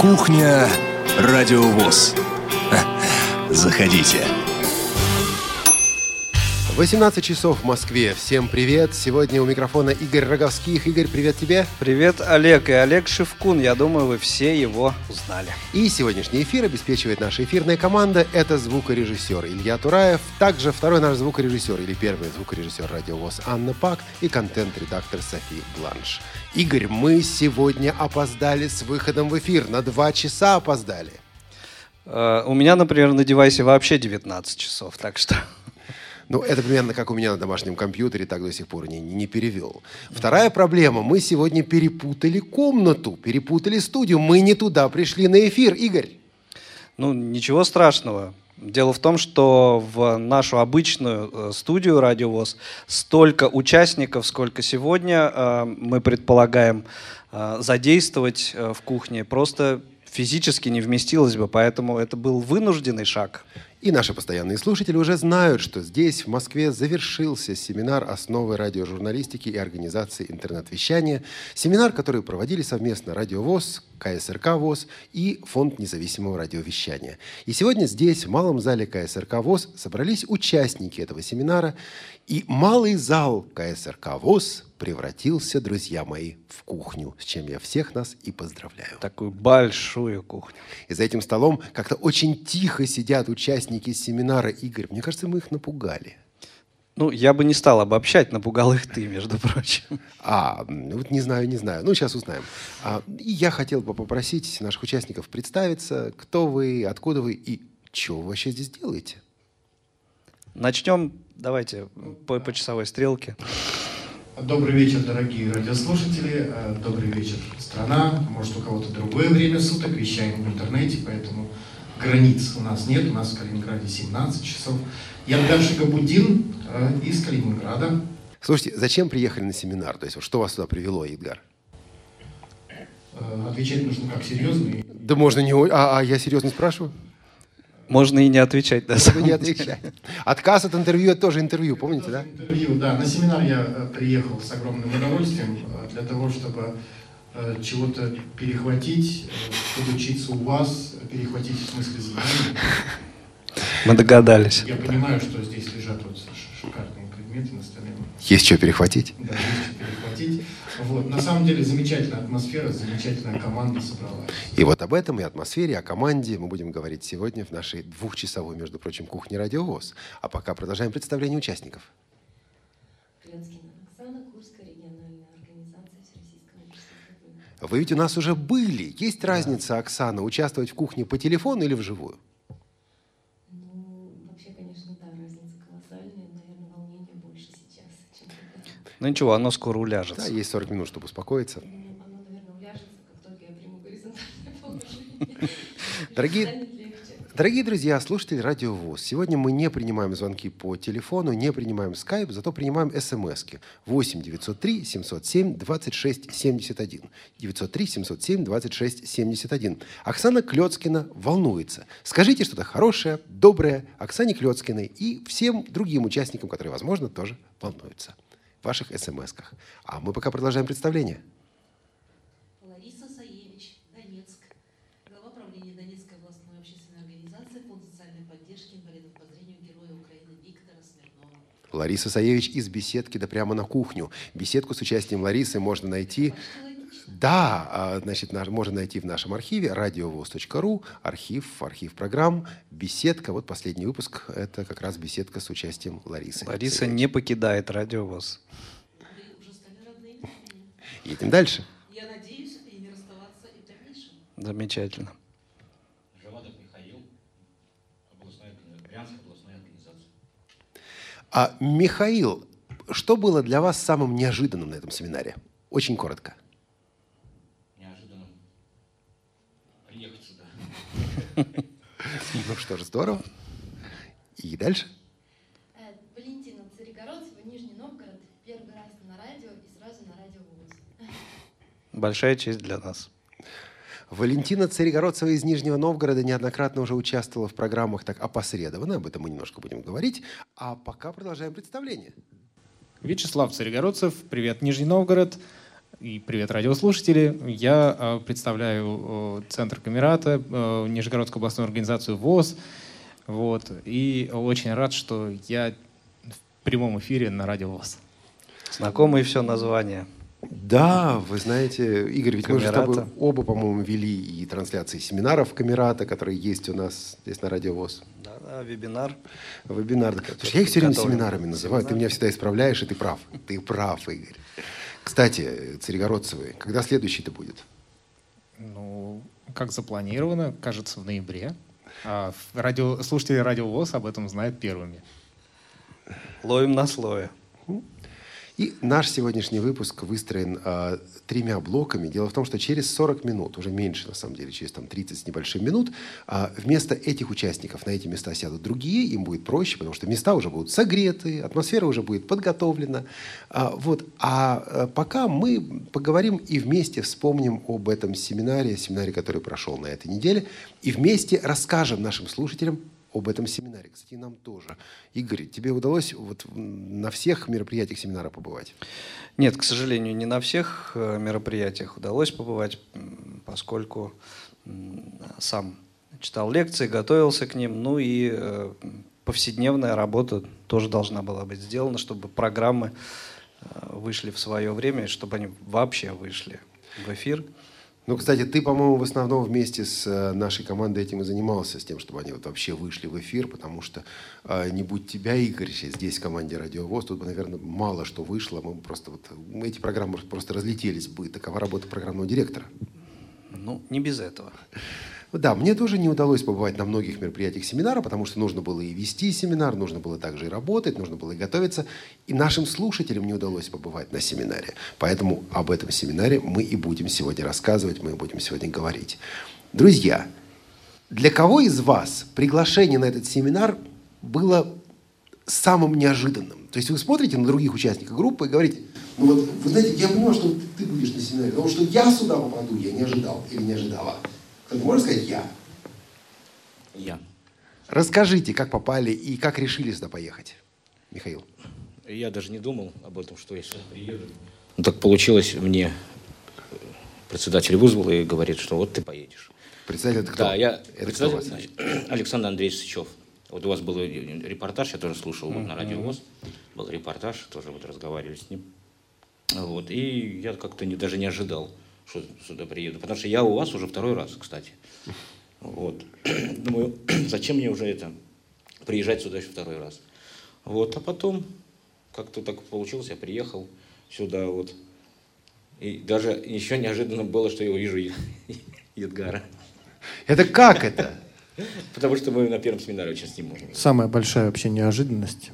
Кухня Радио ВОС. Заходите. 18 часов в Москве. Всем привет. Сегодня у микрофона Игорь Роговских. Игорь, привет тебе. Привет, Олег. И Олег Шевкун. Я думаю, вы все его узнали. И сегодняшний эфир обеспечивает наша эфирная команда. Это звукорежиссер Илья Тураев. Также второй наш звукорежиссер, или первый звукорежиссер Радио ВОС Анна Пак и контент-редактор София Бланш. Игорь, мы сегодня опоздали с выходом в эфир. На 2 часа опоздали. У меня, например, на девайсе вообще 19 часов, так что... Ну, это примерно как у меня на домашнем компьютере, так до сих пор не перевел. Вторая проблема. Мы сегодня перепутали комнату, перепутали студию. Мы не туда пришли на эфир, Игорь. Ну, ничего страшного. Дело в том, что в нашу обычную студию Радио ВОС столько участников, сколько сегодня мы предполагаем задействовать в кухне, просто физически не вместилось бы, поэтому это был вынужденный шаг. И наши постоянные слушатели уже знают, что здесь, в Москве, завершился семинар «Основы радиожурналистики и организации интернет-вещания». Семинар, который проводили совместно Радио ВОС, КСРК ВОС и Фонд Независимого Радиовещания. И сегодня здесь, в малом зале КСРК ВОС, собрались участники этого семинара. И малый зал КСРК ВОС превратился, друзья мои, в кухню, с чем я всех нас и поздравляю. Такую большую кухню. И за этим столом как-то очень тихо сидят участники семинара, Игорь. Мне кажется, мы их напугали. Ну, я бы не стал обобщать, напугал их ты, между прочим. Вот не знаю. Ну, сейчас узнаем. И я хотел бы попросить наших участников представиться, кто вы, откуда вы и что вы вообще здесь делаете. Начнем, давайте, по часовой стрелке. Добрый вечер, дорогие радиослушатели. Добрый вечер, страна. Может, у кого-то другое время суток, вещаем в интернете, поэтому... Границ у нас нет, у нас в Калининграде 17 часов. Янгар Шикабудин из Калининграда. Слушайте, зачем приехали на семинар? То есть, что вас сюда привело, Едгар? Отвечать нужно как серьезный. Да можно не... А я серьезно спрашиваю? Можно и не отвечать. Да, не отвечать. Отказ от интервью — это тоже интервью, помните, да? Интервью, да. На семинар я приехал с огромным удовольствием для того, чтобы... чего-то перехватить, подучиться у вас, перехватить в смысле знаний. Мы догадались. Я понимаю, что здесь лежат вот шикарные предметы на столе. Есть что перехватить? Да, есть что перехватить. Вот. На самом деле замечательная атмосфера, замечательная команда собралась. И вот об этом и атмосфере, о команде мы будем говорить сегодня в нашей двухчасовой, между прочим, кухне Радио ВОС. А пока продолжаем представление участников. Вы ведь у нас уже были. Есть разница, Оксана, участвовать в кухне по телефону или вживую? Ну, вообще, конечно, да, разница колоссальная. Наверное, волнение больше сейчас, чем тогда. Ну ничего, оно скоро уляжется. Да, есть 40 минут, чтобы успокоиться. Оно, наверное, уляжется, как только я приму горизонтальное положение. Дорогие друзья, слушатели Радио ВОС, сегодня мы не принимаем звонки по телефону, не принимаем скайп, зато принимаем смс-ки. 8-903-707-26-71. 903-707-26-71. Оксана Клёцкина волнуется. Скажите что-то хорошее, доброе Оксане Клёцкиной и всем другим участникам, которые, возможно, тоже волнуются в ваших смс-ках. А мы пока продолжаем представление. Лариса Саевич, Донецк. Глава правления Донецкой областной общественной организации Фонд социальной поддержки инвалидов по зрению Героя Украины Виктора Смирнова. Лариса Саевич из беседки да прямо на кухню. Беседку с участием Ларисы можно найти... Да, значит, можно найти в нашем архиве radiovos.ru, архив программ, беседка. Вот последний выпуск, это как раз беседка с участием Ларисы. Лариса не покидает Радио ВОС. Вы уже стали родные. Едем дальше. Я надеюсь, и не расставаться и в дальнейшем. Замечательно. Джавадов Михаил, Брянская областная организация. Михаил, что было для вас самым неожиданным на этом семинаре? Очень коротко. Неожиданным. Приехать сюда. Ну что ж, здорово. И дальше? Валентина Царегородцева, Нижний Новгород. Первый раз на радио и сразу на Радио ВОС. Большая честь для нас. Валентина Царегородцева из Нижнего Новгорода неоднократно уже участвовала в программах так опосредованно. Об этом мы немножко будем говорить. А пока продолжаем представление. Вячеслав Царегородцев. Привет, Нижний Новгород. И привет, радиослушатели. Я представляю Центр Камерата, Нижегородскую областную организацию ВОС. Вот. И очень рад, что я в прямом эфире на Радио ВОС. Знакомые все названия. Да, вы знаете, Игорь, ведь Камерата. Мы же с тобой оба, по-моему, вели и трансляции семинаров Камерата, которые есть у нас здесь на Радио ВОС. Да, вебинар. Вебинар. Слушай, я их все время семинарами называю, ты меня всегда исправляешь, и ты прав. Ты прав, Игорь. Кстати, Царегородцевы, когда следующий-то будет? Ну, как запланировано, кажется, в ноябре. А слушатели Радио ВОС об этом знают первыми. Ловим на слове. И наш сегодняшний выпуск выстроен тремя блоками. Дело в том, что через 40 минут, уже меньше на самом деле, через 30 с небольшим минут, вместо этих участников на эти места сядут другие, им будет проще, потому что места уже будут согреты, атмосфера уже будет подготовлена. Пока мы поговорим и вместе вспомним об этом семинаре, который прошел на этой неделе, и вместе расскажем нашим слушателям об этом семинаре. Кстати, нам тоже. Игорь, тебе удалось вот на всех мероприятиях семинара побывать? Нет, к сожалению, не на всех мероприятиях удалось побывать, поскольку сам читал лекции, готовился к ним, ну и повседневная работа тоже должна была быть сделана, чтобы программы вышли в свое время, чтобы они вообще вышли в эфир. Ну, кстати, ты, по-моему, в основном вместе с нашей командой этим и занимался, с тем, чтобы они вот вообще вышли в эфир, потому что не будь тебя, Игорь, здесь в команде Радио ВОС, тут бы, наверное, мало что вышло. Мы просто вот эти программы просто разлетелись бы. Такова работа программного директора. Ну, не без этого. Да, мне тоже не удалось побывать на многих мероприятиях семинара, потому что нужно было и вести семинар, нужно было также и работать, нужно было и готовиться. И нашим слушателям не удалось побывать на семинаре. Поэтому об этом семинаре мы и будем сегодня рассказывать, мы и будем сегодня говорить. Друзья, для кого из вас приглашение на этот семинар было самым неожиданным? То есть вы смотрите на других участников группы и говорите: ну вот, вы знаете, я понимаю, что ты будешь на семинаре, потому что я сюда попаду, я не ожидал или не ожидала. Можно сказать «я»? Я. Расскажите, как попали и как решили сюда поехать, Михаил. Я даже не думал об этом, что я сюда приеду. Ну, так получилось, мне председатель вызвал и говорит, что вот ты поедешь. Председатель это кто? Да, я это председатель, кто Александр Андреевич Сычев. Вот у вас был репортаж, я тоже слушал вот, на Радио ВОС. Был репортаж, тоже вот разговаривали с ним. Вот, и я как-то даже не ожидал, что сюда приеду. Потому что я у вас уже второй раз, кстати. Вот. Думаю, зачем мне уже это, приезжать сюда еще второй раз. Вот. А потом, как-то так получилось, я приехал сюда. Вот. И даже еще неожиданно было, что я увижу Едгара. Это как это? Потому что мы на первом семинаре очень с ним можем. Самая большая вообще неожиданность.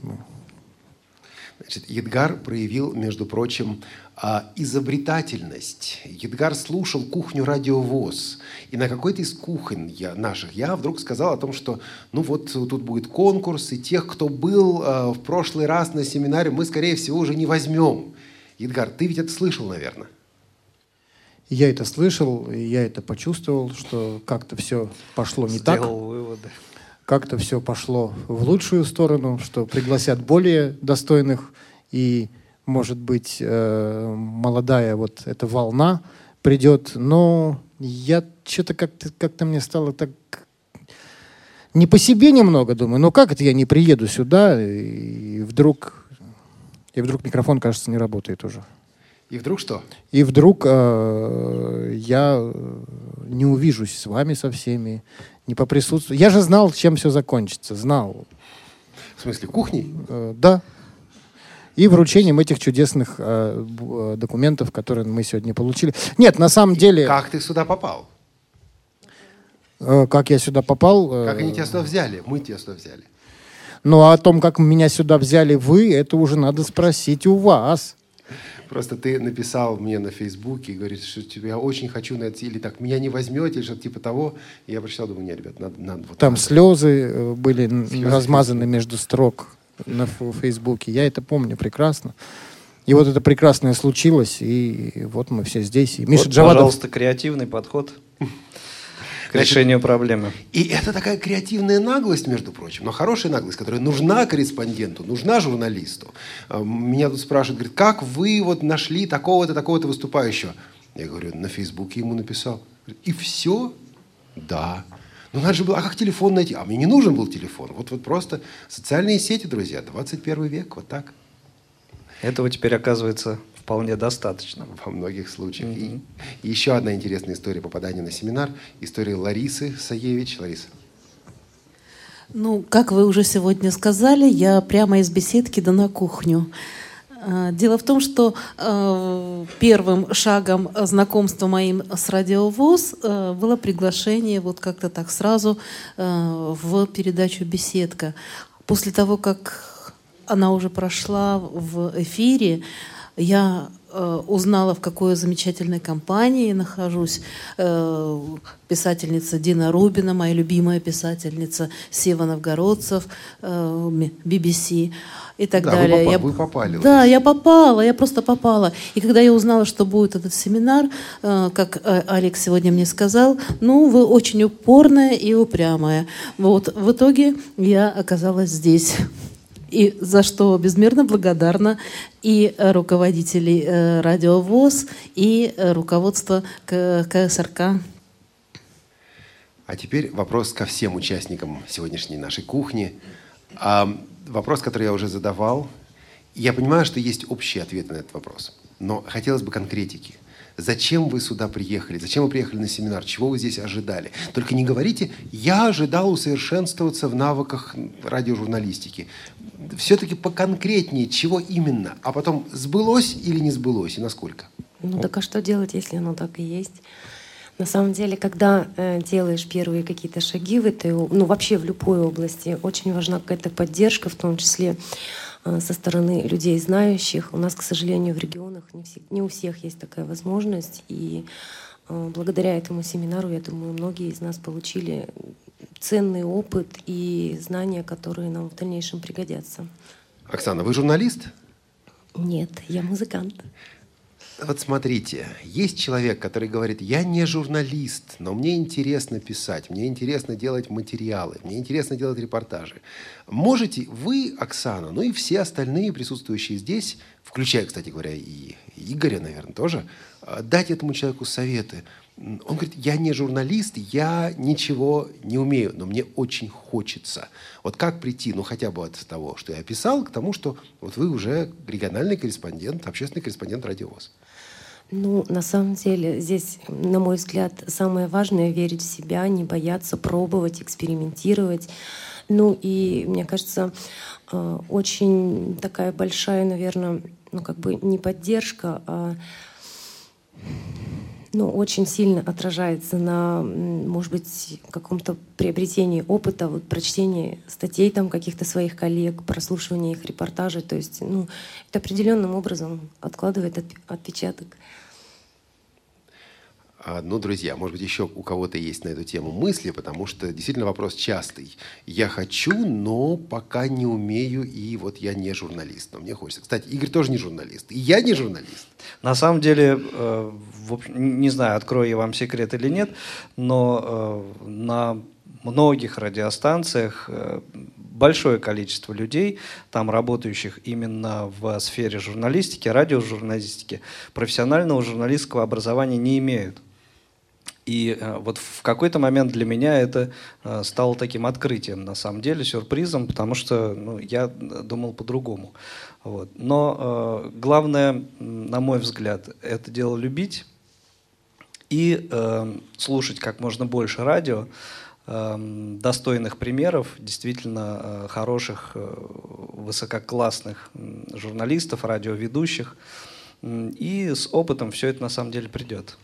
Значит, Едгар проявил, между прочим, изобретательность. Едгар слушал кухню Радио ВОС. И на какой-то из кухонь наших вдруг сказал о том, что ну вот тут будет конкурс, и тех, кто был в прошлый раз на семинаре, мы, скорее всего, уже не возьмем. Едгар, ты ведь это слышал, наверное? Я это слышал, я это почувствовал, что как-то все пошло не так. Сделал выводы. Как-то все пошло в лучшую сторону, что пригласят более достойных. И, может быть, молодая вот эта волна придет. Но я что-то как-то мне стало так не по себе немного, думаю. Ну как это я не приеду сюда? И вдруг микрофон, кажется, не работает уже. И вдруг что? И вдруг я не увижусь с вами со всеми, не поприсутствую. Я же знал, чем все закончится. Знал. В смысле, кухней? Да. И вручением этих чудесных документов, которые мы сегодня получили. Нет, на самом деле... Как ты сюда попал? Как я сюда попал? Как они тебя сюда взяли? Мы тебя сюда взяли. Ну, а о том, как меня сюда взяли вы, это уже надо спросить у вас. Просто ты написал мне на Фейсбуке и говоришь, что я очень хочу найти, или так, меня не возьмете, или что-то типа того. И я прочитал, думаю, нет, ребят, надо вот там надо. Слезы были размазаны между строк на Фейсбуке. Я это помню прекрасно. И вот это прекрасное случилось, и вот мы все здесь. И Миша вот, Джавадов... Пожалуйста, креативный подход. к решению проблемы. И это такая креативная наглость, между прочим, но хорошая наглость, которая нужна корреспонденту, нужна журналисту. Меня тут спрашивают, говорят, как вы вот нашли такого-то, такого-то выступающего? Я говорю, на Фейсбуке ему написал. И все? Да. Ну, надо же было, а как телефон найти? А мне не нужен был телефон. Вот просто социальные сети, друзья, 21 век, вот так. Этого теперь, оказывается, вполне достаточно. Во многих случаях. Mm-hmm. И еще одна интересная история попадания на семинар. История Ларисы Саевич. Лариса. Ну, как вы уже сегодня сказали, я прямо из беседки да на кухню. Дело в том, что первым шагом знакомства моим с Радио ВОС было приглашение вот как-то так сразу в передачу «Беседка». После того, как она уже прошла в эфире, я узнала, в какой замечательной компании нахожусь. Писательница Дина Рубина, моя любимая писательница, Сева Новгородцев, BBC и так далее. Вы попали. Да, я просто попала. И когда я узнала, что будет этот семинар, как Алекс сегодня мне сказал, ну, вы очень упорная и упрямая. Вот, в итоге я оказалась здесь. И за что безмерно благодарна и руководителей Радио ВОС, и руководства КСРК. А теперь вопрос ко всем участникам сегодняшней нашей кухни. Вопрос, который я уже задавал. Я понимаю, что есть общие ответы на этот вопрос, но хотелось бы конкретики. Зачем вы сюда приехали? Зачем вы приехали на семинар? Чего вы здесь ожидали? Только не говорите, я ожидал усовершенствоваться в навыках радиожурналистики. Все-таки поконкретнее, чего именно? А потом, сбылось или не сбылось? И насколько? Ну, так а что делать, если оно так и есть? На самом деле, когда делаешь первые какие-то шаги в этой, ну, вообще в любой области, очень важна какая-то поддержка, в том числе со стороны людей, знающих. У нас, к сожалению, в регионах не у всех есть такая возможность. И благодаря этому семинару, я думаю, многие из нас получили ценный опыт и знания, которые нам в дальнейшем пригодятся. Оксана, вы журналист? Нет, я музыкант. Вот смотрите, есть человек, который говорит, я не журналист, но мне интересно писать, мне интересно делать материалы, мне интересно делать репортажи. Можете вы, Оксана, ну и все остальные присутствующие здесь, включая, кстати говоря, и Игоря, наверное, тоже, дать этому человеку советы? Он говорит, я не журналист, я ничего не умею, но мне очень хочется. Вот как прийти, ну хотя бы от того, что я писал, к тому, что вот вы уже региональный корреспондент, общественный корреспондент Радио ВОС? Ну, на самом деле, здесь, на мой взгляд, самое важное — верить в себя, не бояться, пробовать, экспериментировать. Ну и, мне кажется, очень такая большая, наверное, ну как бы не поддержка, а... Но очень сильно отражается на, может быть, каком-то приобретении опыта, вот прочтении статей там каких-то своих коллег, прослушивании их репортажей. То есть, ну, это определенным образом откладывает отпечаток. Ну, друзья, может быть, еще у кого-то есть на эту тему мысли, потому что действительно вопрос частый. Я хочу, но пока не умею, и вот я не журналист, но мне хочется. Кстати, Игорь тоже не журналист, и я не журналист. На самом деле, не знаю, открою я вам секрет или нет, но на многих радиостанциях большое количество людей, там работающих именно в сфере журналистики, радиожурналистики, профессионального журналистского образования не имеют. И вот в какой-то момент для меня это стало таким открытием, на самом деле, сюрпризом, потому что я думал по-другому. Вот. Но главное, на мой взгляд, это дело любить и слушать как можно больше радио, достойных примеров, действительно хороших, высококлассных журналистов, радиоведущих. И с опытом все это на самом деле придет.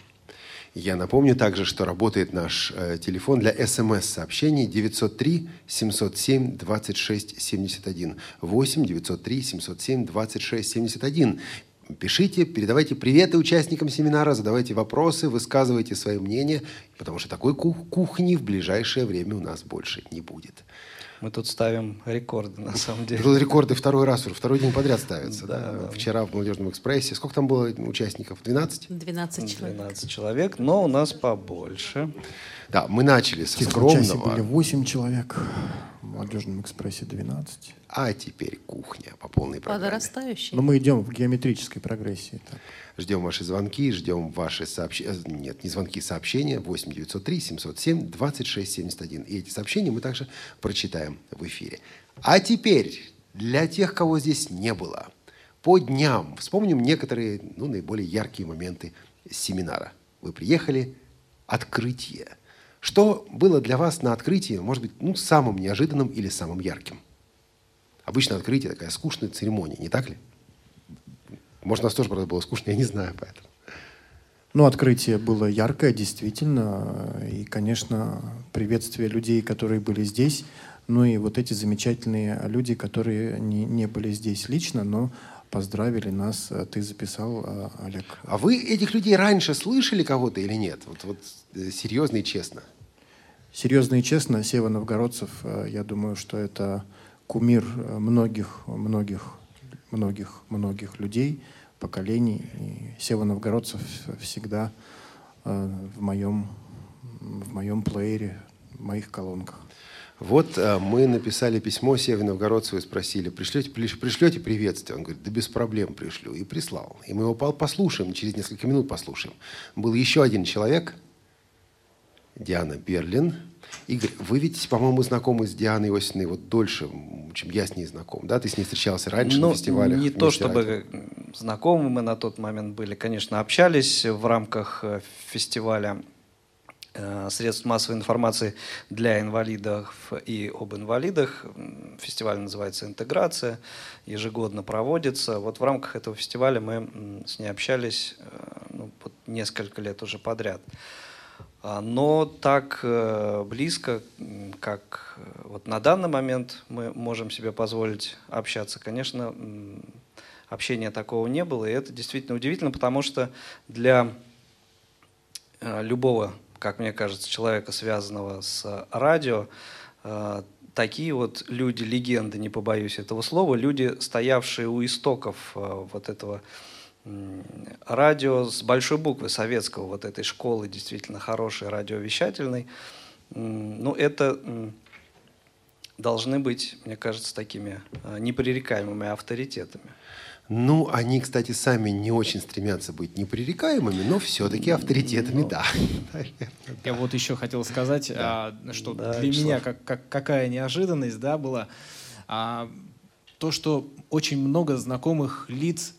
Я напомню также, что работает наш телефон для СМС-сообщений 903-707-2671. 8-903-707-2671. Пишите, передавайте приветы участникам семинара, задавайте вопросы, высказывайте свое мнение, потому что такой кухни в ближайшее время у нас больше не будет. Мы тут ставим рекорды, на самом деле. Тут рекорды второй раз уже, второй день подряд ставятся. Да. Вчера в «Молодежном экспрессе». Сколько там было участников? 12? 12 человек. 12 человек, но у нас побольше. Да, мы начали со скромного. Были 8 человек, в «Молодежном экспрессе» 12. А теперь кухня по полной программе. Подрастающий. Но мы идем в геометрической прогрессии. Так. Ждем ваши звонки, ждем ваши сообщения. Нет, не звонки, сообщения. 8-903-707-2671. И эти сообщения мы также прочитаем в эфире. А теперь для тех, кого здесь не было, по дням вспомним некоторые, наиболее яркие моменты семинара. Вы приехали, открытие. Что было для вас на открытии, может быть, самым неожиданным или самым ярким? Обычно открытие такая скучная церемония, не так ли? Может, у нас тоже, правда, было скучно, я не знаю поэтому. Открытие было яркое, действительно. И, конечно, приветствие людей, которые были здесь. И вот эти замечательные люди, которые не были здесь лично, но поздравили нас. Ты записал, Олег. А вы этих людей раньше слышали кого-то или нет? Вот серьезно и честно. Серьезно и честно. Сева Новгородцев, я думаю, что это кумир многих людей, поколений. И Сева Новгородцев всегда в моем плеере, в моих колонках. Мы написали письмо Севе Новгородцеву и спросили, пришлете приветствие? Он говорит, да без проблем пришлю. И прислал. И мы его послушаем, через несколько минут послушаем. Был еще один человек, Диана Берлин. Игорь, вы ведь, по-моему, знакомы с Дианой Осиной дольше, чем я с ней знаком, да? Ты с ней встречался раньше на фестивалях? Не то чтобы знакомы мы на тот момент были. Конечно, общались в рамках фестиваля средств массовой информации для инвалидов и об инвалидах. Фестиваль называется «Интеграция», ежегодно проводится. В рамках этого фестиваля мы с ней общались несколько лет уже подряд. Но так близко, как на данный момент мы можем себе позволить общаться, конечно, общения такого не было. И это действительно удивительно, потому что для любого, как мне кажется, человека, связанного с радио, такие люди, легенды, не побоюсь этого слова, люди, стоявшие у истоков этого радио с большой буквы советского, этой школы, действительно хорошей, радиовещательной, это должны быть, мне кажется, такими непререкаемыми авторитетами. Они, кстати, сами не очень стремятся быть непререкаемыми, но все-таки авторитетами, да. Я еще хотел сказать, что для меня какая неожиданность была, то, что очень много знакомых лиц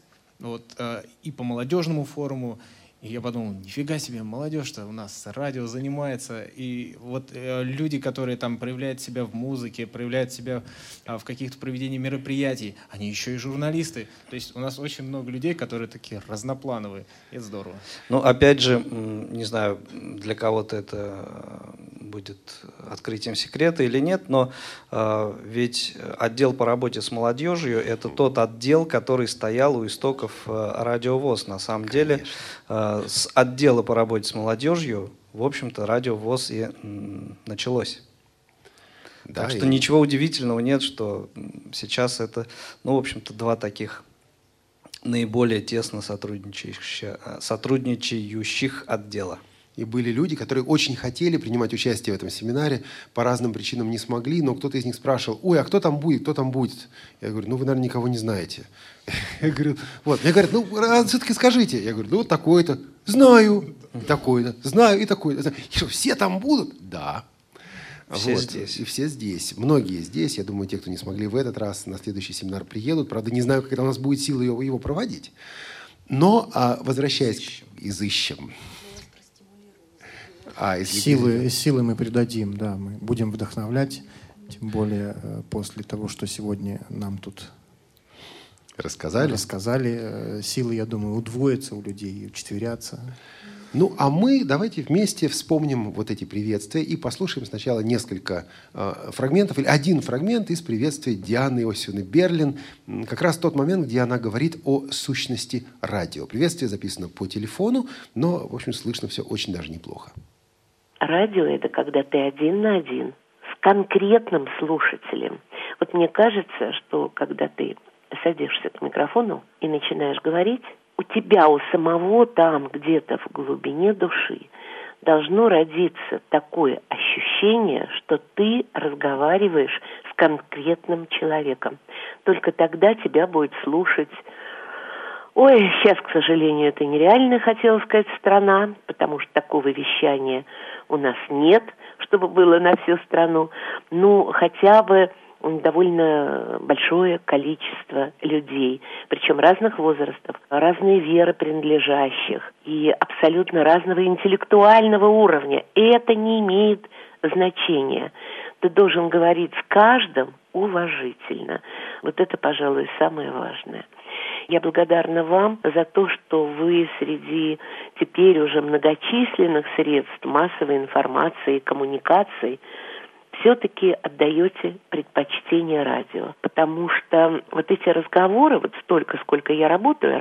и по молодежному форуму. И я подумал, нифига себе, молодежь-то у нас радио занимается. И люди, которые там проявляют себя в музыке, проявляют себя в каких-то проведении мероприятий, они еще и журналисты. То есть у нас очень много людей, которые такие разноплановые. Это здорово. Опять же, не знаю, для кого-то это будет открытием секрета или нет, но ведь отдел по работе с молодежью — это тот отдел, который стоял у истоков Радио ВОС. На самом деле, с отдела по работе с молодежью, в общем-то, Радио ВОС и началось. Да, так что ничего удивительного нет, что сейчас это, в общем-то, два таких наиболее тесно сотрудничающих отдела. И были люди, которые очень хотели принимать участие в этом семинаре, по разным причинам не смогли, но кто-то из них спрашивал, а кто там будет, кто там будет? Я говорю, вы, наверное, никого не знаете. Я говорю, мне говорят, все-таки скажите. Я говорю, такой-то, знаю, такой-то, знаю и такой-то. Все там будут? Да. Все здесь. И все здесь. Многие здесь. Я думаю, те, кто не смогли в этот раз, на следующий семинар приедут. Правда, не знаю, когда у нас будет сила его проводить. Но, возвращаясь к изыщам, силы мы придадим, да, мы будем вдохновлять, тем более после того, что сегодня нам тут рассказали. Силы, я думаю, удвоятся у людей, учетверятся. Ну, а мы давайте вместе вспомним вот эти приветствия и послушаем сначала несколько фрагментов, или один фрагмент из приветствия Дианы Иосифовны Берлин, как раз тот момент, где она говорит о сущности радио. Приветствие записано по телефону, но, в общем, слышно все очень даже неплохо. Радио – это когда ты один на один с конкретным слушателем. Вот мне кажется, что когда ты садишься к микрофону и начинаешь говорить, у тебя, у самого там, где-то в глубине души, должно родиться такое ощущение, что ты разговариваешь с конкретным человеком. Только тогда тебя будет слушать... Ой, сейчас, к сожалению, это нереально, хотела сказать, страна, потому что такого вещания у нас нет, чтобы было на всю страну. Ну, хотя бы... довольно большое количество людей, причем разных возрастов, разные веры принадлежащих и абсолютно разного интеллектуального уровня. Это не имеет значения. Ты должен говорить с каждым уважительно. Вот это, пожалуй, самое важное. Я благодарна вам за то, что вы среди теперь уже многочисленных средств массовой информации и коммуникаций все-таки отдаете предпочтение радио, потому что вот эти разговоры, вот столько, сколько я работаю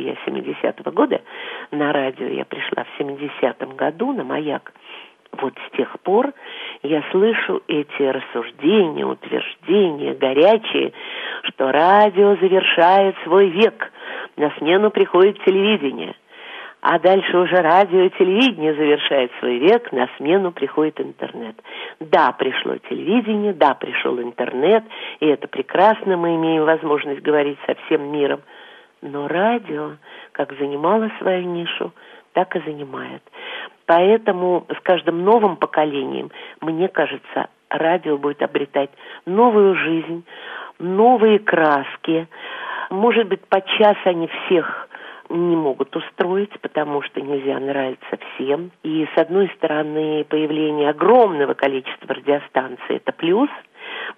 я с 70-го года на радио, я пришла в 70-м году на «Маяк», вот с тех пор я слышу эти рассуждения, утверждения, горячие, что радио завершает свой век, на смену приходит телевидение. А дальше уже радио и телевидение завершает свой век, на смену приходит интернет. Да, пришло телевидение, да, пришел интернет, и это прекрасно, мы имеем возможность говорить со всем миром. Но радио, как занимало свою нишу, так и занимает. Поэтому с каждым новым поколением, мне кажется, радио будет обретать новую жизнь, новые краски. Может быть, подчас они всех... не могут устроить, потому что нельзя нравиться всем. И, с одной стороны, появление огромного количества радиостанций – это плюс,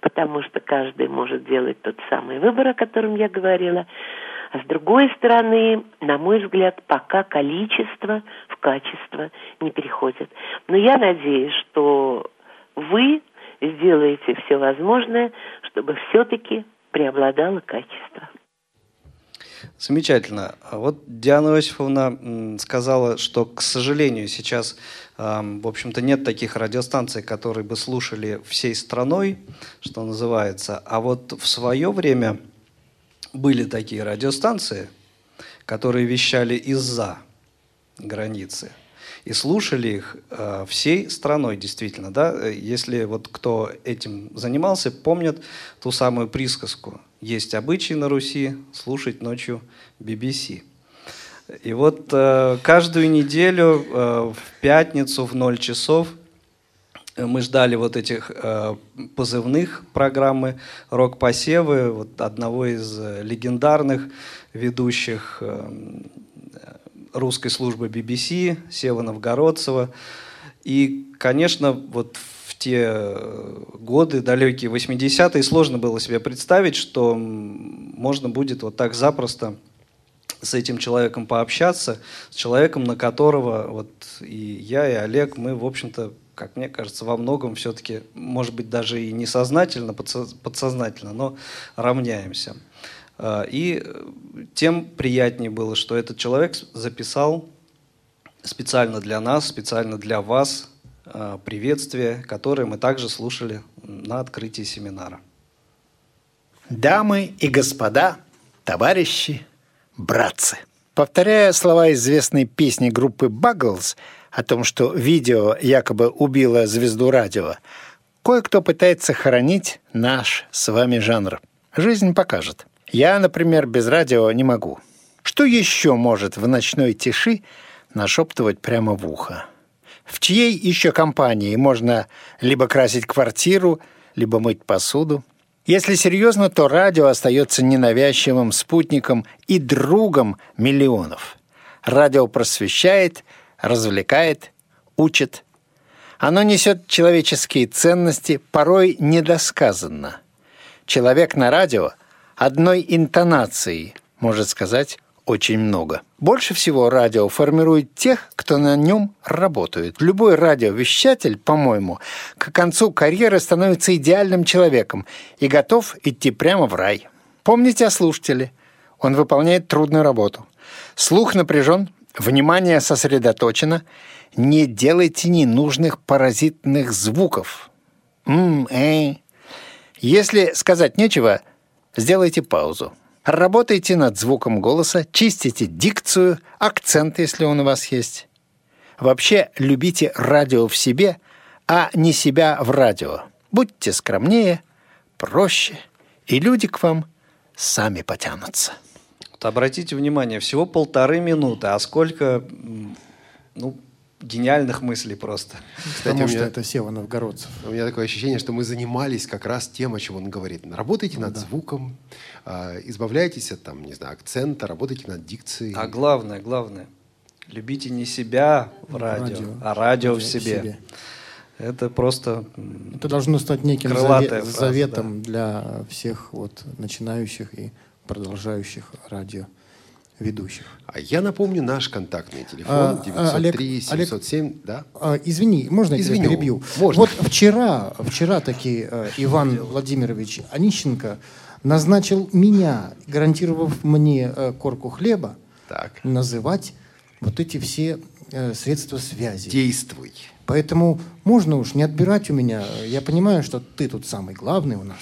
потому что каждый может делать тот самый выбор, о котором я говорила. А с другой стороны, на мой взгляд, пока количество в качество не переходит. Но я надеюсь, что вы сделаете все возможное, чтобы все-таки преобладало качество. Замечательно. Вот Диана Иосифовна сказала, что, к сожалению, сейчас, в общем-то, нет таких радиостанций, которые бы слушали всей страной, что называется. А вот в свое время были такие радиостанции, которые вещали из-за границы. И слушали их всей страной, действительно. Да? Если вот кто этим занимался, помнит ту самую присказку. Есть обычай на Руси слушать ночью BBC. И вот каждую неделю в пятницу в 0 часов мы ждали вот этих позывных программы «Рок-посевы», вот одного из легендарных ведущих русской службы BBC, Сева Новгородцева. И, конечно, вот в те годы, далекие 80-е, сложно было себе представить, что можно будет вот так запросто с этим человеком пообщаться, с человеком, на которого вот и я, и Олег, мы, в общем-то, как мне кажется, во многом все-таки, может быть, даже и несознательно, подсознательно, но равняемся. И тем приятнее было, что этот человек записал специально для нас, специально для вас приветствие, которое мы также слушали на открытии семинара. Дамы и господа, товарищи, братцы. Повторяя слова известной песни группы «Багглз» о том, что видео якобы убило звезду радио, кое-кто пытается хоронить наш с вами жанр. Жизнь покажет. Я, например, без радио не могу. Что еще может в ночной тиши нашептывать прямо в ухо? В чьей еще компании можно либо красить квартиру, либо мыть посуду? Если серьезно, то радио остается ненавязчивым спутником и другом миллионов. Радио просвещает, развлекает, учит. Оно несет человеческие ценности, порой недосказанно. Человек на радио одной интонацией может сказать очень много. Больше всего радио формирует тех, кто на нем работает. Любой радиовещатель, по-моему, к концу карьеры становится идеальным человеком и готов идти прямо в рай. Помните о слушателе. Он выполняет трудную работу. Слух напряжен, внимание сосредоточено. Не делайте ненужных паразитных звуков. Если сказать нечего, сделайте паузу. Работайте над звуком голоса, чистите дикцию, акцент, если он у вас есть. Вообще, любите радио в себе, а не себя в радио. Будьте скромнее, проще, и люди к вам сами потянутся. Вот обратите внимание, всего 1,5 минуты, а сколько гениальных мыслей просто. Кстати, потому что это Сева Новгородцев. У меня такое ощущение, что мы занимались как раз тем, о чем он говорит. Работайте над звуком, избавляйтесь от акцента, работайте над дикцией. А главное, любите не себя в радио, а радио в себе. Это просто это должно стать неким заветом для всех начинающих и продолжающих радио. Ведущих. А я напомню наш контактный телефон 903-707. Да? Извини, можно я тебя перебью? Можно. Вот вчера Иван Владимирович Онищенко назначил меня, гарантировав мне корку хлеба, называть вот эти все средства связи. Действуй. Поэтому можно уж не отбирать у меня. Я понимаю, что ты тут самый главный у нас.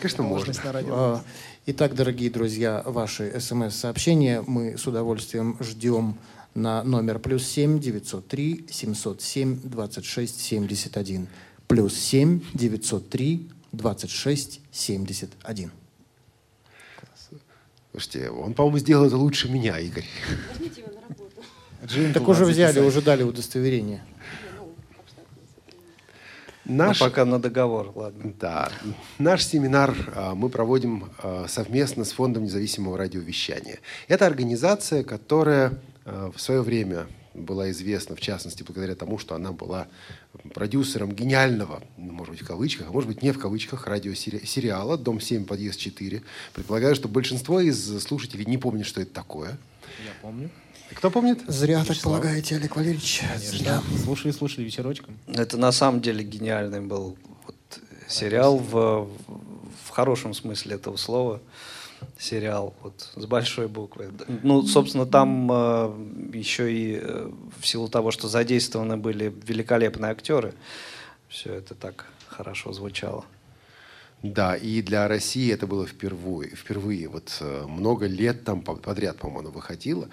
Конечно, можно. Итак, дорогие друзья, ваши СМС-сообщения мы с удовольствием ждем на номер +7 903 707 26 71. +7 903 26 71. Слушайте, он, по-моему, сделал это лучше меня, Игорь. Возьмите его на работу. Так уже взяли, уже дали удостоверение. Пока на договор, ладно. Да. Наш семинар мы проводим совместно с Фондом Независимого Радиовещания. Это организация, которая в свое время была известна, в частности, благодаря тому, что она была продюсером гениального, может быть, в кавычках, а может быть, не в кавычках, радиосериала «Дом 7, подъезд 4». Предполагаю, что большинство из слушателей не помнит, что это такое. Я помню. Кто помнит? Зря так полагаете, Олег Валерьевич. Зря. Слушали вечерочком. Это на самом деле гениальный был сериал в хорошем смысле этого слова. Сериал с большой буквы. Собственно, там еще и в силу того, что задействованы были великолепные актеры, все это так хорошо звучало. Да, и для России это было впервые. Много лет там подряд, по-моему, оно выходило.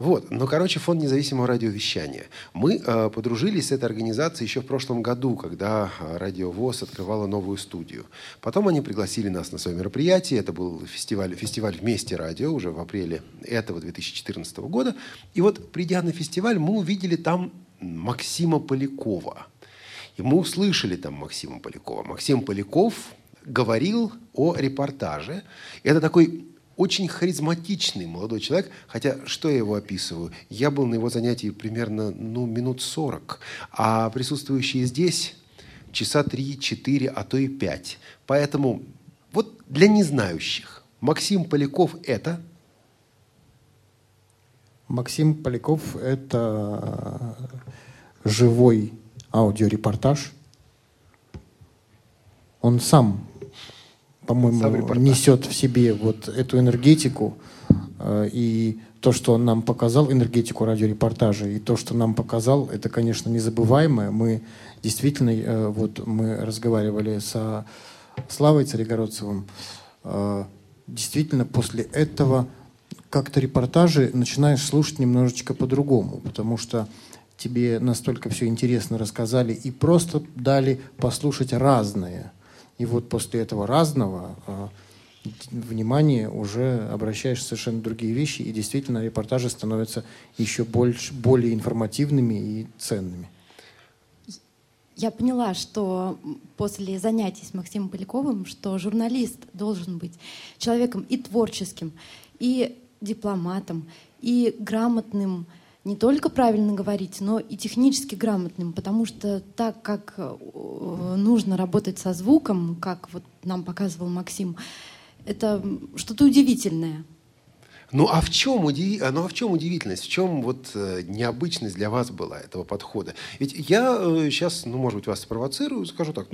Фонд независимого радиовещания. Мы подружились с этой организацией еще в прошлом году, когда Радио ВОС открывала новую студию. Потом они пригласили нас на свое мероприятие. Это был фестиваль «Вместе радио» уже в апреле этого 2014 года. И придя на фестиваль, мы увидели там Максима Полякова. И мы услышали там Максима Полякова. Максим Поляков говорил о репортаже. Это такой очень харизматичный молодой человек, хотя что я его описываю? Я был на его занятии примерно минут 40, а присутствующие здесь часа 3-4, а то и 5. Поэтому для незнающих Максим Поляков это... Максим Поляков это живой аудиорепортаж. Он сам... по-моему, несет в себе эту энергетику и то, что он нам показал, энергетику радиорепортажа, и то, что нам показал, это, конечно, незабываемое. Мы действительно, мы разговаривали со Славой Царегородцевым, действительно после этого как-то репортажи начинаешь слушать немножечко по-другому, потому что тебе настолько все интересно рассказали и просто дали послушать разное. И после этого разного внимание уже обращаешь в совершенно другие вещи, и действительно репортажи становятся еще более информативными и ценными. Я поняла, что после занятий с Максимом Поляковым, что журналист должен быть человеком и творческим, и дипломатом, и грамотным, не только правильно говорить, но и технически грамотным, потому что так, как нужно работать со звуком, как нам показывал Максим, это что-то удивительное. Ну а в чем удивительность? В чем вот необычность для вас была этого подхода? Ведь я сейчас, может быть, вас спровоцирую, скажу так,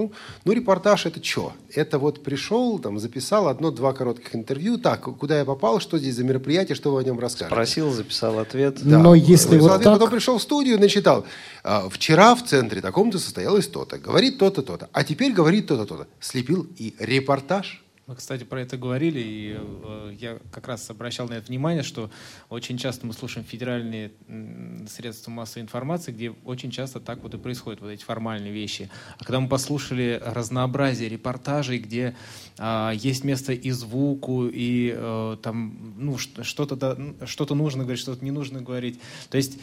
репортаж — это что? Это вот пришел, там, записал одно-два коротких интервью, так, куда я попал, что здесь за мероприятие, что вы о нем расскажете? Спросил, записал ответ. Да. Но если вот так... Потом пришел в студию, начитал. Вчера в центре таком-то состоялось то-то, говорит то-то, то-то, а теперь говорит то-то, то-то. Слепил и репортаж. Мы, кстати, про это говорили, и я как раз обращал на это внимание, что очень часто мы слушаем федеральные средства массовой информации, где очень часто так вот и происходят вот эти формальные вещи. А когда мы послушали разнообразие репортажей, где есть место и звуку, и там что-то нужно говорить, что-то не нужно говорить. То есть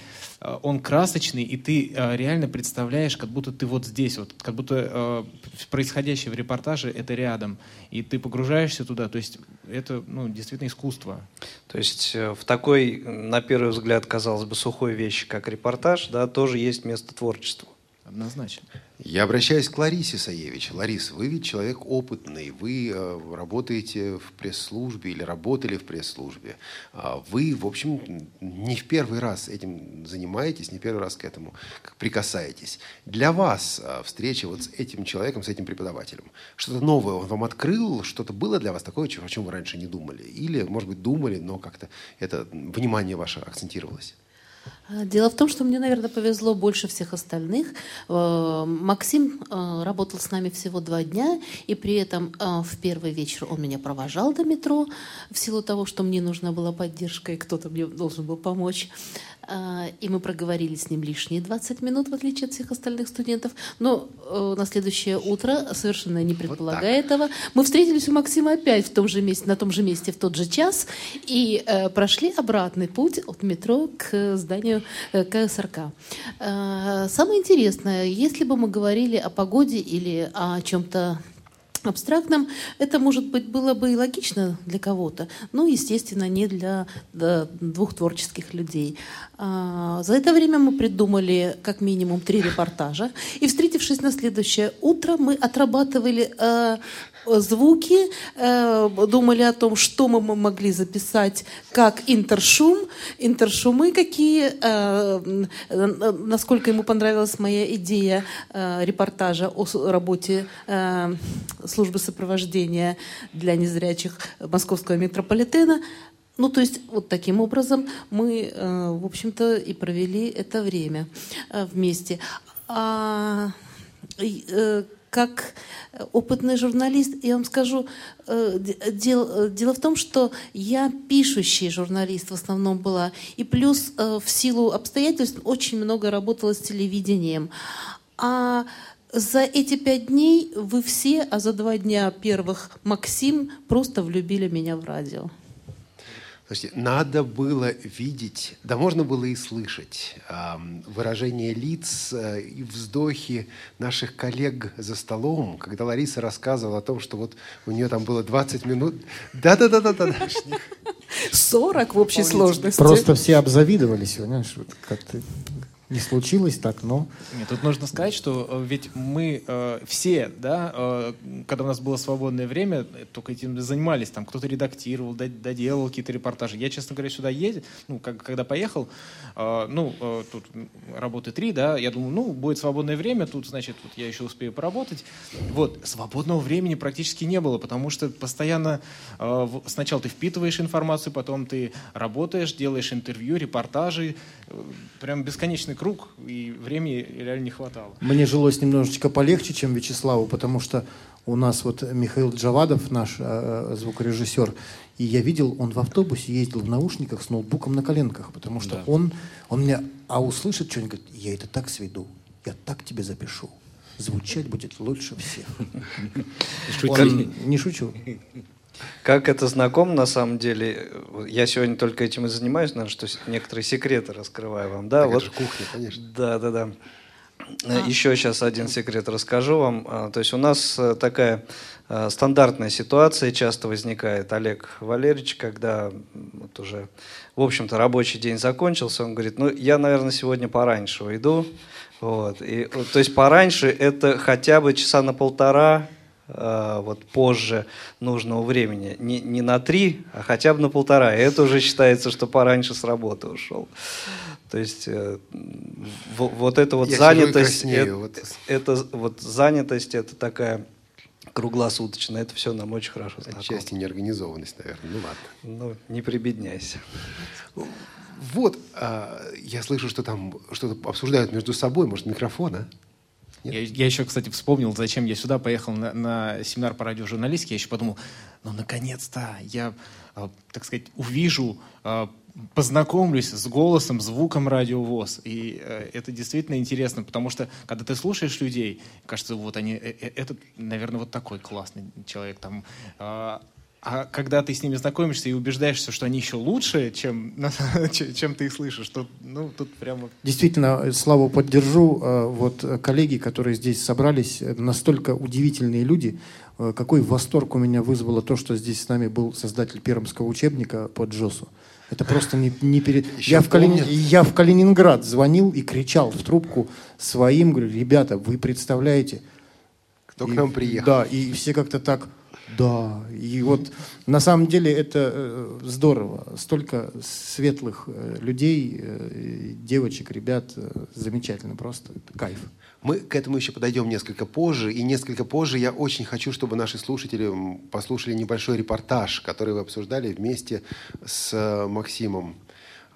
он красочный, и ты реально представляешь, как будто ты вот здесь, вот, как будто происходящее в репортаже это рядом, и ты погружаешься туда, то есть это действительно искусство. То есть в такой, на первый взгляд, казалось бы, сухой вещи, как репортаж, да, тоже есть место творчеству. Однозначно. Я обращаюсь к Ларисе Саевич. Ларис, вы ведь человек опытный, вы работаете в пресс-службе или работали в пресс-службе. Вы, в общем, не в первый раз этим занимаетесь, не в первый раз к этому прикасаетесь. Для вас встреча вот с этим человеком, с этим преподавателем, что-то новое он вам открыл, что-то было для вас такое, о чем вы раньше не думали? Или, может быть, думали, но как-то это внимание ваше акцентировалось? Дело в том, что мне, наверное, повезло больше всех остальных. Максим работал с нами всего 2 дня, и при этом в первый вечер он меня провожал до метро, в силу того, что мне нужна была поддержка, и кто-то мне должен был помочь. И мы проговорили с ним лишние 20 минут, в отличие от всех остальных студентов. Но на следующее утро, совершенно не предполагая этого, мы встретились у Максима опять в том же месте, на том же месте в тот же час, и прошли обратный путь от метро к зданию КСРК. Самое интересное, если бы мы говорили о погоде или о чем-то абстрактном, это, может быть, было бы и логично для кого-то, но, естественно, не для 2 творческих людей. За это время мы придумали как минимум 3 репортажа, и, встретившись на следующее утро, мы отрабатывали звуки, думали о том, что мы могли записать как интершумы какие, насколько ему понравилась моя идея репортажа о работе службы сопровождения для незрячих московского метрополитена. То есть вот таким образом мы, в общем-то, и провели это время вместе. Как опытный журналист, я вам скажу, дело в том, что я пишущий журналист в основном была, и плюс в силу обстоятельств очень много работала с телевидением. А за эти 5 дней вы все, а за 2 дня первых Максим, просто влюбили меня в радио. Слушайте, надо было видеть, да можно было и слышать выражение лиц и вздохи наших коллег за столом, когда Лариса рассказывала о том, что вот у нее там было 20 минут. Да-да-да-да-да. 40 в общей сложности. Просто все обзавидовались, понимаешь, вот как-то... Не случилось так, но... Нет, тут нужно сказать, что ведь мы все, да, когда у нас было свободное время, только этим занимались, там кто-то редактировал, доделал какие-то репортажи. Я, честно говоря, сюда ездил, когда поехал, тут работы 3, да, я думал, будет свободное время, тут, значит, вот я еще успею поработать. Вот, свободного времени практически не было, потому что постоянно сначала ты впитываешь информацию, потом ты работаешь, делаешь интервью, репортажи, прям бесконечный круг, и времени реально не хватало. Мне жилось немножечко полегче, чем Вячеславу, потому что у нас вот Михаил Джавадов, наш звукорежиссер, и я видел, он в автобусе ездил в наушниках с ноутбуком на коленках, потому что он меня, услышит что-нибудь, говорит, я это так сведу, я так тебе запишу. Звучать будет лучше всех. Не шучу. Как это знакомо, на самом деле, я сегодня только этим и занимаюсь, наверное, что некоторые секреты раскрываю вам. Да, вот кухня, конечно. Да. Еще сейчас один секрет расскажу вам. То есть у нас такая стандартная ситуация часто возникает. Олег Валерьевич, когда вот уже, в общем-то, рабочий день закончился, он говорит, я, наверное, сегодня пораньше уйду. Вот. То есть пораньше это хотя бы часа на 1,5 вот позже нужного времени. Не на 3, а хотя бы на 1,5. Это уже считается, что пораньше с работы ушел. То есть вот эта вот занятость, это такая круглосуточная. Это все нам очень хорошо знакомо. Отчасти неорганизованность, наверное. Ну ладно. Ну, не прибедняйся. Вот, я слышу, что там что-то обсуждают между собой. Может, микрофон, а? Я еще, кстати, вспомнил, зачем я сюда поехал на семинар по радиожурналистике. Я еще подумал, ну, наконец-то я, так сказать, увижу, познакомлюсь с голосом, звуком Радио ВОС. И это действительно интересно, потому что, когда ты слушаешь людей, кажется, вот они, это, наверное, вот такой классный человек там. А когда ты с ними знакомишься и убеждаешься, что они еще лучше, чем ты их слышишь, то ну, тут прямо... Действительно, Славу поддержу. Вот коллеги, которые здесь собрались, настолько удивительные люди. Какой восторг у меня вызвало то, что здесь с нами был создатель пермского учебника по джосу. Это просто не перед... Я в Калининград звонил и кричал в трубку своим, говорю, ребята, вы представляете... Кто к нам приехал. Да, и все как-то так... Да, и вот на самом деле это здорово. Столько светлых людей, девочек, ребят, замечательно просто, это кайф. Мы к этому еще подойдем несколько позже, и несколько позже я очень хочу, чтобы наши слушатели послушали небольшой репортаж, который вы обсуждали вместе с Максимом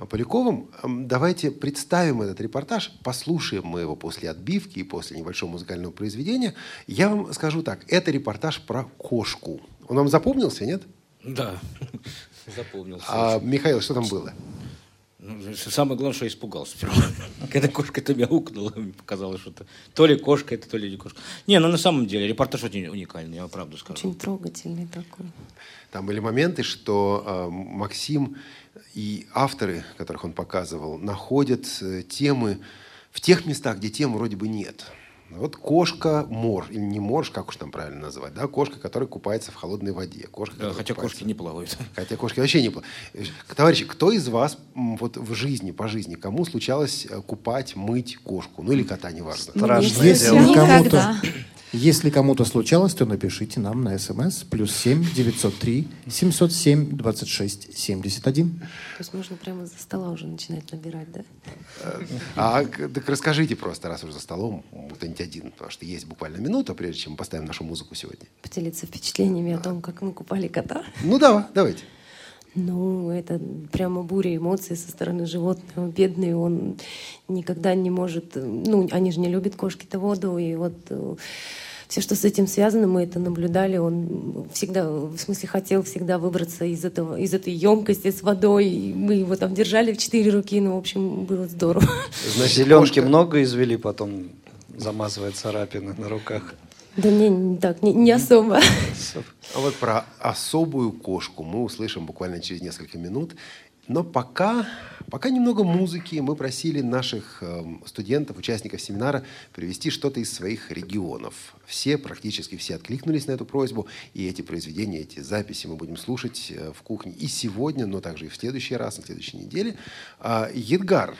Поляковым. Давайте представим этот репортаж, послушаем мы его после отбивки и после небольшого музыкального произведения. Я вам скажу так, это репортаж про кошку. Он вам запомнился, нет? Да, запомнился. А, Михаил, что там было? Самое главное, что я испугался. Когда кошка-то мяукнула, мне показалось, что это то ли кошка, это то ли не кошка. Не, ну на самом деле репортаж очень уникальный, я вам правду скажу. Очень трогательный такой. Там были моменты, что Максим и авторы, которых он показывал, находят темы в тех местах, где тем вроде бы нет. Вот кошка-морж, или не морж, как уж там правильно назвать, да, кошка, которая купается в холодной воде. Кошка, да, хотя кошки не плавают. Хотя кошки вообще не плавают. Товарищи, кто из вас вот в жизни, по жизни, кому случалось купать, мыть кошку? Ну или кота, неважно. Страшно. Если кому-то случалось, то напишите нам на СМС +7 903 707 26 71. То есть можно прямо за стола уже начинать набирать, да? Так расскажите просто, раз уже за столом, кто-нибудь один, потому что есть буквально минута, прежде чем мы поставим нашу музыку сегодня. Поделиться впечатлениями о том, как мы купали кота. Ну давай, давайте. Ну, это прямо буря эмоций со стороны животного. Бедный, он никогда не может... Ну, они же не любят кошки-то воду, и вот... Все, что с этим связано, мы это наблюдали. Он всегда, в смысле, хотел всегда выбраться из этой емкости с водой. И мы его там держали в 4 руки. Ну, в общем, было здорово. Значит, зеленки много извели потом, замазывая царапины на руках? Да не так, не особо. А вот про особую кошку мы услышим буквально через несколько минут. Но пока немного музыки. Мы просили наших студентов, участников семинара, привести что-то из своих регионов. Все, практически все откликнулись на эту просьбу. И эти произведения, эти записи мы будем слушать в кухне и сегодня, но также и в следующий раз, на следующей неделе. Едгар,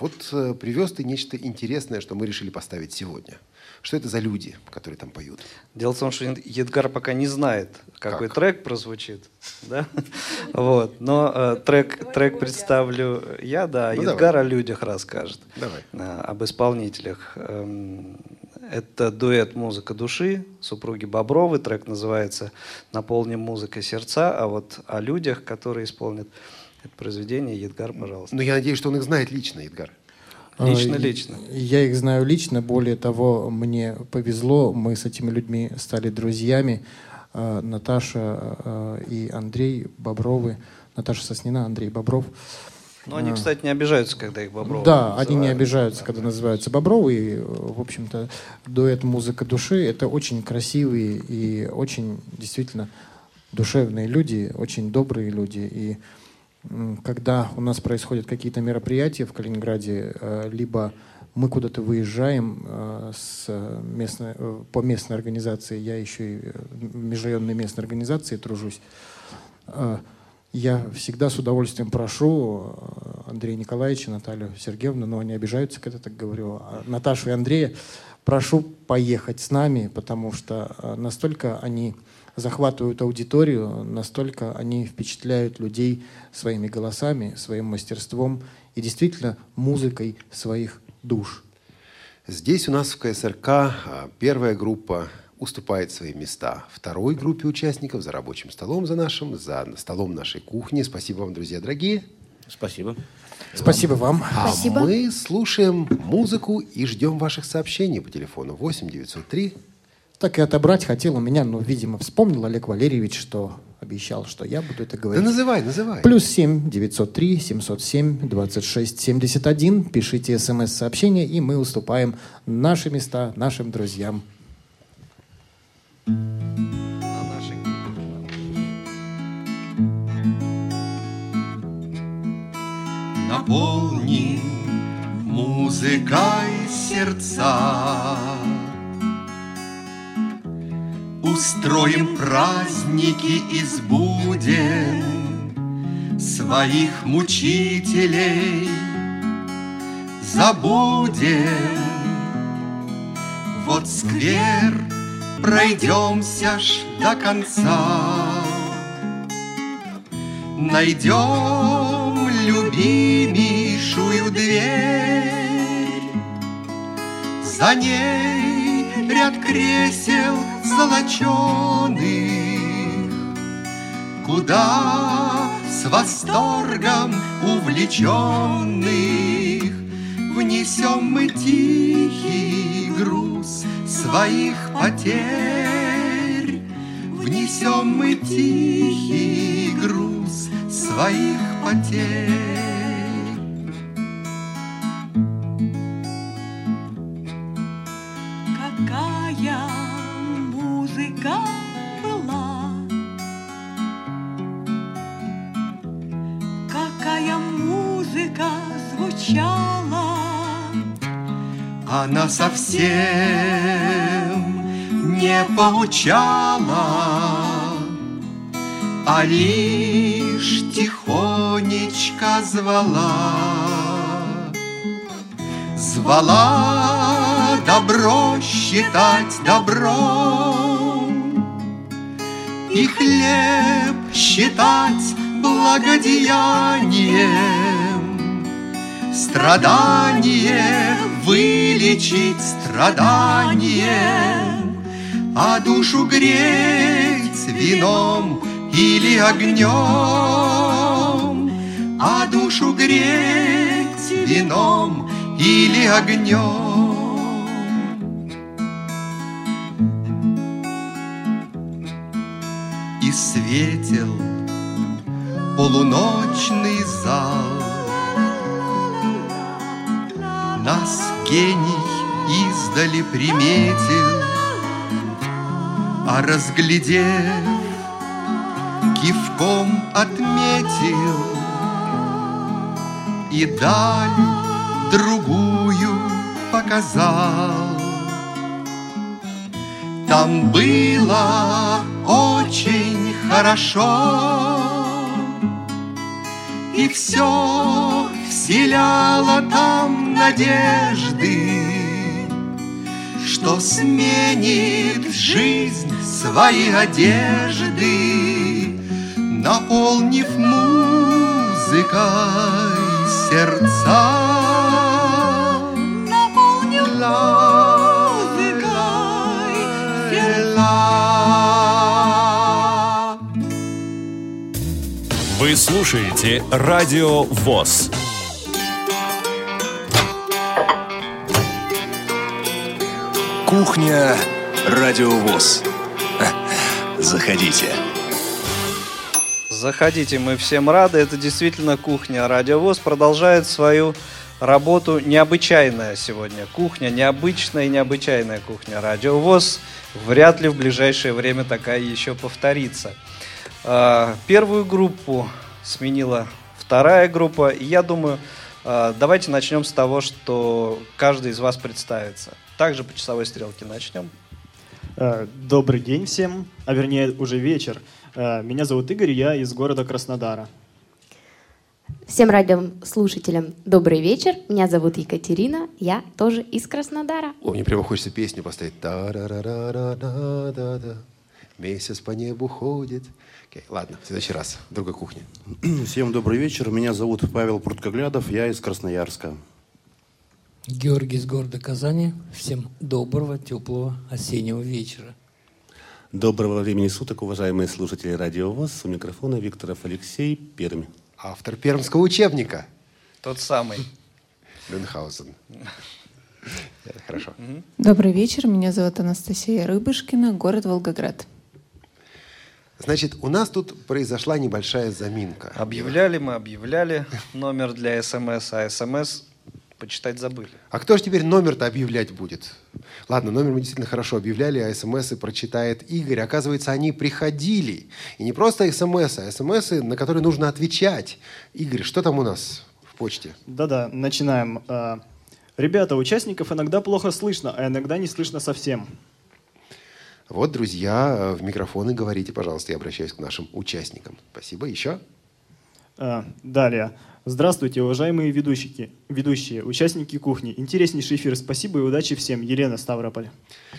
вот привез ты нечто интересное, что мы решили поставить сегодня. Что это за люди, которые там поют? Дело в том, что Едгар пока не знает, какой трек прозвучит. Да? Вот. Но трек представлю я, да. Ну, Едгар давай. О людях расскажет. Давай. Об исполнителях. Это дуэт «Музыка души», супруги Бобровы. Трек называется «Наполним музыкой сердца». А вот о людях, которые исполнят это произведение, Едгар, пожалуйста. Ну, я надеюсь, что он их знает лично, Едгар. Лично. Я их знаю лично. Более того, мне повезло. Мы с этими людьми стали друзьями. Наташа и Андрей Бобровы. Наташа Соснина, Андрей Бобров. Но они, кстати, не обижаются, когда их Бобровы называют. Да, они не обижаются, когда называются Бобровы. И, в общем-то, дуэт «Музыка души» — это очень красивые и очень, действительно, душевные люди, очень добрые люди. И когда у нас происходят какие-то мероприятия в Калининграде, либо мы куда-то выезжаем по местной организации, я еще и в межрайонной местной организации тружусь, я всегда с удовольствием прошу Андрея Николаевича, Наталью Сергеевну, но они обижаются, когда так говорю. Наташу и Андрея прошу поехать с нами, потому что настолько они захватывают аудиторию, настолько они впечатляют людей своими голосами, своим мастерством и действительно музыкой своих душ. Здесь у нас в КСРК первая группа уступает свои места второй группе участников за рабочим столом, за столом нашей кухни. Спасибо вам, друзья дорогие. Спасибо. Спасибо вам. Спасибо. Мы слушаем музыку и ждем ваших сообщений по телефону 8903. Так и отобрать хотел у меня, но, видимо, вспомнил Олег Валерьевич, что обещал, что я буду это говорить. Да называй. +7 903 707 26 71. Пишите смс-сообщение, и мы уступаем наши места нашим друзьям. Наполни музыкой сердца, устроим праздники из буден, своих мучителей забудем. Вот сквер, пройдемся ж до конца, найдем любимейшую дверь, за ней ряд кресел золоченых, куда с восторгом увлеченных внесем мы тихий груз своих потерь, внесем мы тихий груз своих потерь. Она совсем не поучала, а лишь тихонечко звала. Звала добро считать добром и хлеб считать благодеянием, страдание вылечить страданием, а душу греть вином или огнем, а душу греть вином или огнем. И светел полуночный зал, нас гений издали приметил, а разглядев, кивком отметил, и даль другую показал. Там было очень хорошо, и все вселяла там надежды, что сменит жизнь свои одежды, наполнив музыкой сердца, наполнив музыкой тела. Вы слушаете Радио ВОС. Кухня Радио ВОС. Заходите. Заходите, мы всем рады. Это действительно кухня Радио ВОС продолжает свою работу. Необычайная сегодня кухня, необычная и необычайная кухня Радио ВОС. Вряд ли в ближайшее время такая еще повторится. Первую группу сменила вторая группа. И я думаю, давайте начнем с того, что каждый из вас представится. Также по часовой стрелке начнем. Добрый день всем, а вернее уже вечер. Меня зовут Игорь, я из города Краснодара. Всем радиослушателям добрый вечер. Меня зовут Екатерина. Я тоже из Краснодара. О, мне прямо хочется песню поставить. Та-ра-ра-ра-ра-да-да. Месяц по небу ходит. Окей, ладно, в следующий раз. В другой кухне. Всем добрый вечер. Меня зовут Павел Пруткоглядов. Я из Красноярска. Георгий из города Казани. Всем доброго, теплого осеннего вечера. Доброго времени суток, уважаемые слушатели Радио ВОС. У микрофона Викторов Алексей, Пермь. Автор пермского учебника. Тот самый. Мюнхгаузен. Хорошо. Добрый вечер. Меня зовут Анастасия Рыбышкина, город Волгоград. Значит, у нас тут произошла небольшая заминка. Объявляли номер для СМС, а СМС почитать забыли. А кто же теперь номер-то объявлять будет? Ладно, номер мы действительно хорошо объявляли, а смсы прочитает Игорь. Оказывается, они приходили. И не просто смсы, а смсы, на которые нужно отвечать. Игорь, что там у нас в почте? Да-да, начинаем. Ребята, участников иногда плохо слышно, а иногда не слышно совсем. Вот, друзья, в микрофоны говорите, пожалуйста. Я обращаюсь к нашим участникам. Спасибо. Еще? Далее. Здравствуйте, уважаемые ведущие, участники кухни. Интереснейший эфир. Спасибо и удачи всем. Елена, Ставрополь.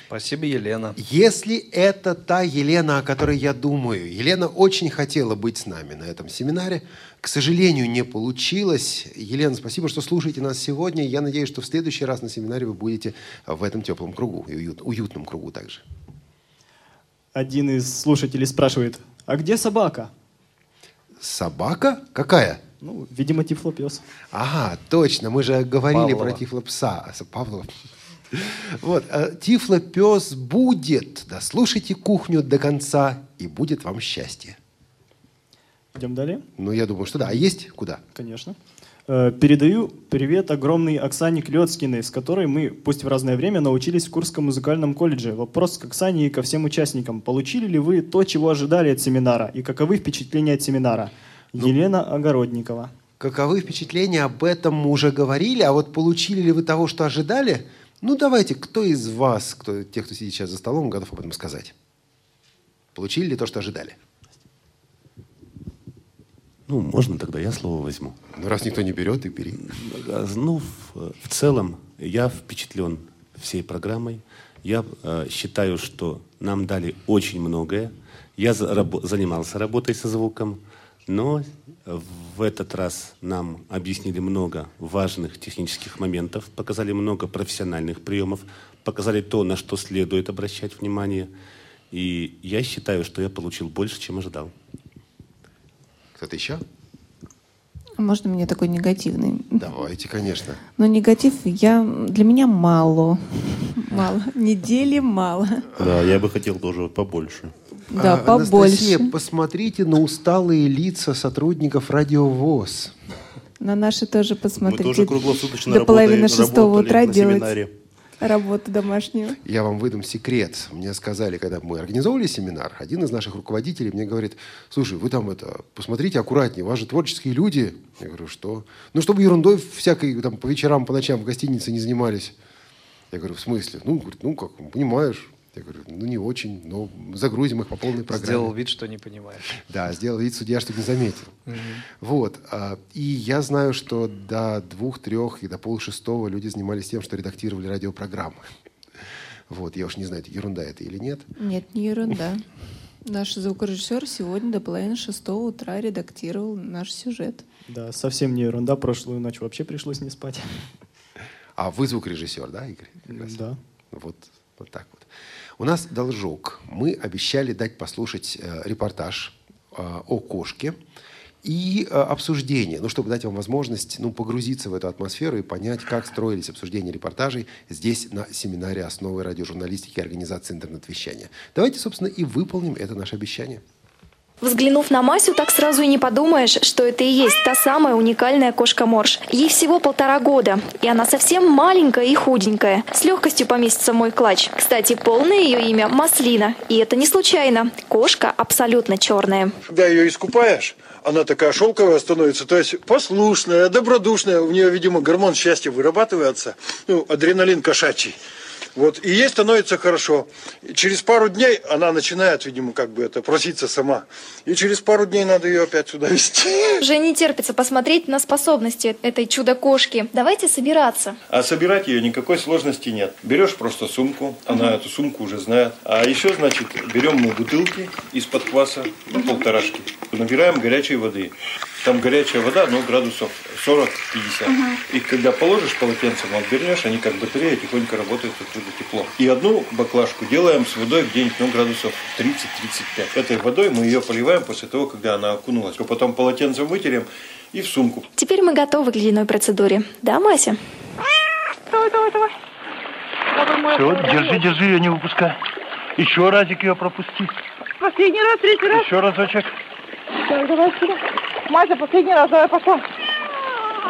Спасибо, Елена. Если это та Елена, о которой я думаю. Елена очень хотела быть с нами на этом семинаре. К сожалению, не получилось. Елена, спасибо, что слушаете нас сегодня. Я надеюсь, что в следующий раз на семинаре вы будете в этом теплом кругу и уютном кругу также. Один из слушателей спрашивает, а где собака? Собака? Какая? Ну, видимо, тифлопёс. Ага, точно. Мы же говорили Павлова. Про тифлопса. Павлова. Вот. Тифлопёс будет. Дослушайте кухню до конца, и будет вам счастье. Идем далее? Ну, я думаю, что да. А есть куда? Конечно. Передаю привет огромный Оксане Клёцкиной, с которой мы, пусть в разное время, научились в Курском музыкальном колледже. Вопрос к Оксане и ко всем участникам. Получили ли вы то, чего ожидали от семинара? И каковы впечатления от семинара? Елена Огородникова. Каковы впечатления? Об этом мы уже говорили. А вот получили ли вы того, что ожидали? Ну, давайте, кто из вас, тех, кто сидит сейчас за столом, готов об этом сказать? Получили ли то, что ожидали? Ну, можно тогда я слово возьму. Ну, раз никто не берет, ты бери. Ну, в целом, я впечатлен всей программой. Я считаю, что нам дали очень многое. Я занимался работой со звуком, но в этот раз нам объяснили много важных технических моментов, показали много профессиональных приемов, показали то, на что следует обращать внимание. И я считаю, что я получил больше, чем ожидал. Кто-то еще? Можно мне такой негативный? Давайте, конечно. Но негатив для меня мало. Мало. Недели мало. Да, я бы хотел тоже побольше. Да, побольше. Анастасия, посмотрите на усталые лица сотрудников Радио ВОС. На наши тоже посмотрите. Мы тоже круглосуточно до половины шестого утра делать работу домашнюю. Я вам выдам секрет. Мне сказали, когда мы организовывали семинар, один из наших руководителей мне говорит, слушай, вы там посмотрите аккуратнее, у вас же творческие люди. Я говорю, что? Ну, чтобы ерундой всякой там по вечерам, по ночам в гостинице не занимались. Я говорю, в смысле? Ну, говорит, ну как, понимаешь. Я говорю, ну не очень, но загрузим их по полной программе. Сделал вид, что не понимаешь. Да, сделал вид судья, что не заметил. Вот. И я знаю, что до 2-3 и до 5-6 люди занимались тем, что редактировали радиопрограммы. Вот. Я уж не знаю, ерунда это или нет. Нет, не ерунда. Наш звукорежиссер сегодня до 5:30 утра редактировал наш сюжет. Да, совсем не ерунда. Прошлую ночь вообще пришлось не спать. А вы звукорежиссер, да, Игорь? Да. Вот так вот. У нас должок. Мы обещали дать послушать репортаж о кошке и обсуждение, чтобы дать вам возможность погрузиться в эту атмосферу и понять, как строились обсуждения репортажей здесь на семинаре «Основы радиожурналистики и организации интернет-вещания». Давайте, собственно, и выполним это наше обещание. Взглянув на Масю, так сразу и не подумаешь, что это и есть та самая уникальная кошка-морж. Ей всего 1,5 года, и она совсем маленькая и худенькая. С легкостью поместится в мой клатч. Кстати, полное ее имя – Маслина. И это не случайно. Кошка абсолютно черная. Когда ее искупаешь, она такая шелковая становится, то есть послушная, добродушная. У нее, видимо, гормон счастья вырабатывается, адреналин кошачий. Вот, и ей становится хорошо. И через пару дней она начинает, видимо, как бы это, проситься сама. И через пару дней надо ее опять сюда везти. Уже не терпится посмотреть на способности этой чудо-кошки. Давайте собираться. А собирать ее никакой сложности нет. Берешь просто сумку, она эту сумку уже знает. А еще, значит, берем мы бутылки из-под кваса, ну, полторашки. Набираем горячей воды. Там горячая вода, ну, градусов 40-50. И когда положишь полотенцем, отвернешь, они как батарея тихонько работают, оттуда тепло. И одну баклажку делаем с водой где-нибудь, ну, градусов 30-35. Этой водой мы ее поливаем после того, когда она окунулась. Потом полотенцем вытерем и в сумку. Теперь мы готовы к ледяной процедуре. Да, Мася? Давай, давай, давай. Все, держи, держи ее, не выпускай. Еще разик ее пропусти. Последний раз, третий раз. Еще разочек. Давай, давай, сюда. Мася, последний раз, давай, пошла.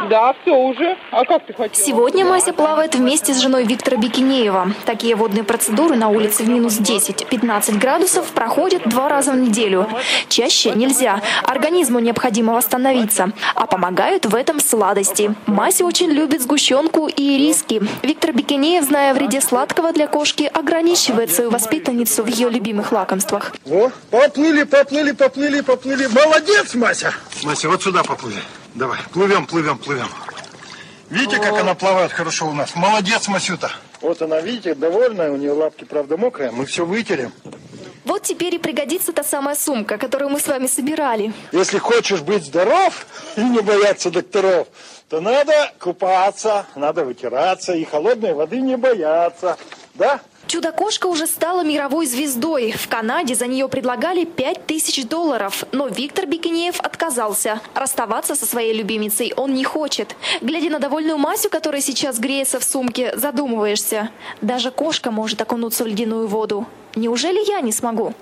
Да, все уже. А как ты хотела? Сегодня Мася плавает вместе с женой Виктора Бикинеева. Такие водные процедуры на улице в минус 10-15 градусов проходят 2 раза в неделю. Чаще нельзя. Организму необходимо восстановиться. А помогают в этом сладости. Мася очень любит сгущенку и ириски. Виктор Бикинеев, зная о вреде сладкого для кошки, ограничивает свою воспитанницу в ее любимых лакомствах. О, поплыли, поплыли, поплыли, поплыли. Молодец, Мася! Мася, вот сюда поплыли. Давай, плывем, плывем, плывем. Видите, как она плавает хорошо у нас? Молодец, Масюта. Вот она, видите, довольная, у нее лапки, правда, мокрые. Мы все вытерем. Вот теперь и пригодится та самая сумка, которую мы с вами собирали. Если хочешь быть здоров и не бояться докторов, то надо купаться, надо вытираться и холодной воды не бояться. Да? Чудо-кошка уже стала мировой звездой. В Канаде за нее предлагали $5000, но Виктор Бикинеев отказался. Расставаться со своей любимицей он не хочет. Глядя на довольную Масю, которая сейчас греется в сумке, задумываешься. Даже кошка может окунуться в ледяную воду. Неужели я не смогу?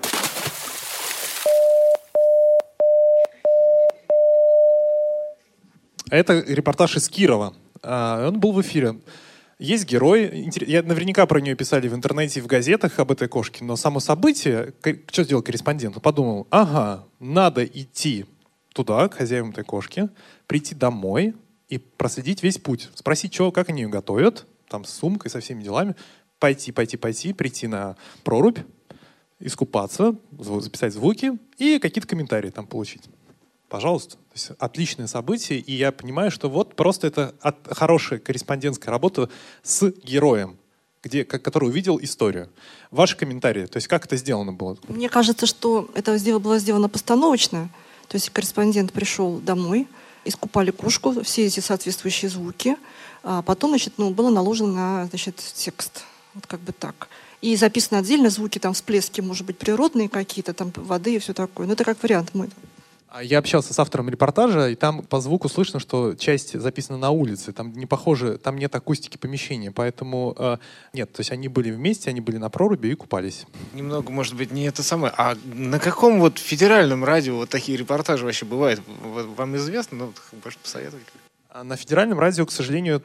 Это репортаж из Кирова. Он был в эфире. Есть герой, наверняка про нее писали в интернете и в газетах об этой кошке, но само событие, что сделал корреспондент? Он подумал, ага, надо идти туда, к хозяевам этой кошки, прийти домой и проследить весь путь, спросить, что, как они ее готовят, там с сумкой, со всеми делами, пойти, прийти на прорубь, искупаться, записать звуки и какие-то комментарии там получить. Пожалуйста. То есть отличное событие, и я понимаю, что вот просто это хорошая корреспондентская работа с героем, который увидел историю. Ваши комментарии, то есть как это сделано было? Мне кажется, что это было сделано постановочно. То есть корреспондент пришел домой, искупали кошку, все эти соответствующие звуки, а потом, значит, было наложено на, текст. Вот как бы так. И записаны отдельно звуки, там всплески, может быть, природные какие-то, там воды и все такое. Но это как вариант мы... Я общался с автором репортажа, и там по звуку слышно, что часть записана на улице. Там не похоже, там нет акустики помещения. Поэтому нет, то есть они были вместе, они были на проруби и купались. Немного, может быть, не это самое. А на каком федеральном радио такие репортажи вообще бывают? Вам известно? Может, посоветовать? На федеральном радио, к сожалению,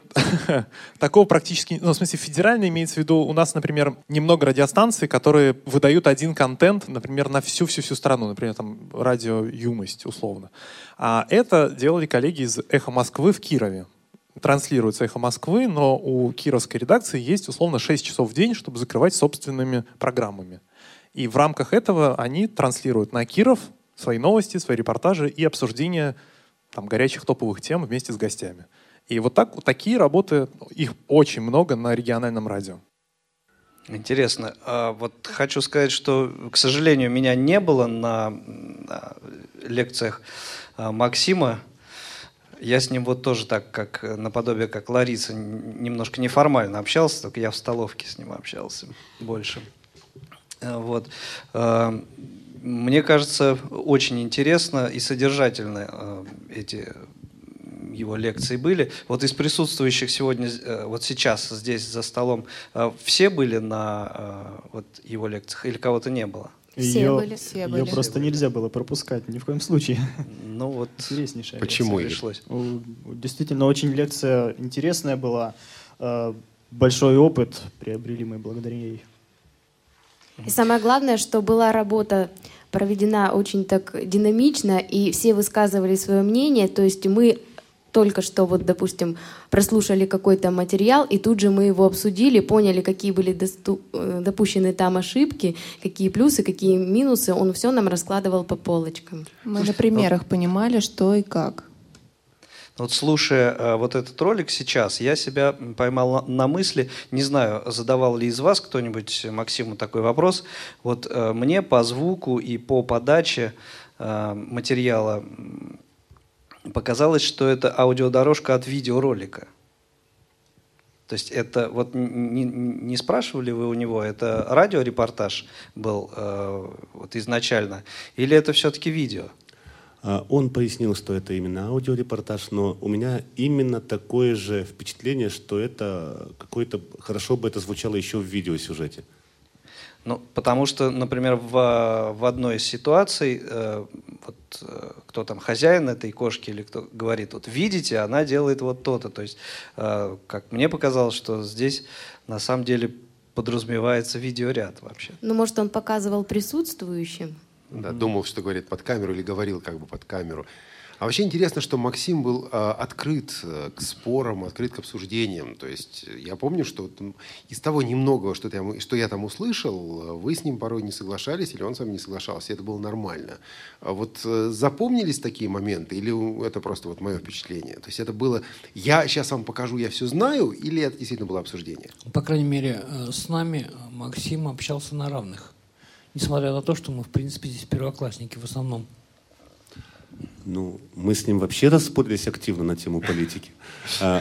такого практически... в смысле, федеральное имеется в виду, у нас, например, немного радиостанций, которые выдают один контент, например, на всю-всю-всю страну. Например, там радио «Юность», условно. А это делали коллеги из «Эхо Москвы» в Кирове. Транслируется «Эхо Москвы», но у кировской редакции есть, условно, 6 часов в день, чтобы закрывать собственными программами. И в рамках этого они транслируют на Киров свои новости, свои репортажи и обсуждения там горячих топовых тем вместе с гостями. И такие работы, их очень много на региональном радио. Интересно. Хочу сказать, что, к сожалению, меня не было на лекциях Максима. Я с ним тоже так, как наподобие, как Лариса, немножко неформально общался, только я в столовке с ним общался больше. Мне кажется, очень интересно и содержательно эти его лекции были. Из присутствующих сегодня, сейчас здесь за столом, все были на его лекциях или кого-то не было? Все были. Ее просто нельзя было пропускать, ни в коем случае. Интереснейшая почему лекция пришлось. Действительно, очень лекция интересная была. Большой опыт приобрели мы благодаря ей. И самое главное, что была работа проведена очень так динамично, и все высказывали свое мнение, то есть мы только что, вот, допустим, прослушали какой-то материал, и тут же мы его обсудили, поняли, какие были допущены там ошибки, какие плюсы, какие минусы. Он все нам раскладывал по полочкам. Мы на примерах понимали, что и как. Вот слушая вот этот ролик сейчас, я себя поймал на мысли, не знаю, задавал ли из вас кто-нибудь Максиму такой вопрос. Вот мне по звуку и по подаче материала показалось, что это аудиодорожка от видеоролика. То есть это, вот не спрашивали вы у него, это радиорепортаж был вот изначально, или это все-таки видео? Он пояснил, что это именно аудиорепортаж, но у меня именно такое же впечатление, что это какой-то... Хорошо бы это звучало еще в видеосюжете. Ну, потому что, например, в одной из ситуаций, кто там хозяин этой кошки или кто говорит, вот видите, она делает вот то-то. То есть, как мне показалось, что здесь на самом деле подразумевается видеоряд вообще. Ну, может, он показывал присутствующим? Да, думал, что говорит под камеру или говорил как бы под камеру. А вообще интересно, что Максим был открыт к спорам, открыт к обсуждениям. То есть я помню, что из того немногого, что я там услышал, вы с ним порой не соглашались или он с вами не соглашался. Это было нормально. Вот запомнились такие моменты или это просто вот мое впечатление? То есть это было «я сейчас вам покажу, я все знаю» или это действительно было обсуждение? По крайней мере, с нами Максим общался на равных. Несмотря на то, что мы, в принципе, здесь первоклассники в основном. Ну, мы с ним вообще распорились активно на тему политики.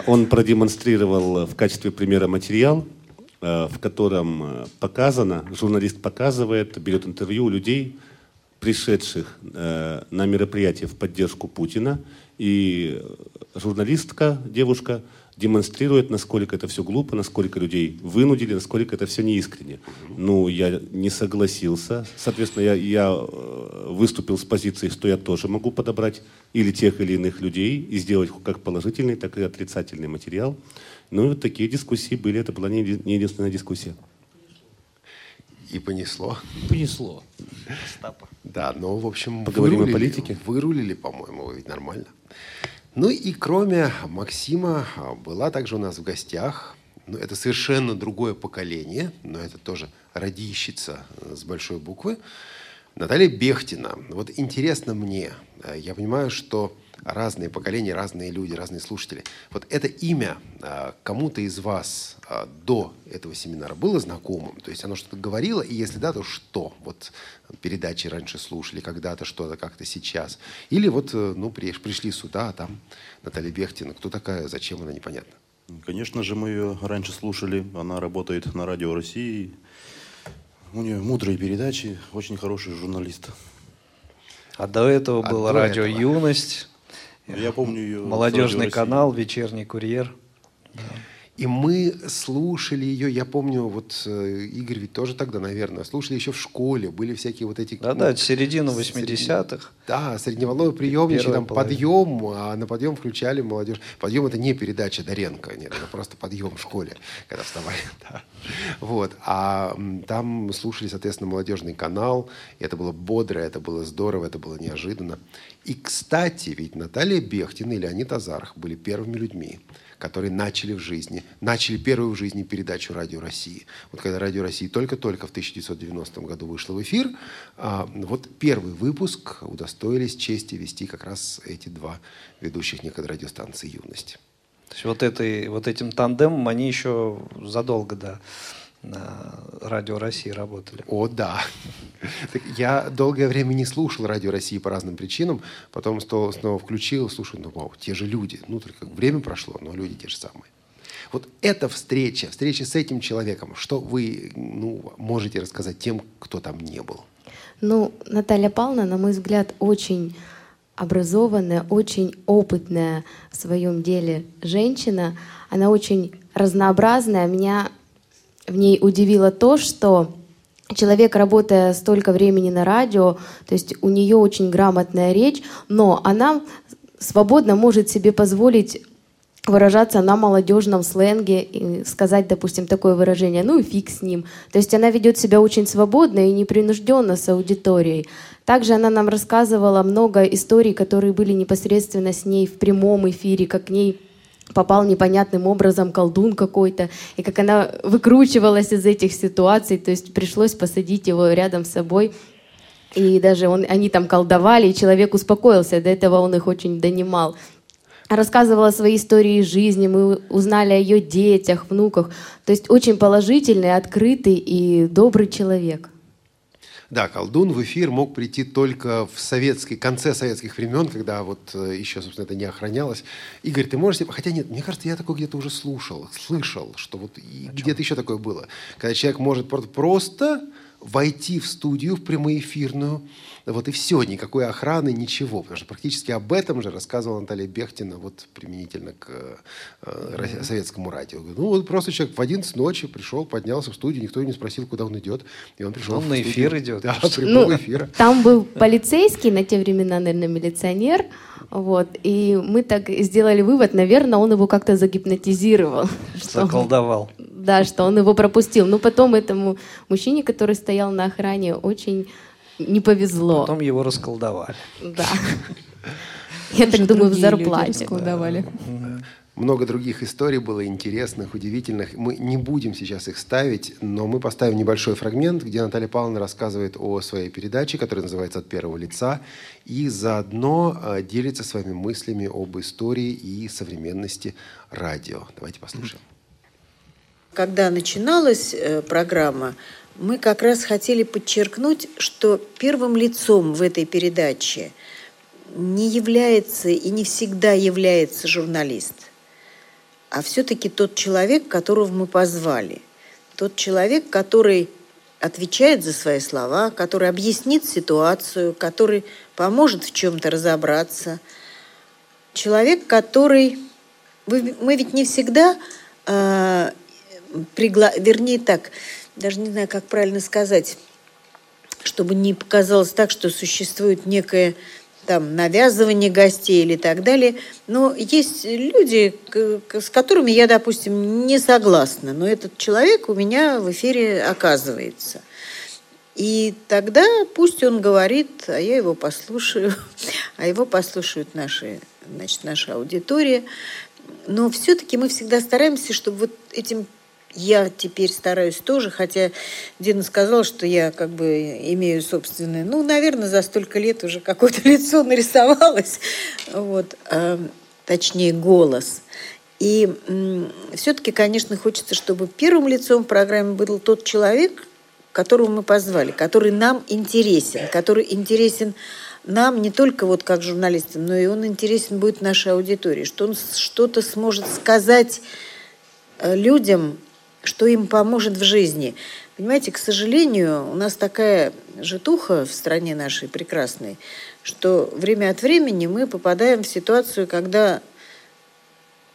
Он продемонстрировал в качестве примера материал, в котором показано, журналист показывает, берет интервью у людей, пришедших на мероприятие в поддержку Путина. И журналистка, девушка, демонстрирует, насколько это все глупо, насколько людей вынудили, насколько это все неискренне. Ну, я не согласился. Соответственно, я выступил с позиции, что я тоже могу подобрать или тех, или иных людей и сделать как положительный, так и отрицательный материал. Ну, и вот такие дискуссии были. Это была не единственная дискуссия. И понесло. Понесло. Да, но, в общем, поговорим о политике. Вырулили, по-моему, ведь нормально. Ну и кроме Максима была также у нас в гостях, ну, это совершенно другое поколение, но это тоже радищица с большой буквы, Наталья Бехтина. Вот интересно мне, я понимаю, что разные поколения, разные люди, разные слушатели. Вот это имя кому-то из вас до этого семинара было знакомым? То есть оно что-то говорило? И если да, то что? Вот передачи раньше слушали, когда-то что-то, как-то сейчас. Или вот ну, пришли сюда, а там Наталья Бехтина. Кто такая? Зачем она? Непонятно. Конечно же, мы ее раньше слушали. Она работает на Радио России. У нее мудрые передачи. Очень хороший журналист. А до этого было Радио Юность. Я помню ее. Молодежный канал, вечерний курьер. Да. И мы слушали ее, я помню, вот Игорь ведь тоже тогда, наверное, слушали еще в школе, были всякие вот эти... Да-да, середина 80-х. Да, средневолновый приемничий, там подъем, а на подъем включали молодежь. Подъем — это не передача Доренко, нет, это просто подъем в школе, когда вставали. Да. Вот, а там слушали, соответственно, молодежный канал, это было бодро, это было здорово, это было неожиданно. И, кстати, ведь Наталья Бехтина и Леонид Азарх были первыми людьми, которые начали первую в жизни передачу «Радио России». Вот когда «Радио России» только-только в 1990 году вышло в эфир, вот первый выпуск удостоились чести вести как раз эти два ведущих некогда радиостанции «Юность». То есть этим тандемом они еще задолго на Радио России работали. О, да. Я долгое время не слушал Радио России по разным причинам. Потом снова включил, слушал, вау, те же люди. Ну, только время прошло, но люди те же самые. Вот эта встреча с этим человеком, что вы можете рассказать тем, кто там не был? Ну, Наталья Павловна, на мой взгляд, очень образованная, очень опытная в своем деле женщина. Она очень разнообразная. Меня в ней удивило то, что человек, работая столько времени на радио, то есть у нее очень грамотная речь, но она свободно может себе позволить выражаться на молодежном сленге и сказать, допустим, такое выражение, ну и фиг с ним. То есть она ведет себя очень свободно и непринужденно с аудиторией. Также она нам рассказывала много историй, которые были непосредственно с ней в прямом эфире, как к ней попал непонятным образом колдун какой-то, и как она выкручивалась из этих ситуаций, то есть пришлось посадить его рядом с собой. И даже они там колдовали, и человек успокоился, до этого он их очень донимал. Рассказывала свои истории жизни, мы узнали о ее детях, внуках. То есть очень положительный, открытый и добрый человек. Да, колдун в эфир мог прийти только в конце советских времен, когда вот еще, собственно, это не охранялось. Игорь, ты можешь... Хотя нет, мне кажется, я такое где-то уже слышал, что вот где-то еще такое было. Когда человек может просто войти в студию, в прямоэфирную, вот и все, никакой охраны, ничего. Потому что практически об этом же рассказывала Наталья Бехтина, вот применительно к советскому радио. Ну, вот просто человек в 11 ночи пришел, поднялся в студию, никто не спросил, куда он идет. И он пришел на эфир идет. Да, прямого эфира. Там был полицейский, на те времена, наверное, милиционер. Вот. И мы так сделали вывод, наверное, он его как-то загипнотизировал. Заколдовал. Да, что он его пропустил. Но потом этому мужчине, который стоял на охране, очень не повезло. Потом его расколдовали. Да. Я так думаю, в зарплате. Расколдовали. Много других историй было интересных, удивительных. Мы не будем сейчас их ставить, но мы поставим небольшой фрагмент, где Наталья Павловна рассказывает о своей передаче, которая называется «От первого лица», и заодно делится своими мыслями об истории и современности радио. Давайте послушаем. Когда начиналась программа, мы как раз хотели подчеркнуть, что первым лицом в этой передаче не является и не всегда является журналист, а все-таки тот человек, которого мы позвали. Тот человек, который отвечает за свои слова, который объяснит ситуацию, который поможет в чем-то разобраться. Человек, который... Мы ведь не всегда... Вернее так, даже не знаю, как правильно сказать, чтобы не показалось так, что существует некое там навязывание гостей или так далее. Но есть люди, с которыми я, допустим, не согласна, но этот человек у меня в эфире оказывается. И тогда пусть он говорит, а я его послушаю, а его послушают наша аудитория. Но все-таки мы всегда стараемся, чтобы вот этим... Я теперь стараюсь тоже, хотя Дина сказала, что я как бы имею собственное... Ну, наверное, за столько лет уже какое-то лицо нарисовалось, вот, точнее, голос. И все-таки, конечно, хочется, чтобы первым лицом в программе был тот человек, которого мы позвали, который нам интересен, который интересен нам не только вот как журналистам, но и он интересен будет нашей аудитории, что он что-то сможет сказать людям, что им поможет в жизни. Понимаете, к сожалению, у нас такая житуха в стране нашей прекрасной, что время от времени мы попадаем в ситуацию, когда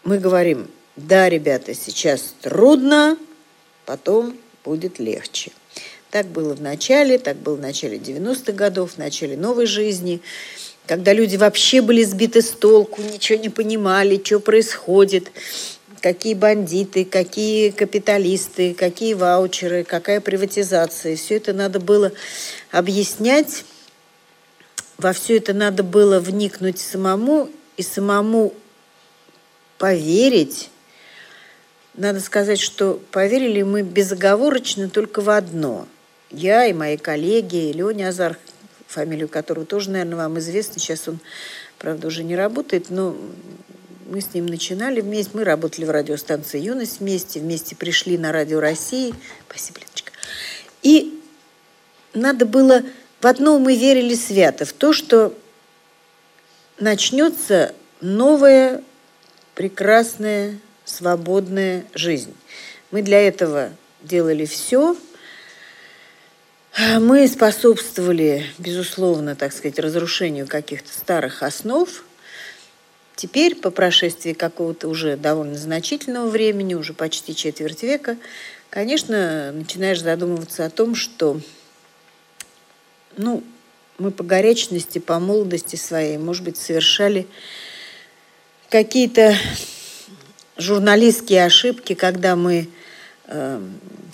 мы говорим: да, ребята, сейчас трудно, потом будет легче. Так было в начале, так было в начале 90-х годов, в начале новой жизни, когда люди вообще были сбиты с толку, ничего не понимали, что происходит. Какие бандиты, какие капиталисты, какие ваучеры, какая приватизация. Все это надо было объяснять, во все это надо было вникнуть самому и самому поверить. Надо сказать, что поверили мы безоговорочно только в одно. Я и мои коллеги, и Леонид Азарх, фамилию которого тоже, наверное, вам известна. Сейчас он, правда, уже не работает, но... Мы с ним начинали вместе, мы работали в радиостанции «Юность» вместе пришли на Радио России. Спасибо, Леночка. И надо было... В одно мы верили свято, в то, что начнется новая, прекрасная, свободная жизнь. Мы для этого делали все. Мы способствовали, безусловно, так сказать, разрушению каких-то старых основ. Теперь, по прошествии какого-то уже довольно значительного времени, уже почти четверть века, конечно, начинаешь задумываться о том, что мы по горячности, по молодости своей, может быть, совершали какие-то журналистские ошибки, когда мы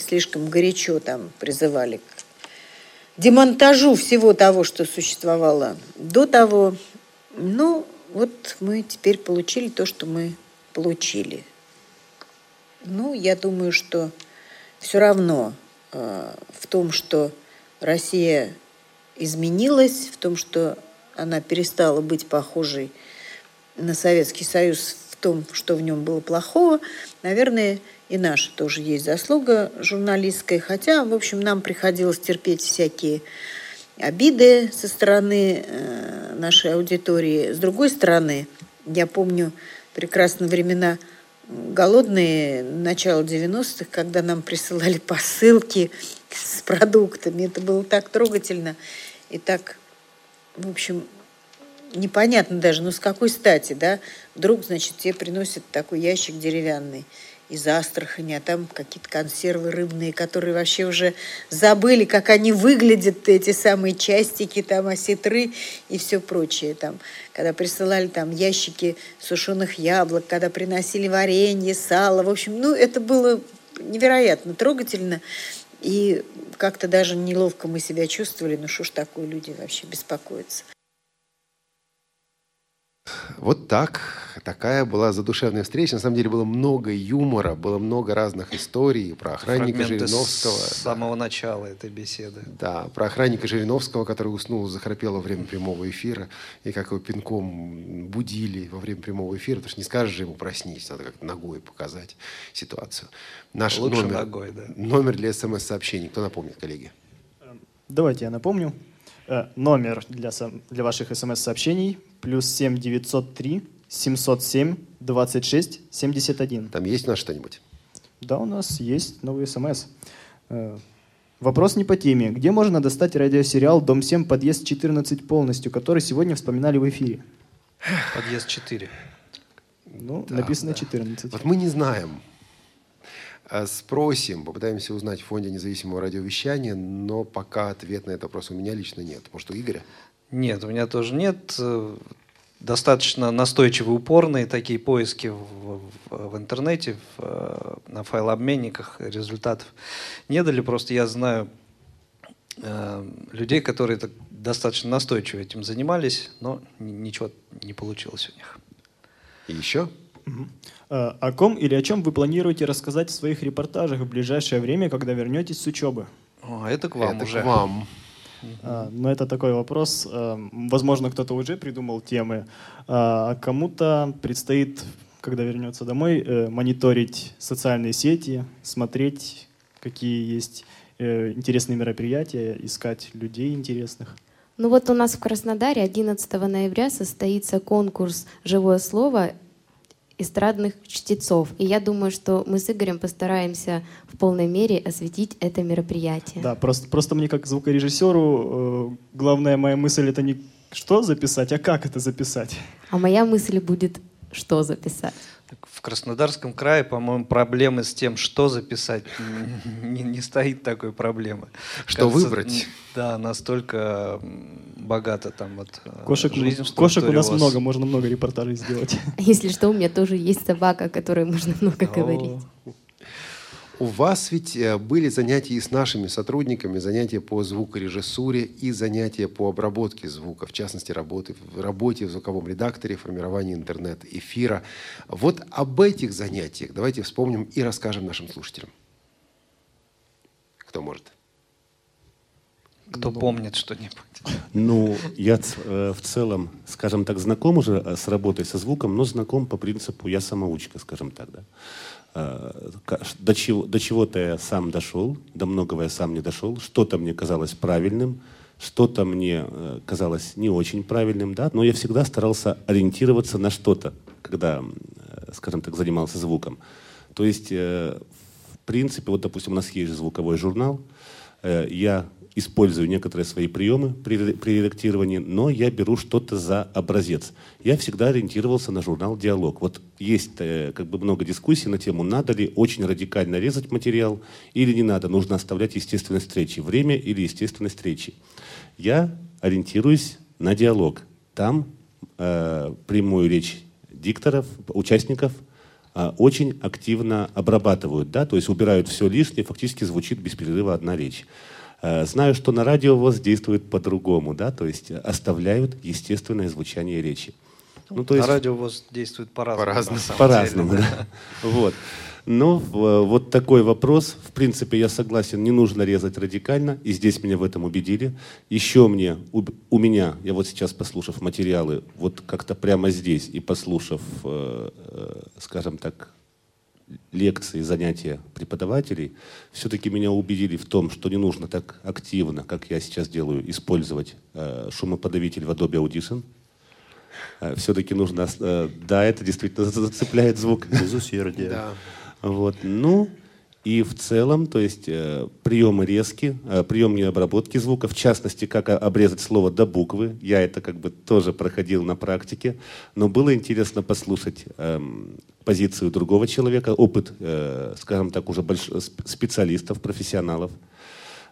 слишком горячо там призывали к демонтажу всего того, что существовало до того. Ну, вот мы теперь получили то, что мы получили. Ну, я думаю, что все равно в том, что Россия изменилась, в том, что она перестала быть похожей на Советский Союз, в том, что в нем было плохого, наверное, и наша тоже есть заслуга журналистская. Хотя, в общем, нам приходилось терпеть всякие обиды со стороны нашей аудитории. С другой стороны, я помню прекрасно времена голодные, начало 90-х, когда нам присылали посылки с продуктами. Это было так трогательно и так, в общем, непонятно даже, ну с какой стати, да? Вдруг, значит, тебе приносят такой ящик деревянный из Астрахани, а там какие-то консервы рыбные, которые вообще уже забыли, как они выглядят, эти самые частики, там осетры и все прочее. Там, когда присылали там ящики сушеных яблок, когда приносили варенье, сало. В общем, ну, это было невероятно трогательно. И как-то даже неловко мы себя чувствовали. Ну, что ж такое, люди вообще беспокоятся. Вот такая была задушевная встреча. На самом деле было много юмора, было много разных историй про охранника Жириновского. С самого начала этой беседы. Да, про охранника Жириновского, который уснул, захрапел во время прямого эфира, и как его пинком будили во время прямого эфира, потому что не скажешь же ему проснись, надо как-то ногой показать ситуацию. Наш лучше номер, ногой, да. Номер для СМС-сообщений. Кто напомнит, коллеги? Давайте я напомню. Номер для ваших СМС-сообщений +7 903 707 26 71. Там есть у нас что-нибудь? Да, у нас есть новый СМС. Вопрос не по теме. Где можно достать радиосериал «Дом 7. Подъезд 14» полностью, который сегодня вспоминали в эфире? Подъезд 4. Ну, да, написано да. 14. Вот мы не знаем. Спросим, попытаемся узнать в Фонде независимого радиовещания, но пока ответ на этот вопрос у меня лично нет. Может, у Игоря? Нет, у меня тоже нет. Достаточно настойчивые, упорные такие поиски в интернете, на файлообменниках результатов не дали. Просто я знаю людей, которые достаточно настойчиво этим занимались, но ничего не получилось у них. И еще? О ком или о чем вы планируете рассказать в своих репортажах в ближайшее время, когда вернетесь с учебы? О, это к вам это уже. К вам. Но это такой вопрос. Возможно, кто-то уже придумал темы, а кому-то предстоит, когда вернется домой, мониторить социальные сети, смотреть, какие есть интересные мероприятия, искать людей интересных. Ну вот у нас в Краснодаре 11 ноября состоится конкурс «Живое слово» эстрадных чтецов. И я думаю, что мы с Игорем постараемся в полной мере осветить это мероприятие. Да, просто мне как звукорежиссеру главная моя мысль — это не что записать, а как это записать. А моя мысль будет что записать. Так, в Краснодарском крае, по-моему, проблемы с тем, что записать, не стоит такой проблемы. Что выбрать? Да, настолько богато там вот жизнь. Кошек у нас много, можно много репортажей сделать. Если что, у меня тоже есть собака, о которой можно много говорить. У вас ведь были занятия и с нашими сотрудниками, занятия по звукорежиссуре и занятия по обработке звука, в частности, работе в звуковом редакторе, формировании интернет-эфира. Вот об этих занятиях давайте вспомним и расскажем нашим слушателям. Кто может? Кто помнит что-нибудь? Ну, я в целом, скажем так, знаком уже с работой со звуком, но знаком по принципу «я самоучка», скажем так, да. До чего-то я сам дошел, до многого я сам не дошел, что-то мне казалось правильным, что-то мне казалось не очень правильным, да, но я всегда старался ориентироваться на что-то, когда, скажем так, занимался звуком. То есть, в принципе, вот, допустим, у нас есть звуковой журнал, я использую некоторые свои приемы при редактировании, но я беру что-то за образец. Я всегда ориентировался на журнал «Диалог». Вот есть как бы много дискуссий на тему, надо ли очень радикально резать материал или не надо, нужно оставлять естественность встречи, время или естественность встречи. Я ориентируюсь на «Диалог». Там прямую речь дикторов, участников очень активно обрабатывают, да? То есть убирают все лишнее, фактически звучит без перерыва одна речь. Знаю, что на радио ВОС действует по-другому, да, то есть оставляют естественное звучание речи. Ну, то есть... На радио ВОС действует по-разному. По-разному, да. Вот. Но вот такой вопрос. В принципе, я согласен, не нужно резать радикально, и здесь меня в этом убедили. Еще мне, у меня, я вот сейчас, послушав материалы, вот как-то прямо здесь и послушав, скажем так, лекции, занятия преподавателей, все-таки меня убедили в том, что не нужно так активно, как я сейчас делаю, использовать шумоподавитель в Adobe Audition. Все-таки нужно... Да, это действительно зацепляет звук. Без усердия. Да. Вот. Ну и в целом, то есть приемы резки, приемные обработки звука, в частности, как обрезать слово до буквы. Я это как бы тоже проходил на практике, но было интересно послушать позицию другого человека, опыт, скажем так, уже специалистов, профессионалов,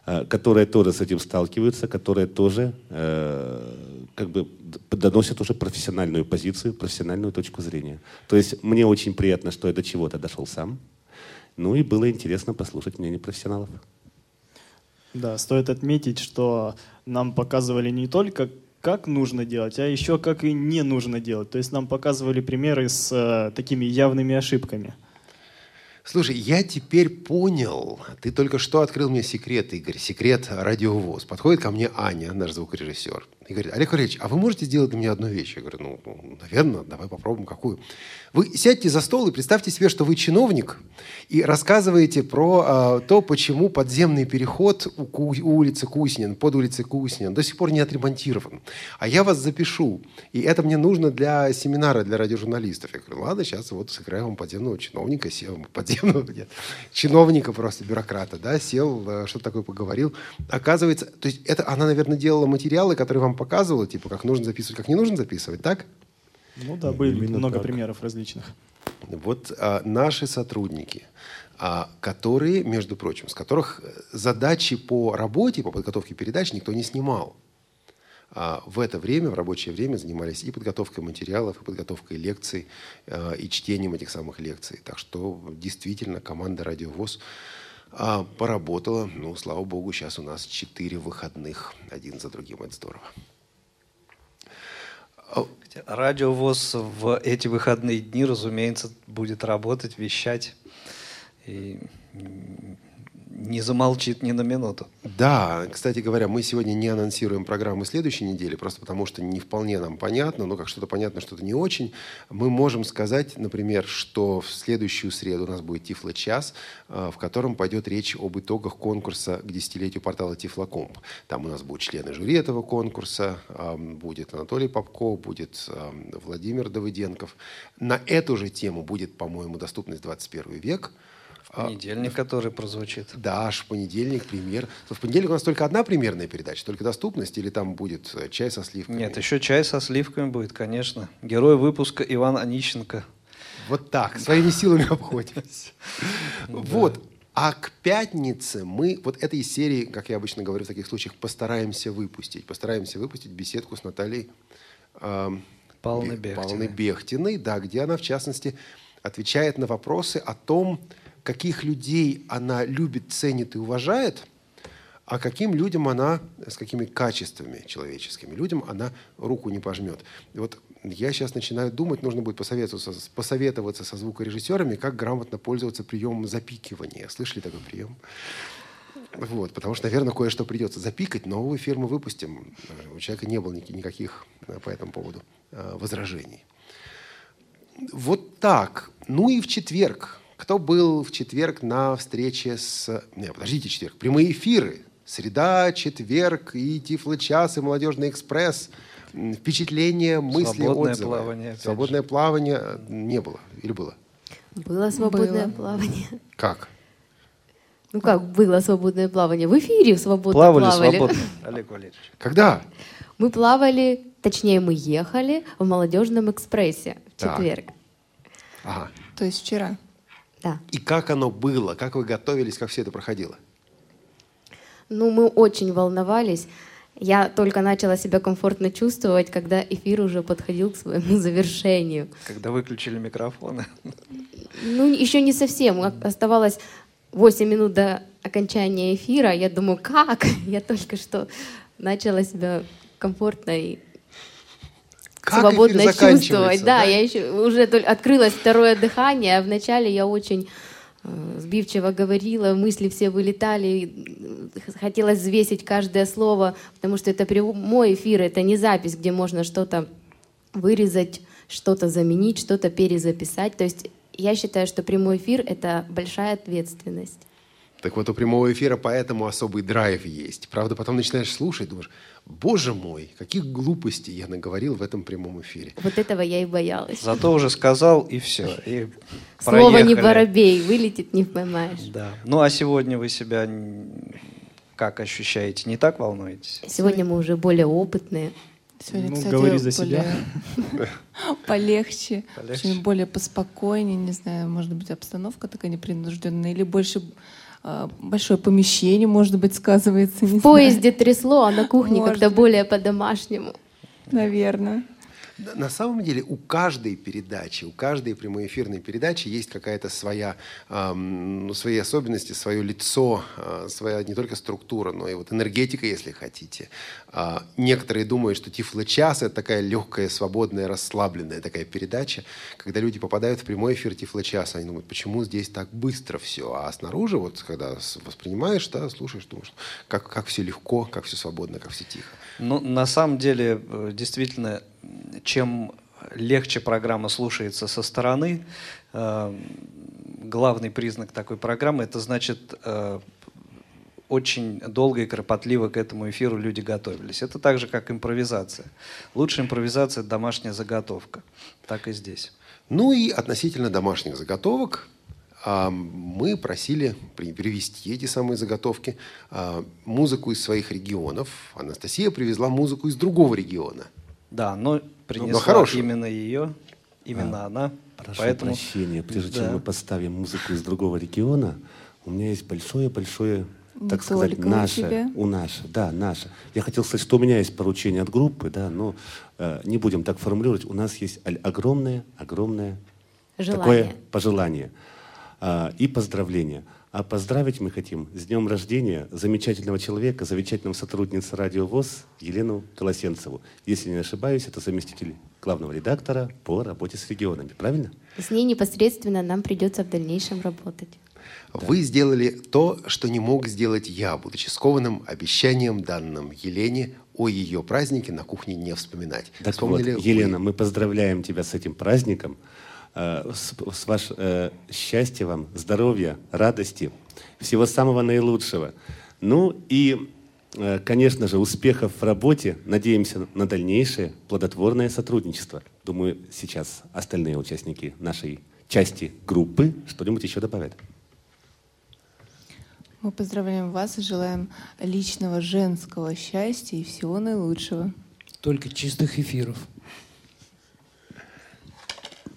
которые тоже с этим сталкиваются, которые тоже как бы доносят уже профессиональную позицию, профессиональную точку зрения. То есть мне очень приятно, что я до чего-то дошел сам. Ну и было интересно послушать мнение профессионалов. Да, стоит отметить, что нам показывали не только как нужно делать, а еще как и не нужно делать. То есть нам показывали примеры с такими явными ошибками. Слушай, я теперь понял, ты только что открыл мне секрет, Игорь, секрет Радио ВОС. Подходит ко мне Аня, наш звукорежиссер, и говорит: Олег Валерьевич, а вы можете сделать для меня одну вещь? Я говорю: ну, наверное, давай попробуем какую. Вы сядьте за стол и представьте себе, что вы чиновник, и рассказываете про то, почему подземный переход у улицы Куснин, под улицей Куснин до сих пор не отремонтирован. А я вас запишу, и это мне нужно для семинара, для радиожурналистов. Я говорю: ладно, сейчас вот сыграем подземного чиновника, чиновника просто, бюрократа, да, сел, что-то такое поговорил. Оказывается, то есть это она, наверное, делала материалы, которые вам показывала, типа, как нужно записывать, как не нужно записывать, так? Ну да, были именно много так. Примеров различных. Вот наши сотрудники, которые, между прочим, с которых задачи по работе, по подготовке передач никто не снимал. В это время, в рабочее время занимались и подготовкой материалов, и подготовкой лекций, и чтением этих самых лекций. Так что действительно команда «Радио ВОС» поработала. Ну, слава богу, сейчас у нас 4 выходных один за другим. Это здорово. «Радио ВОС» в эти выходные дни, разумеется, будет работать, вещать. И... не замолчит ни на минуту. Да, кстати говоря, мы сегодня не анонсируем программы следующей недели, просто потому что не вполне нам понятно, но как что-то понятно, что-то не очень. Мы можем сказать, например, что в следующую среду у нас будет Тифло-час, в котором пойдет речь об итогах конкурса к десятилетию портала Тифлокомп. Там у нас будут члены жюри этого конкурса, будет Анатолий Попко, будет Владимир Давыденков. На эту же тему будет, по-моему, «Доступность 21 век». Понедельник, который прозвучит. Да, аж понедельник, премьер. В понедельник у нас только одна премьерная передача, только «Доступность», или там будет «Чай со сливками»? Нет, еще «Чай со сливками» будет, конечно. Герой выпуска Иван Онищенко. Вот так, своими силами обходимся. Вот. А к пятнице мы вот этой серии, как я обычно говорю в таких случаях, постараемся выпустить. Постараемся выпустить беседку с Натальей Бехтиной, да, где она, в частности, отвечает на вопросы о том, каких людей она любит, ценит и уважает, а каким людям она, с какими качествами человеческими людям она руку не пожмет. И вот я сейчас начинаю думать, нужно будет посоветоваться со звукорежиссерами, как грамотно пользоваться приемом запикивания. Слышали такой прием? Вот, потому что, наверное, кое-что придется запикать, но в эфир мы выпустим. У человека не было никаких по этому поводу возражений. Вот так. Ну и в четверг. Кто был в четверг на встрече с... Нет, подождите, четверг. Прямые эфиры. Среда, четверг, и Тифло-час, и Молодежный экспресс. Впечатления, мысли, свободное отзывы. Плавание, свободное плавание не было. Или было? Было свободное плавание. Как? Ну как было свободное плавание? В эфире свободное плавали. Свободно, Олег Валерьевич. Когда? Мы плавали, точнее, мы ехали в Молодежном экспрессе в четверг. Ага. То есть вчера. Да. И как оно было? Как вы готовились? Как все это проходило? Ну, мы очень волновались. Я только начала себя комфортно чувствовать, когда эфир уже подходил к своему завершению. Когда выключили микрофоны? Ну, еще не совсем. Оставалось 8 минут до окончания эфира, я думаю, как? Я только что начала себя комфортно и свободно чувствовать. Да, я еще уже открылось второе дыхание. Вначале я очень сбивчиво говорила, мысли все вылетали, хотелось взвесить каждое слово, потому что это прямой эфир, это не запись, где можно что-то вырезать, что-то заменить, что-то перезаписать. То есть я считаю, что прямой эфир — это большая ответственность. Так вот, у прямого эфира поэтому особый драйв есть. Правда, потом начинаешь слушать, думаешь, боже мой, каких глупостей я наговорил в этом прямом эфире. Вот этого я и боялась. Зато уже сказал, и все. И слово проехали. Не воробей, вылетит, не поймаешь. Да. Ну, а сегодня вы себя как ощущаете? Не так волнуетесь? Сегодня мы уже более опытные. Сегодня, кстати, говори за себя. Полегче, более поспокойнее, не знаю, может быть, обстановка такая непринужденная, или больше большое помещение, может быть, сказывается. В поезде трясло, а на кухне как-то более по-домашнему. Наверное. На самом деле у каждой передачи, у каждой прямоэфирной передачи есть какая-то свои особенности, свое лицо, своя не только структура, но и вот энергетика, если хотите. Некоторые думают, что Тифло-час — это такая легкая, свободная, расслабленная такая передача. Когда люди попадают в прямой эфир Тифло-часа, они думают, почему здесь так быстро все? А снаружи, вот когда воспринимаешь, да, слушаешь, думаешь, как все легко, как все свободно, как все тихо. Ну, на самом деле, действительно, чем легче программа слушается со стороны, главный признак такой программы — это значит, очень долго и кропотливо к этому эфиру люди готовились. Это так же, как импровизация. Лучшая импровизация — это домашняя заготовка. Так и здесь. Ну и относительно домашних заготовок мы просили привезти эти самые заготовки, музыку из своих регионов. Анастасия привезла музыку из другого региона. Да, но принесла именно ее, именно она. Прошу прощения, прежде чем мы поставим музыку из другого региона, у меня есть большое-большое, так сказать, наше, наше. Я хотел сказать, что у меня есть поручение от группы, да, но не будем так формулировать. У нас есть огромное такое пожелание и поздравление. А поздравить мы хотим с днем рождения замечательного человека, замечательного сотрудницы Радио ВОС Елену Колосенцеву. Если не ошибаюсь, это заместитель главного редактора по работе с регионами. Правильно? С ней непосредственно нам придется в дальнейшем работать. Вы сделали то, что не мог сделать я, будучи скованным обещанием, данным Елене, о ее празднике на кухне не вспоминать. Так вспомнили вот, Елена, мы поздравляем тебя с этим праздником. С ваше счастья вам, здоровья, радости, всего самого наилучшего. Ну и, конечно же, успехов в работе. Надеемся на дальнейшее плодотворное сотрудничество. Думаю, сейчас остальные участники нашей части группы что-нибудь еще добавят. Мы поздравляем вас и желаем личного женского счастья и всего наилучшего. Только чистых эфиров.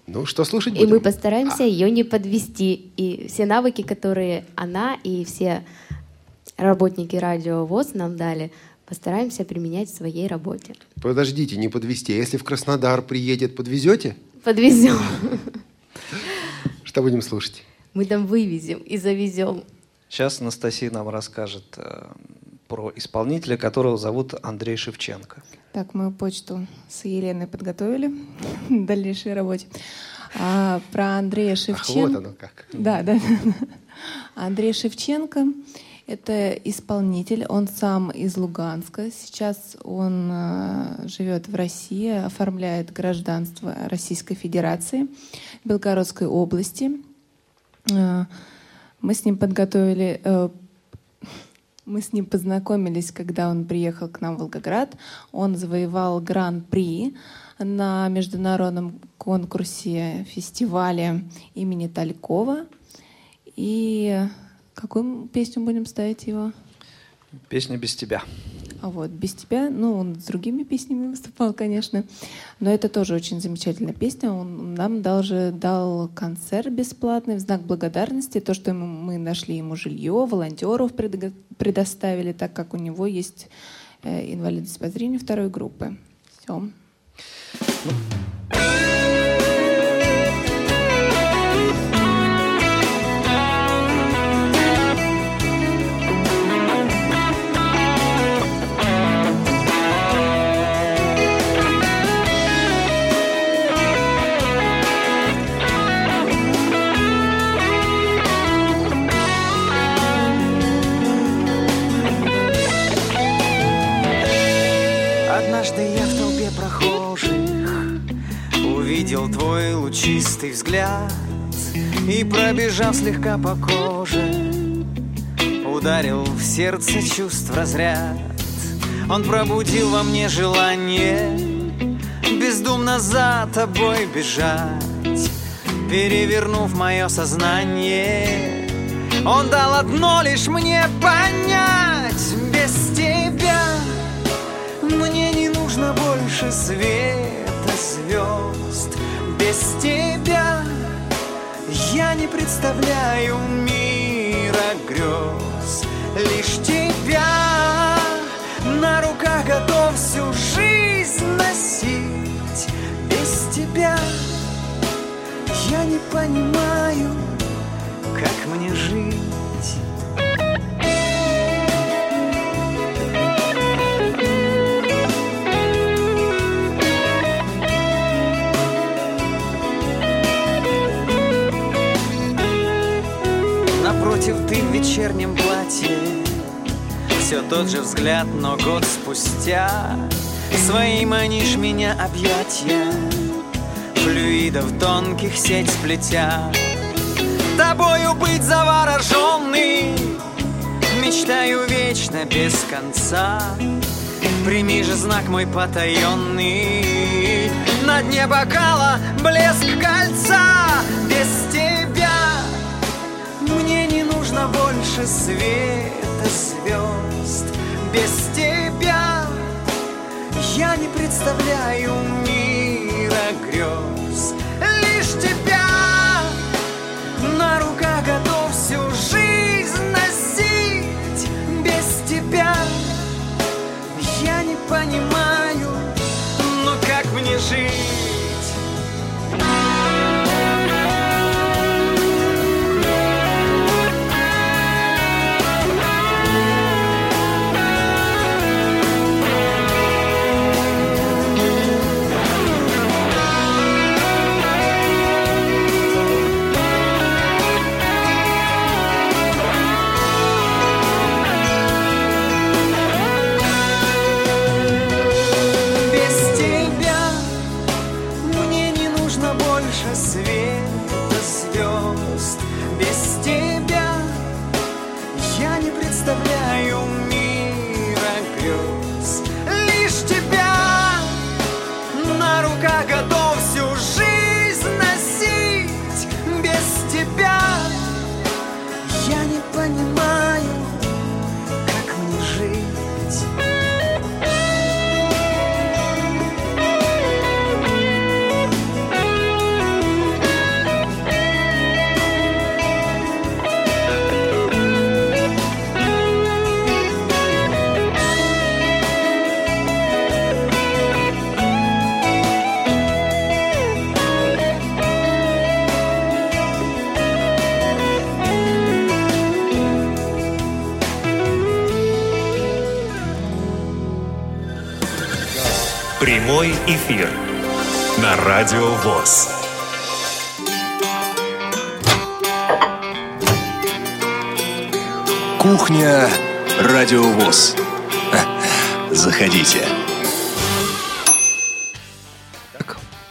Ну, что слушать будем? И мы постараемся ее не подвести. И все навыки, которые она и все работники Радио ВОС нам дали, постараемся применять в своей работе. Подождите, не подвести. Если в Краснодар приедет, подвезете? Подвезем. Что будем слушать? Мы там вывезем и завезем. Сейчас Анастасия нам расскажет про исполнителя, которого зовут Андрей Шевченко. Так, мы почту с Еленой подготовили в дальнейшей работе. Про Андрея Шевченко. Вот оно как. Да. Андрей Шевченко — это исполнитель, он сам из Луганска. Сейчас он живет в России, оформляет гражданство Российской Федерации, Белгородской области. Мы с ним познакомились, когда он приехал к нам в Волгоград. Он завоевал гран-при на международном конкурсе фестиваля имени Талькова. И какую песню будем ставить его? Песня «Без тебя». А вот «Без тебя», ну, он с другими песнями выступал, конечно. Но это тоже очень замечательная песня. Он нам даже дал концерт бесплатный в знак благодарности. То, что мы нашли ему жилье, волонтеров предоставили, так как у него есть инвалидность по зрению 2 группы. Все. чистый взгляд и, пробежав слегка по коже, ударил в сердце чувств разряд. Он пробудил во мне желание бездумно за тобой бежать, перевернув мое сознание. Он дал одно лишь мне понять: без тебя мне не нужно больше света звезд. Без тебя я не представляю мира грез. Лишь тебя на руках готов всю жизнь носить. Без тебя я не понимаю, как мне жить. Напротив, ты в вечернем платье, все тот же взгляд, но год спустя свои манишь меня объятья, флюидов тонких сеть сплетя. Тобою быть завороженный мечтаю вечно, без конца. Прими же знак мой потаенный, на дне бокала блеск кольца. Без тебя мне не нужно больше света звезд. Без тебя я не представляю мира грез. Лишь тебя на руках готов всю жизнь носить. Без тебя я не понимаю, но как мне жить? Прямой эфир на Радио ВОС. Кухня Радио ВОС. Заходите.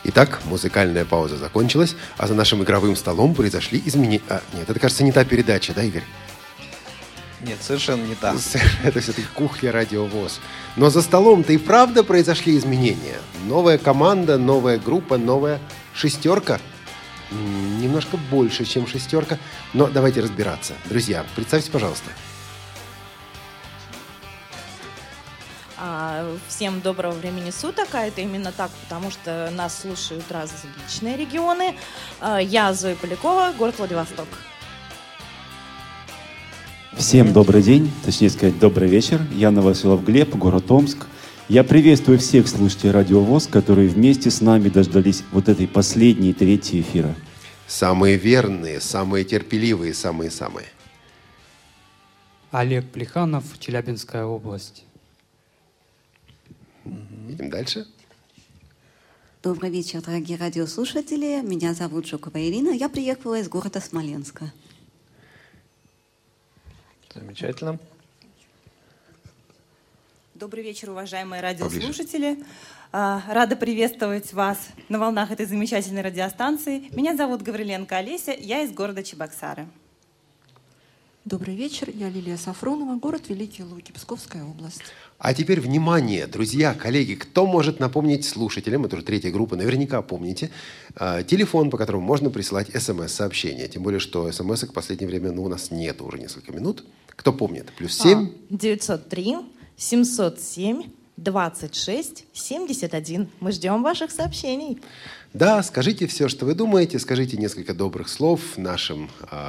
Итак, музыкальная пауза закончилась, а за нашим игровым столом произошли изменения. Нет, это, кажется, не та передача, да, Игорь? Нет, совершенно не так. Это все-таки кухня Радио ВОС. Но за столом-то и правда произошли изменения. Новая команда, новая группа, новая шестерка. Немножко больше, чем шестерка. Но давайте разбираться. Друзья, представьте, пожалуйста. Всем доброго времени суток. А это именно так, потому что нас слушают различные регионы. Я Зоя Полякова, город Владивосток. Всем добрый день, точнее сказать, добрый вечер. Я Новоселов Глеб, город Омск. Я приветствую всех слушателей Радио ВОС, которые вместе с нами дождались вот этой последней трети эфира. Самые верные, самые терпеливые, самые-самые. Олег Плеханов, Челябинская область. Идем дальше. Добрый вечер, дорогие радиослушатели. Меня зовут Жукова Ирина. Я приехала из города Смоленска. Замечательно. Добрый вечер, уважаемые радиослушатели. Рада приветствовать вас на волнах этой замечательной радиостанции. Меня зовут Гавриленко Олеся, я из города Чебоксары. Добрый вечер, я Лилия Сафронова, город Великие Луки, Псковская область. А теперь внимание, друзья, коллеги, кто может напомнить слушателям, это уже третья группа, наверняка помните, телефон, по которому можно присылать смс-сообщения. Тем более, что смс-ок в последнее время у нас нет уже несколько минут. Кто помнит? +7 903-707-26-71. Мы ждем ваших сообщений. Да, скажите все, что вы думаете, скажите несколько добрых слов нашим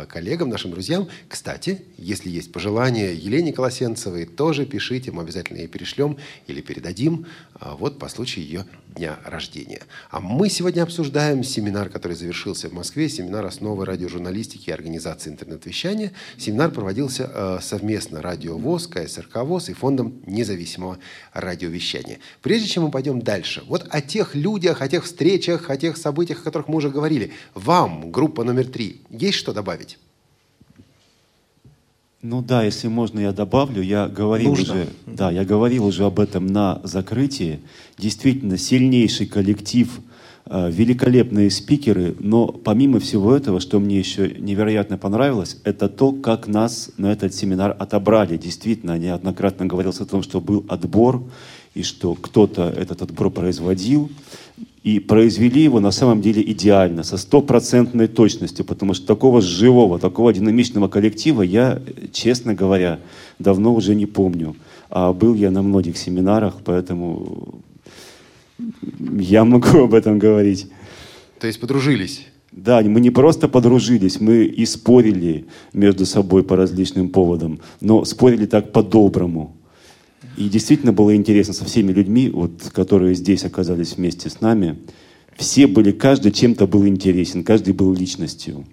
коллегам, нашим друзьям. Кстати, если есть пожелания Елене Колосенцевой, тоже пишите, мы обязательно ей перешлем или передадим, вот по случаю ее дня рождения. А мы сегодня обсуждаем семинар, который завершился в Москве, семинар «Основы радиожурналистики и организации интернет-вещания». Семинар проводился совместно Радио ВОС, КСРК ВОЗ и Фондом Независимого Радиовещания. Прежде чем мы пойдем дальше, вот о тех людях, о тех встречах, о тех событиях, о которых мы уже говорили. Вам, группа номер 3, есть что добавить? Ну да, если можно, я добавлю. Я говорил уже об этом на закрытии. Действительно, сильнейший коллектив, великолепные спикеры. Но помимо всего этого, что мне еще невероятно понравилось, это то, как нас на этот семинар отобрали. Действительно, неоднократно говорилось о том, что был отбор, и что кто-то этот отбор производил. И произвели его на самом деле идеально, со 100-процентной точностью, потому что такого живого, такого динамичного коллектива я, честно говоря, давно уже не помню. А был я на многих семинарах, поэтому я могу об этом говорить. То есть подружились? Да, мы не просто подружились, мы и спорили между собой по различным поводам, но спорили так по-доброму. И действительно было интересно со всеми людьми, вот, которые здесь оказались вместе с нами. Все были, каждый чем-то был интересен, каждый был личностью.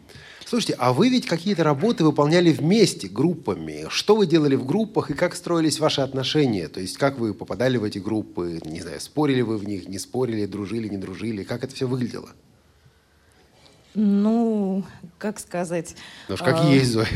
Слушайте, а вы ведь какие-то работы выполняли вместе, группами. Что вы делали в группах и как строились ваши отношения? То есть как вы попадали в эти группы, не знаю, спорили вы в них, не спорили, дружили, не дружили? Как это все выглядело? Ну, как сказать... Ну уж как есть, Зоя.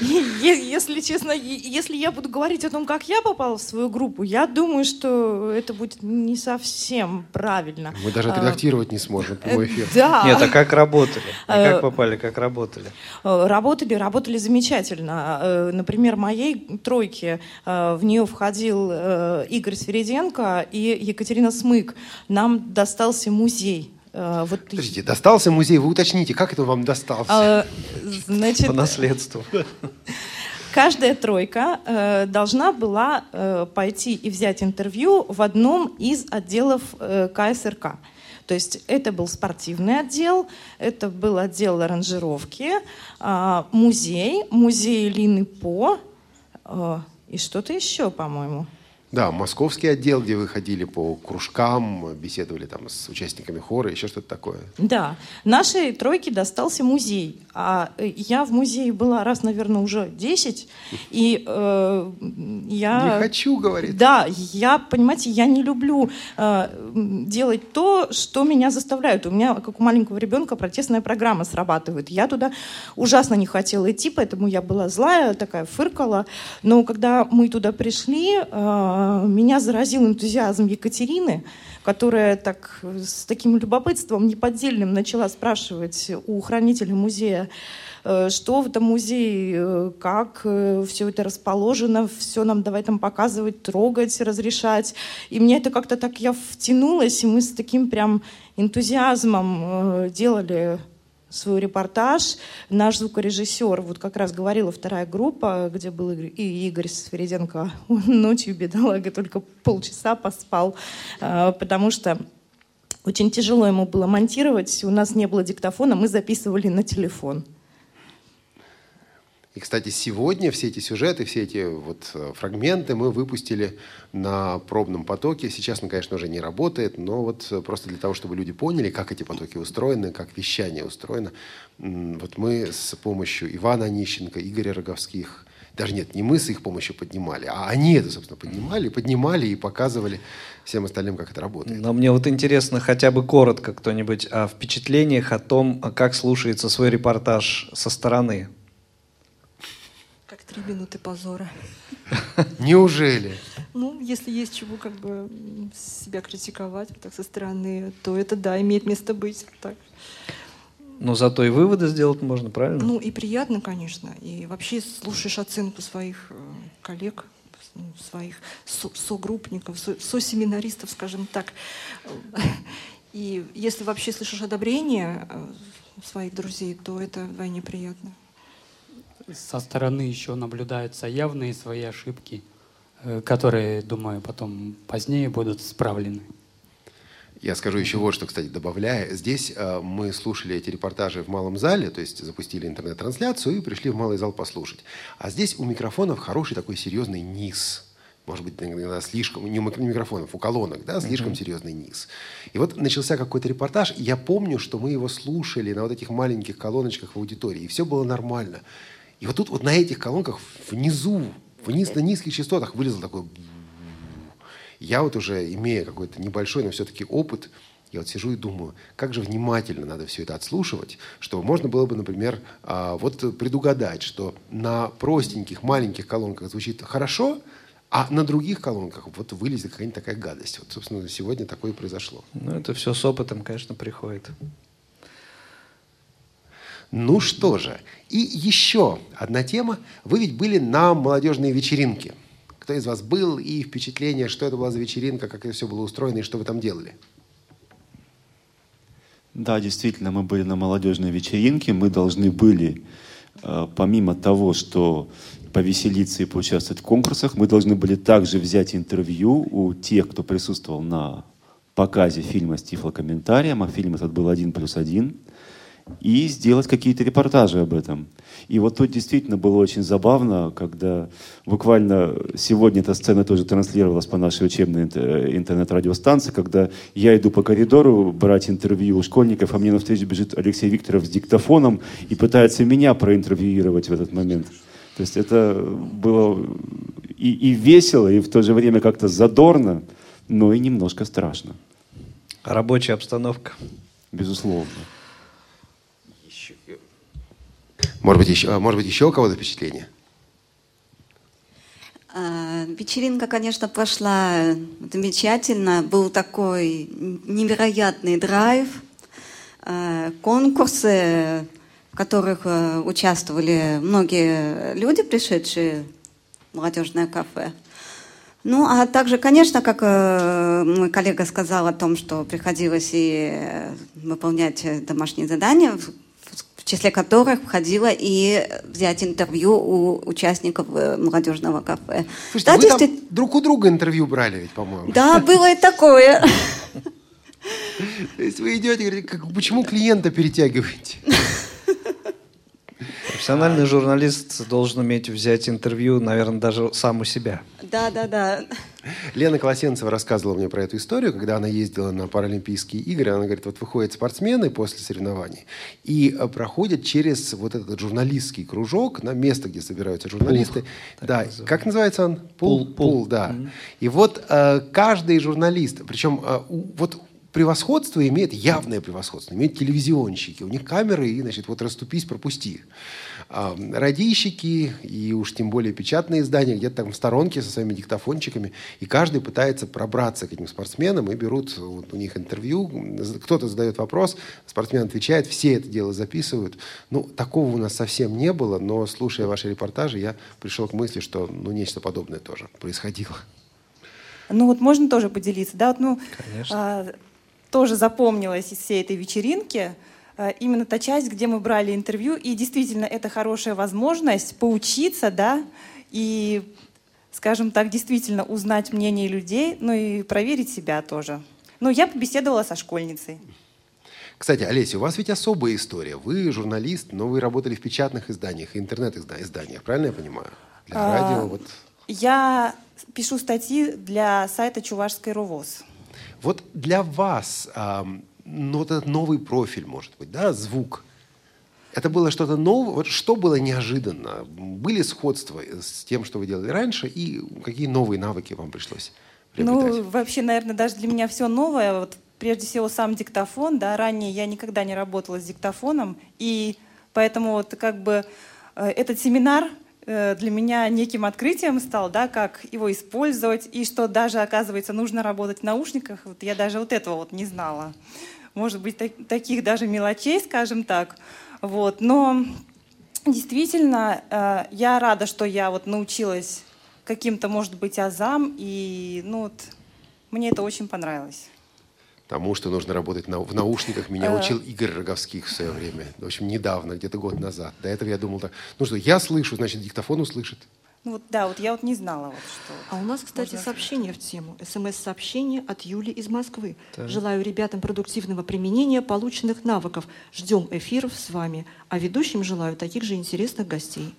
Если честно, если я буду говорить о том, как я попала в свою группу, я думаю, что это будет не совсем правильно. Мы даже отредактировать не сможем прямой эфир. Да. Нет, а как работали? А как попали, как работали? Работали замечательно. Например, в моей тройке в нее входил Игорь Свериденко и Екатерина Смык. Нам достался музей. Вот. Подождите, достался музей? Вы уточните, как это вам достался? Значит, по наследству. Каждая тройка должна была пойти и взять интервью в одном из отделов КСРК. То есть это был спортивный отдел, это был отдел аранжировки, музей Лины По и что-то еще, по-моему. Да, московский отдел, где вы ходили по кружкам, беседовали там с участниками хора, еще что-то такое. Да, нашей тройке достался музей. А я в музее была раз, наверное, уже 10. И я... Не хочу, говорит. Да, я, понимаете, я не люблю делать то, что меня заставляют. У меня, как у маленького ребенка, протестная программа срабатывает. Я туда ужасно не хотела идти, поэтому я была злая, такая фыркала. Но когда мы туда пришли... Меня заразил энтузиазм Екатерины, которая так, с таким любопытством неподдельным начала спрашивать у хранителя музея, что в этом музее, как все это расположено, все нам давай там показывать, трогать, разрешать. И мне это как-то так, я втянулась, и мы с таким прям энтузиазмом делали... свой репортаж. Наш звукорежиссер, вот как раз говорила вторая группа, где был и Игорь Свериденко, он ночью, бедолага, только полчаса поспал, потому что очень тяжело ему было монтировать, у нас не было диктофона, мы записывали на телефон. И, кстати, сегодня все эти сюжеты, все эти вот фрагменты мы выпустили на пробном потоке. Сейчас он, конечно, уже не работает, но вот просто для того, чтобы люди поняли, как эти потоки устроены, как вещание устроено, вот мы с помощью Ивана Онищенко, Игоря Роговских, даже нет, не мы с их помощью поднимали, а они это, собственно, поднимали и показывали всем остальным, как это работает. Но мне вот интересно хотя бы коротко кто-нибудь о впечатлениях о том, как слушается свой репортаж со стороны. 3 минуты позора. Неужели? Ну, если есть чего как бы себя критиковать вот так со стороны, то это, да, имеет место быть. Так. Но зато и выводы сделать можно, правильно? Ну, и приятно, конечно. И вообще слушаешь оценку своих коллег, своих согруппников, сосеминаристов, скажем так. И если вообще слышишь одобрение своих друзей, то это вдвойне приятно. Со стороны еще наблюдаются явные свои ошибки, которые, думаю, потом позднее будут исправлены. Я скажу еще вот что, кстати, добавляя. Здесь мы слушали эти репортажи в малом зале, то есть запустили интернет-трансляцию и пришли в малый зал послушать. А здесь у микрофонов хороший такой серьезный низ. Может быть, иногда слишком, не у микрофонов, у колонок, да, слишком серьезный низ. И вот начался какой-то репортаж, и я помню, что мы его слушали на вот этих маленьких колоночках в аудитории, и все было нормально. И вот тут вот на этих колонках внизу, вниз на низких частотах вылезло такое... Я вот уже, имея какой-то небольшой, но все-таки опыт, я вот сижу и думаю, как же внимательно надо все это отслушивать, что можно было бы, например, вот предугадать, что на простеньких, маленьких колонках звучит хорошо, а на других колонках вот вылезет какая-нибудь такая гадость. Вот, собственно, сегодня такое и произошло. Ну, это все с опытом, конечно, приходит. Ну что же, и еще одна тема. Вы ведь были на молодежной вечеринке. Кто из вас был и впечатление, что это была за вечеринка, как это все было устроено и что вы там делали? Да, действительно, мы были на молодежной вечеринке. Мы должны были, помимо того, что повеселиться и поучаствовать в конкурсах, мы должны были также взять интервью у тех, кто присутствовал на показе фильма с тифлокомментарием, а фильм этот был 1+1, и сделать какие-то репортажи об этом. И вот тут действительно было очень забавно, когда буквально сегодня эта сцена тоже транслировалась по нашей учебной интернет-радиостанции, когда я иду по коридору брать интервью у школьников, а мне навстречу бежит Алексей Викторов с диктофоном и пытается меня проинтервьюировать в этот момент. То есть это было и весело, и в то же время как-то задорно, но и немножко страшно. Рабочая обстановка. Безусловно. Может быть, еще у кого-то впечатление? Вечеринка, конечно, прошла замечательно. Был такой невероятный драйв. Конкурсы, в которых участвовали многие люди, пришедшие в молодежное кафе. Ну, а также, конечно, как мой коллега сказал о том, что приходилось и выполнять домашние задания, в числе которых входило и взять интервью у участников молодежного кафе. Слушайте, да, вы действительно... там друг у друга интервью брали ведь, по-моему. Да, было и такое. То есть вы идете и говорите, почему клиента перетягиваете? Профессиональный журналист должен уметь взять интервью, наверное, даже сам у себя. Да, да, да. Лена Колосенцева рассказывала мне про эту историю, когда она ездила на Паралимпийские игры. Она говорит, вот выходят спортсмены после соревнований и проходят через вот этот журналистский кружок на место, где собираются журналисты. Пул, да, как называется он? Пул, да. Mm-hmm. И вот каждый журналист, причем вот превосходство имеет, явное превосходство имеют телевизионщики. У них камеры, и, значит, вот расступись, пропусти. Радийщики, и уж тем более печатные издания, где-то там в сторонке со своими диктофончиками. И каждый пытается пробраться к этим спортсменам, и берут вот у них интервью. Кто-то задает вопрос, спортсмен отвечает, все это дело записывают. Ну, такого у нас совсем не было, но, слушая ваши репортажи, я пришел к мысли, что, ну, нечто подобное тоже происходило. Ну, вот можно тоже поделиться, да? Вот, ну, конечно. Тоже запомнилась из всей этой вечеринки именно та часть, где мы брали интервью. И действительно, это хорошая возможность поучиться, да, и, скажем так, действительно узнать мнение людей, ну и проверить себя тоже. Ну, я побеседовала со школьницей. Кстати, Олеся, у вас ведь особая история. Вы журналист, но вы работали в печатных изданиях, интернет-изданиях, правильно я понимаю? Для радио, вот. Я пишу статьи для сайта Чувашской РОВОС. Вот для вас вот этот новый профиль, может быть, да, звук, это было что-то новое? Вот что было неожиданно? Были сходства с тем, что вы делали раньше, и какие новые навыки вам пришлось приобретать? Ну, вообще, наверное, даже для меня все новое. Вот, прежде всего, сам диктофон, да, ранее я никогда не работала с диктофоном, и поэтому вот как бы этот семинар для меня неким открытием стал, да, как его использовать, и что даже, оказывается, нужно работать в наушниках. Вот я даже вот этого вот не знала. Может быть, таких даже мелочей, скажем так. Вот. Но действительно, я рада, что я вот научилась каким-то, может быть, азам, и ну, вот, мне это очень понравилось. Тому, что нужно работать в наушниках, меня учил Игорь Роговских в свое время. В общем, недавно, где-то год назад. До этого я думал так, ну что, я слышу, значит, диктофон услышит. Ну вот, да, вот я вот не знала, вот, что... А у нас, кстати, можно... сообщение в тему. СМС-сообщение от Юли из Москвы. Да. Желаю ребятам продуктивного применения полученных навыков. Ждем эфиров с вами. А ведущим желаю таких же интересных гостей.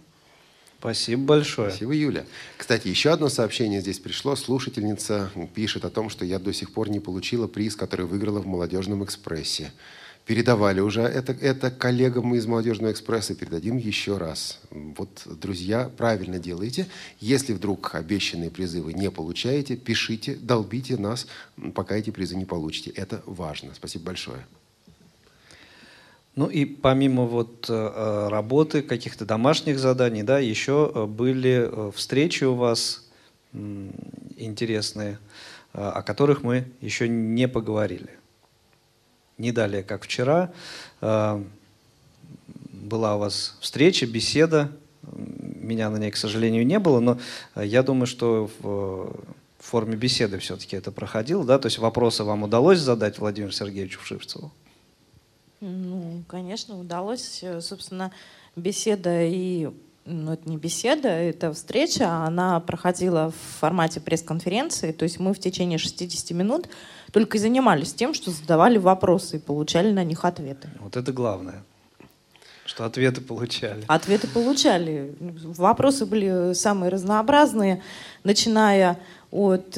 Спасибо большое. Спасибо, Юля. Кстати, еще одно сообщение здесь пришло. Слушательница пишет о том, что я до сих пор не получила приз, который выиграла в «Молодежном экспрессе». Передавали уже это коллегам из «Молодежного экспресса». Передадим еще раз. Вот, друзья, правильно делаете. Если вдруг обещанные призывы не получаете, пишите, долбите нас, пока эти призы не получите. Это важно. Спасибо большое. Ну и помимо вот работы, каких-то домашних заданий, да, еще были встречи у вас интересные, о которых мы еще не поговорили. Не далее, как вчера, была у вас встреча, беседа. Меня на ней, к сожалению, не было, но я думаю, что в форме беседы все-таки это проходило, да? То есть вопросы вам удалось задать Владимиру Сергеевичу Вшивцеву? Ну, конечно, удалось. Собственно, беседа и... Ну, это не беседа, это встреча. Она проходила в формате пресс-конференции. То есть мы в течение 60 минут только и занимались тем, что задавали вопросы и получали на них ответы. Вот это главное, что ответы получали. Ответы получали. Вопросы были самые разнообразные, начиная от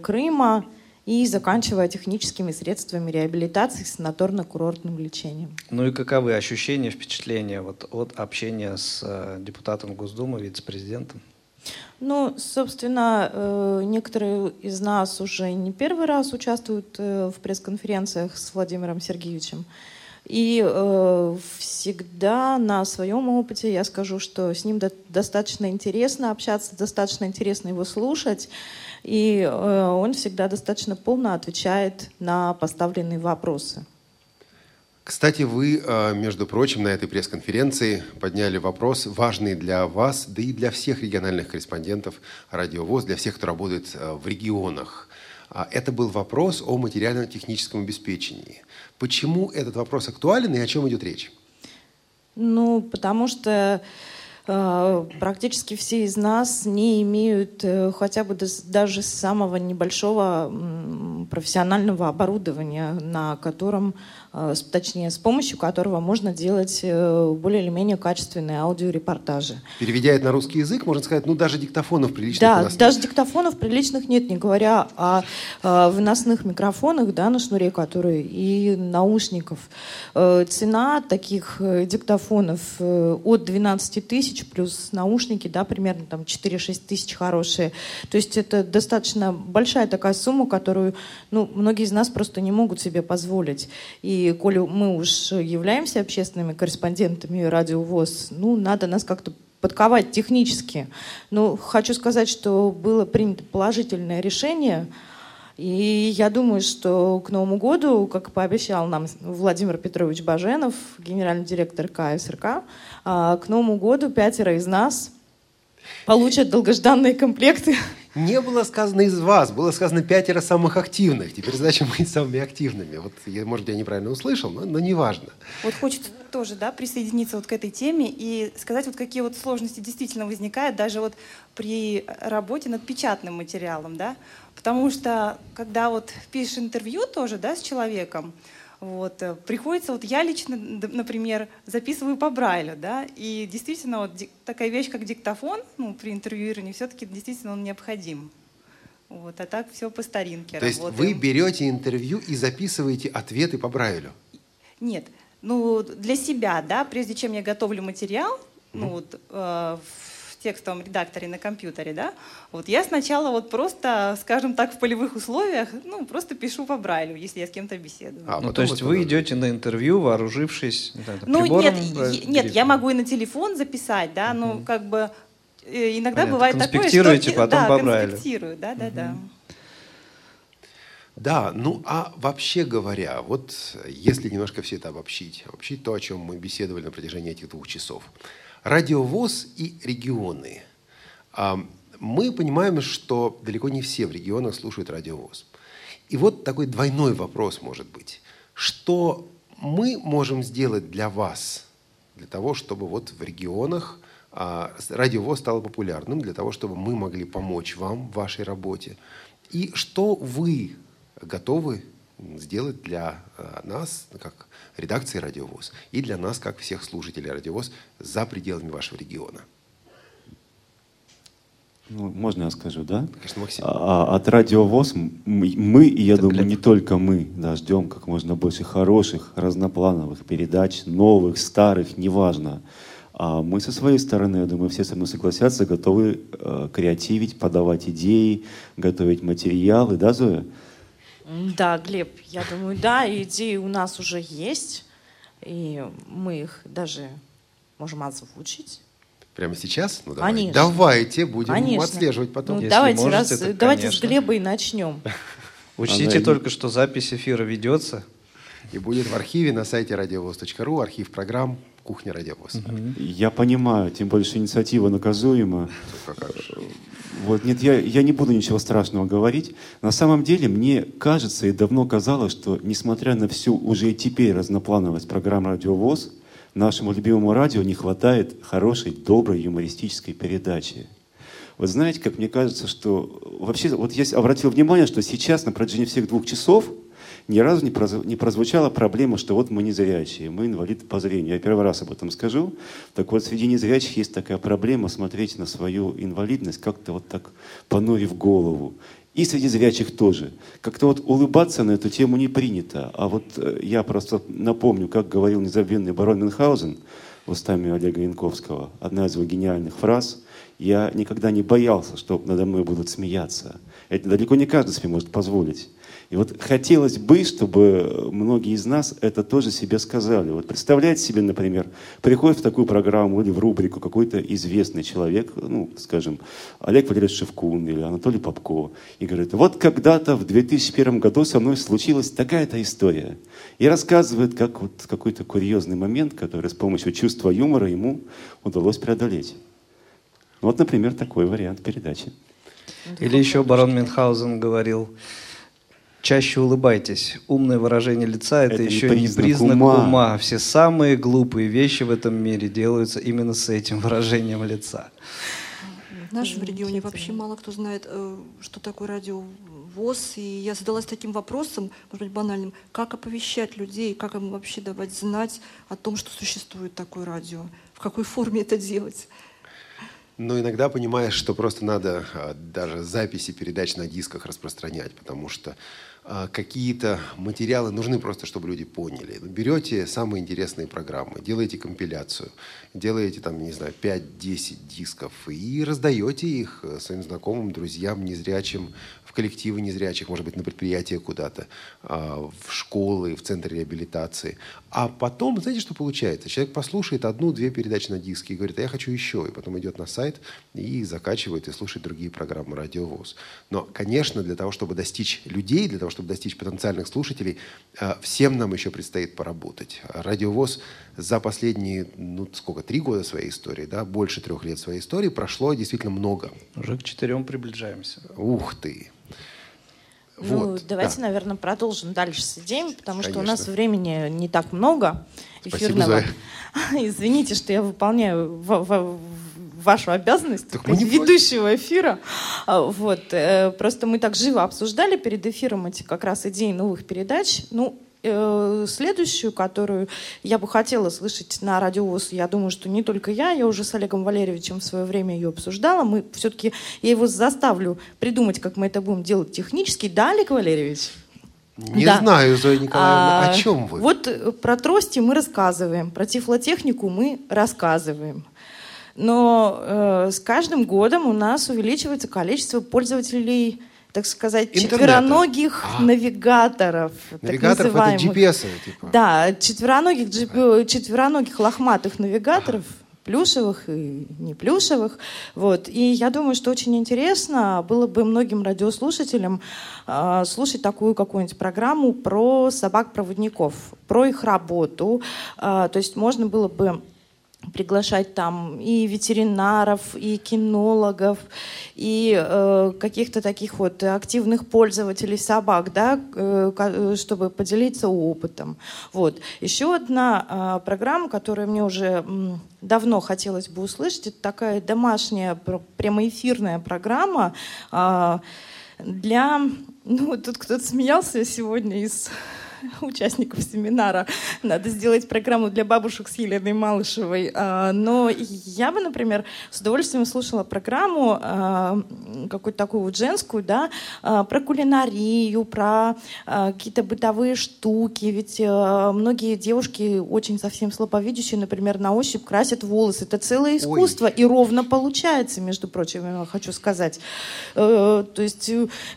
Крыма, и заканчивая техническими средствами реабилитации с санаторно-курортным лечением. Ну и каковы ощущения, впечатления вот от общения с депутатом Госдумы, вице-президентом? Ну, собственно, некоторые из нас уже не первый раз участвуют в пресс-конференциях с Владимиром Сергеевичем. И всегда на своем опыте я скажу, что с ним достаточно интересно общаться, достаточно интересно его слушать. И он всегда достаточно полно отвечает на поставленные вопросы. Кстати, вы, между прочим, на этой пресс-конференции подняли вопрос, важный для вас, да и для всех региональных корреспондентов Радио ВОС, для всех, кто работает в регионах. Это был вопрос о материально-техническом обеспечении. Почему этот вопрос актуален и о чем идет речь? Ну, потому что... практически все из нас не имеют хотя бы даже самого небольшого профессионального оборудования, на котором, точнее, с помощью которого можно делать более или менее качественные аудиорепортажи. Переведя это на русский язык, можно сказать, ну даже диктофонов приличных у нас нет. Да, даже диктофонов приличных нет, не говоря о выносных микрофонах, да, на шнуре которые, и наушников. Цена таких диктофонов от 12 тысяч плюс наушники, да, примерно там 4-6 тысяч хорошие. То есть это достаточно большая такая сумма, которую, ну, многие из нас просто не могут себе позволить. И коли мы уж являемся общественными корреспондентами Радио ВОС, ну, надо нас как-то подковать технически. Но хочу сказать, что было принято положительное решение, и я думаю, что к Новому году, как пообещал нам Владимир Петрович Баженов, генеральный директор КСРК, к Новому году 5 из нас получат долгожданные комплекты. Не было сказано «из вас», было сказано 5 самых активных. Теперь задача быть самыми активными. Вот, может, я неправильно услышал, но неважно. Вот хочется тоже, да, присоединиться вот к этой теме и сказать, вот какие вот сложности действительно возникают даже вот при работе над печатным материалом, да. Потому что, когда вот пишешь интервью тоже, да, с человеком, вот, приходится, вот я лично, например, записываю по Брайлю, да, и действительно вот такая вещь, как диктофон, ну, при интервьюировании все-таки действительно он необходим. Вот, а так все по старинке. То работаем. Есть вы берете интервью и записываете ответы по Брайлю? Нет, ну, для себя, да, прежде чем я готовлю материал, ну, вот, текстовом редакторе на компьютере, да, вот я сначала вот просто, скажем так, в полевых условиях, ну, просто пишу по Брайлю, если я с кем-то беседую. Ну, то есть вы идете на интервью, вооружившись, да, прибором? Ну, нет, я могу и на телефон записать, да, но как бы Иногда бывает такое, что... Конспектируете, потом поправили. Да, ну а вообще говоря, вот если немножко все это обобщить то, о чем мы беседовали на протяжении этих 2 часов. Радио ВОС и регионы. Мы понимаем, что далеко не все в регионах слушают Радио ВОС. И вот такой двойной вопрос может быть. Что мы можем сделать для вас, для того, чтобы вот в регионах Радио ВОС стало популярным, для того, чтобы мы могли помочь вам в вашей работе? И что вы готовы сделать для нас, как редакции Радио ВОС, и для нас, как всех слушателей Радио ВОС за пределами вашего региона? Ну, можно я скажу, да? Конечно, Максим. От Радио ВОС мы, и я думаю, не только мы, да, ждем как можно больше хороших, разноплановых передач, новых, старых, неважно. А мы со своей стороны, я думаю, все со мной согласятся, готовы креативить, подавать идеи, готовить материалы, да, Зоя? Да, Глеб, я думаю, да, идеи у нас уже есть, и мы их даже можем озвучить. Прямо сейчас? Ну, давай. Конечно. Давайте будем отслеживать потом. Ну, давайте можете, давайте с Глеба и начнем. Учтите только, что запись эфира ведется. И будет в архиве на сайте radiovos.ru, архив программ «Кухня Радио ВОС». Я понимаю, тем больше инициатива наказуема. Вот, нет, я не буду ничего страшного говорить. На самом деле, мне кажется и давно казалось, что, несмотря на всю уже и теперь разноплановость программ Радио ВОС, нашему любимому радио не хватает хорошей, доброй, юмористической передачи. Вот знаете, как мне кажется, что... Вообще, вот я обратил внимание, что сейчас на протяжении всех 2 часов ни разу не прозвучала проблема, что вот мы незрячие, мы инвалиды по зрению. Я первый раз об этом скажу. Так вот, среди незрячих есть такая проблема смотреть на свою инвалидность как-то вот так понурив голову. И среди зрячих тоже. Как-то вот улыбаться на эту тему не принято. А вот я просто напомню, как говорил незабвенный барон Мюнхгаузен устами Олега Янковского. Одна из его гениальных фраз. «Я никогда не боялся, что надо мной будут смеяться». Это далеко не каждый себе может позволить. И вот хотелось бы, чтобы многие из нас это тоже себе сказали. Вот представляете себе, например, приходит в такую программу или в рубрику какой-то известный человек, ну, скажем, Олег Валерьевич Шевкун или Анатолий Попко, и говорит, вот когда-то в 2001 году со мной случилась такая-то история. И рассказывает, как вот какой-то курьезный момент, который с помощью чувства юмора ему удалось преодолеть. Вот, например, такой вариант передачи. Или еще барон Мюнхгаузен говорил... Чаще улыбайтесь. Умное выражение лица – это еще не признак ума. Все самые глупые вещи в этом мире делаются именно с этим выражением лица. В нашем регионе вообще мало кто знает, что такое Радио ВОС. И я задалась таким вопросом, может быть, банальным, как оповещать людей, как им вообще давать знать о том, что существует такое радио, в какой форме это делать. Но иногда понимаешь, что просто надо даже записи передач на дисках распространять, потому что какие-то материалы нужны просто, чтобы люди поняли. Берете самые интересные программы, делаете компиляцию, делаете там, не знаю, 5-10 дисков и раздаете их своим знакомым, друзьям, незрячим, в коллективы незрячих, может быть, на предприятие куда-то, в школы, в центр реабилитации. А потом, знаете, что получается? Человек послушает 1-2 передачи на диске и говорит, а я хочу еще. И потом идет на сайт и закачивает, и слушает другие программы Радио ВОС. Но, конечно, для того, чтобы достичь людей, для того, чтобы достичь потенциальных слушателей, всем нам еще предстоит поработать. Радио ВОС за последние, 3 года своей истории, да, больше 3 лет своей истории прошло действительно много. Уже к 4 приближаемся. Ух ты! Ну, вот, давайте, наверное, продолжим дальше с идеями, потому что у нас времени не так много эфирного. Спасибо, извините, что я выполняю вашу обязанность ведущего эфира. Вот. Просто мы так живо обсуждали перед эфиром эти как раз идеи новых передач. Ну, следующую, которую я бы хотела слышать на Радио ВОС, я думаю, что не только я уже с Олегом Валерьевичем в свое время ее обсуждала. Мы все-таки, я его заставлю придумать, как мы это будем делать технически. Да, Олег Валерьевич? Не знаю, Зоя Николаевна, о чем вы? Вот про трости мы рассказываем, про тифлотехнику мы рассказываем. Но с каждым годом у нас увеличивается количество пользователей, так сказать, четвероногих навигаторов. Навигаторов это GPS-ы, типа. Да, четвероногих лохматых навигаторов. плюшевых и не плюшевых. Вот. И я думаю, что очень интересно было бы многим радиослушателям слушать такую какую-нибудь программу про собак-проводников, про их работу. То есть можно было бы приглашать там и ветеринаров, и кинологов, и каких-то таких вот активных пользователей собак, да, чтобы поделиться опытом. Вот. Еще одна программа, которую мне уже давно хотелось бы услышать, это такая домашняя прямоэфирная программа для... Ну, тут кто-то смеялся сегодня из... участников семинара. Надо сделать программу для бабушек с Еленой Малышевой. Но я бы, например, с удовольствием слушала программу какую-то такую вот женскую, да, про кулинарию, про какие-то бытовые штуки. Ведь многие девушки очень совсем слабовидящие, например, на ощупь красят волосы. Это целое искусство. Ой. И ровно получается, между прочим, я хочу сказать. То есть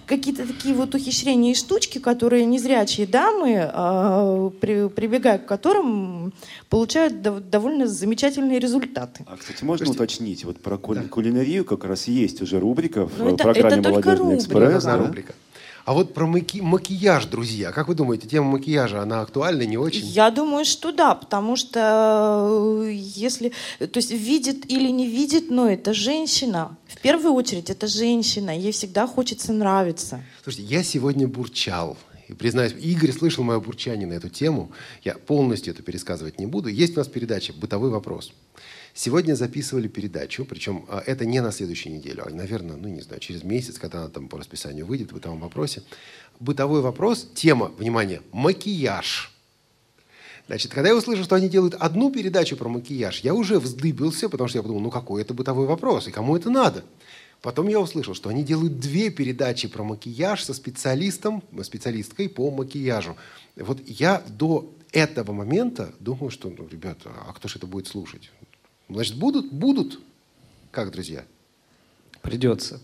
какие-то такие вот ухищрения и штучки, которые незрячие дамы, прибегая к которым, получают довольно замечательные результаты. А, кстати, можно уточнить, вот про кулинарию как раз есть уже рубрика в программе «Молодежный экспресс». Да? Рубрика. А вот про макияж, друзья, как вы думаете, тема макияжа, она актуальна, не очень? Я думаю, что да, потому что если, то есть видит или не видит, но это женщина. В первую очередь это женщина, ей всегда хочется нравиться. Слушайте, я сегодня бурчал. И, признаюсь, Игорь слышал мое бурчание на эту тему. Я полностью это пересказывать не буду. Есть у нас передача «Бытовой вопрос». Сегодня записывали передачу, причем это не на следующей неделе, а, наверное, ну не знаю, через месяц, когда она там по расписанию выйдет в «Бытовом вопросе». «Бытовой вопрос», тема, внимание, макияж. Значит, когда я услышал, что они делают одну передачу про макияж, я уже вздыбился, потому что я подумал, ну какой это бытовой вопрос и кому это надо? Потом я услышал, что они делают две передачи про макияж со специалистом, специалисткой по макияжу. Вот я до этого момента думал, что, ну, ребята, а кто же это будет слушать? Значит, будут. Как, друзья? Придется.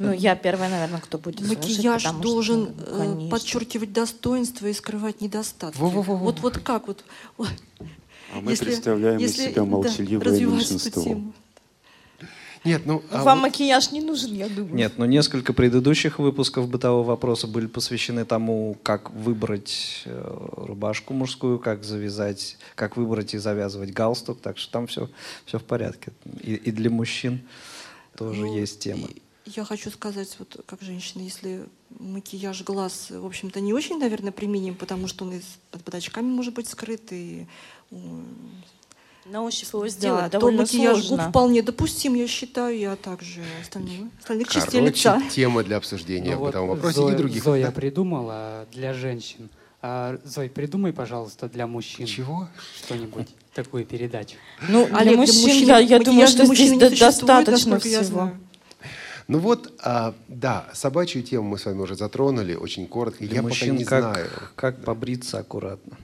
Ну, я первая, наверное, кто будет слушать. Макияж должен подчеркивать достоинства и скрывать недостатки. Вот как вот. А мы представляем из себя молчаливое меньшинство. Нет, ну, вам макияж не нужен, я думаю. Нет, но несколько предыдущих выпусков «Бытового вопроса» были посвящены тому, как выбрать рубашку мужскую, как завязать, как выбрать и завязывать галстук. Так что там все в порядке. И для мужчин тоже есть тема. Я хочу сказать, вот как женщина, если макияж глаз, в общем-то, не очень, наверное, применим, потому что он под очками может быть скрыт и... На ощупь его сделать довольно сложно. То макияж вполне допустим, я считаю, я также остальных частей лица. Короче, тема для обсуждения в этом вопросе и других. Зоя придумала для женщин. Зоя, придумай, пожалуйста, для мужчин. Чего? Что-нибудь, такую передачу. Ну, для мужчин, я думаю, что здесь достаточно всего. Ну вот, да, собачью тему мы с вами уже затронули очень коротко. Я пока не знаю, как побриться аккуратно.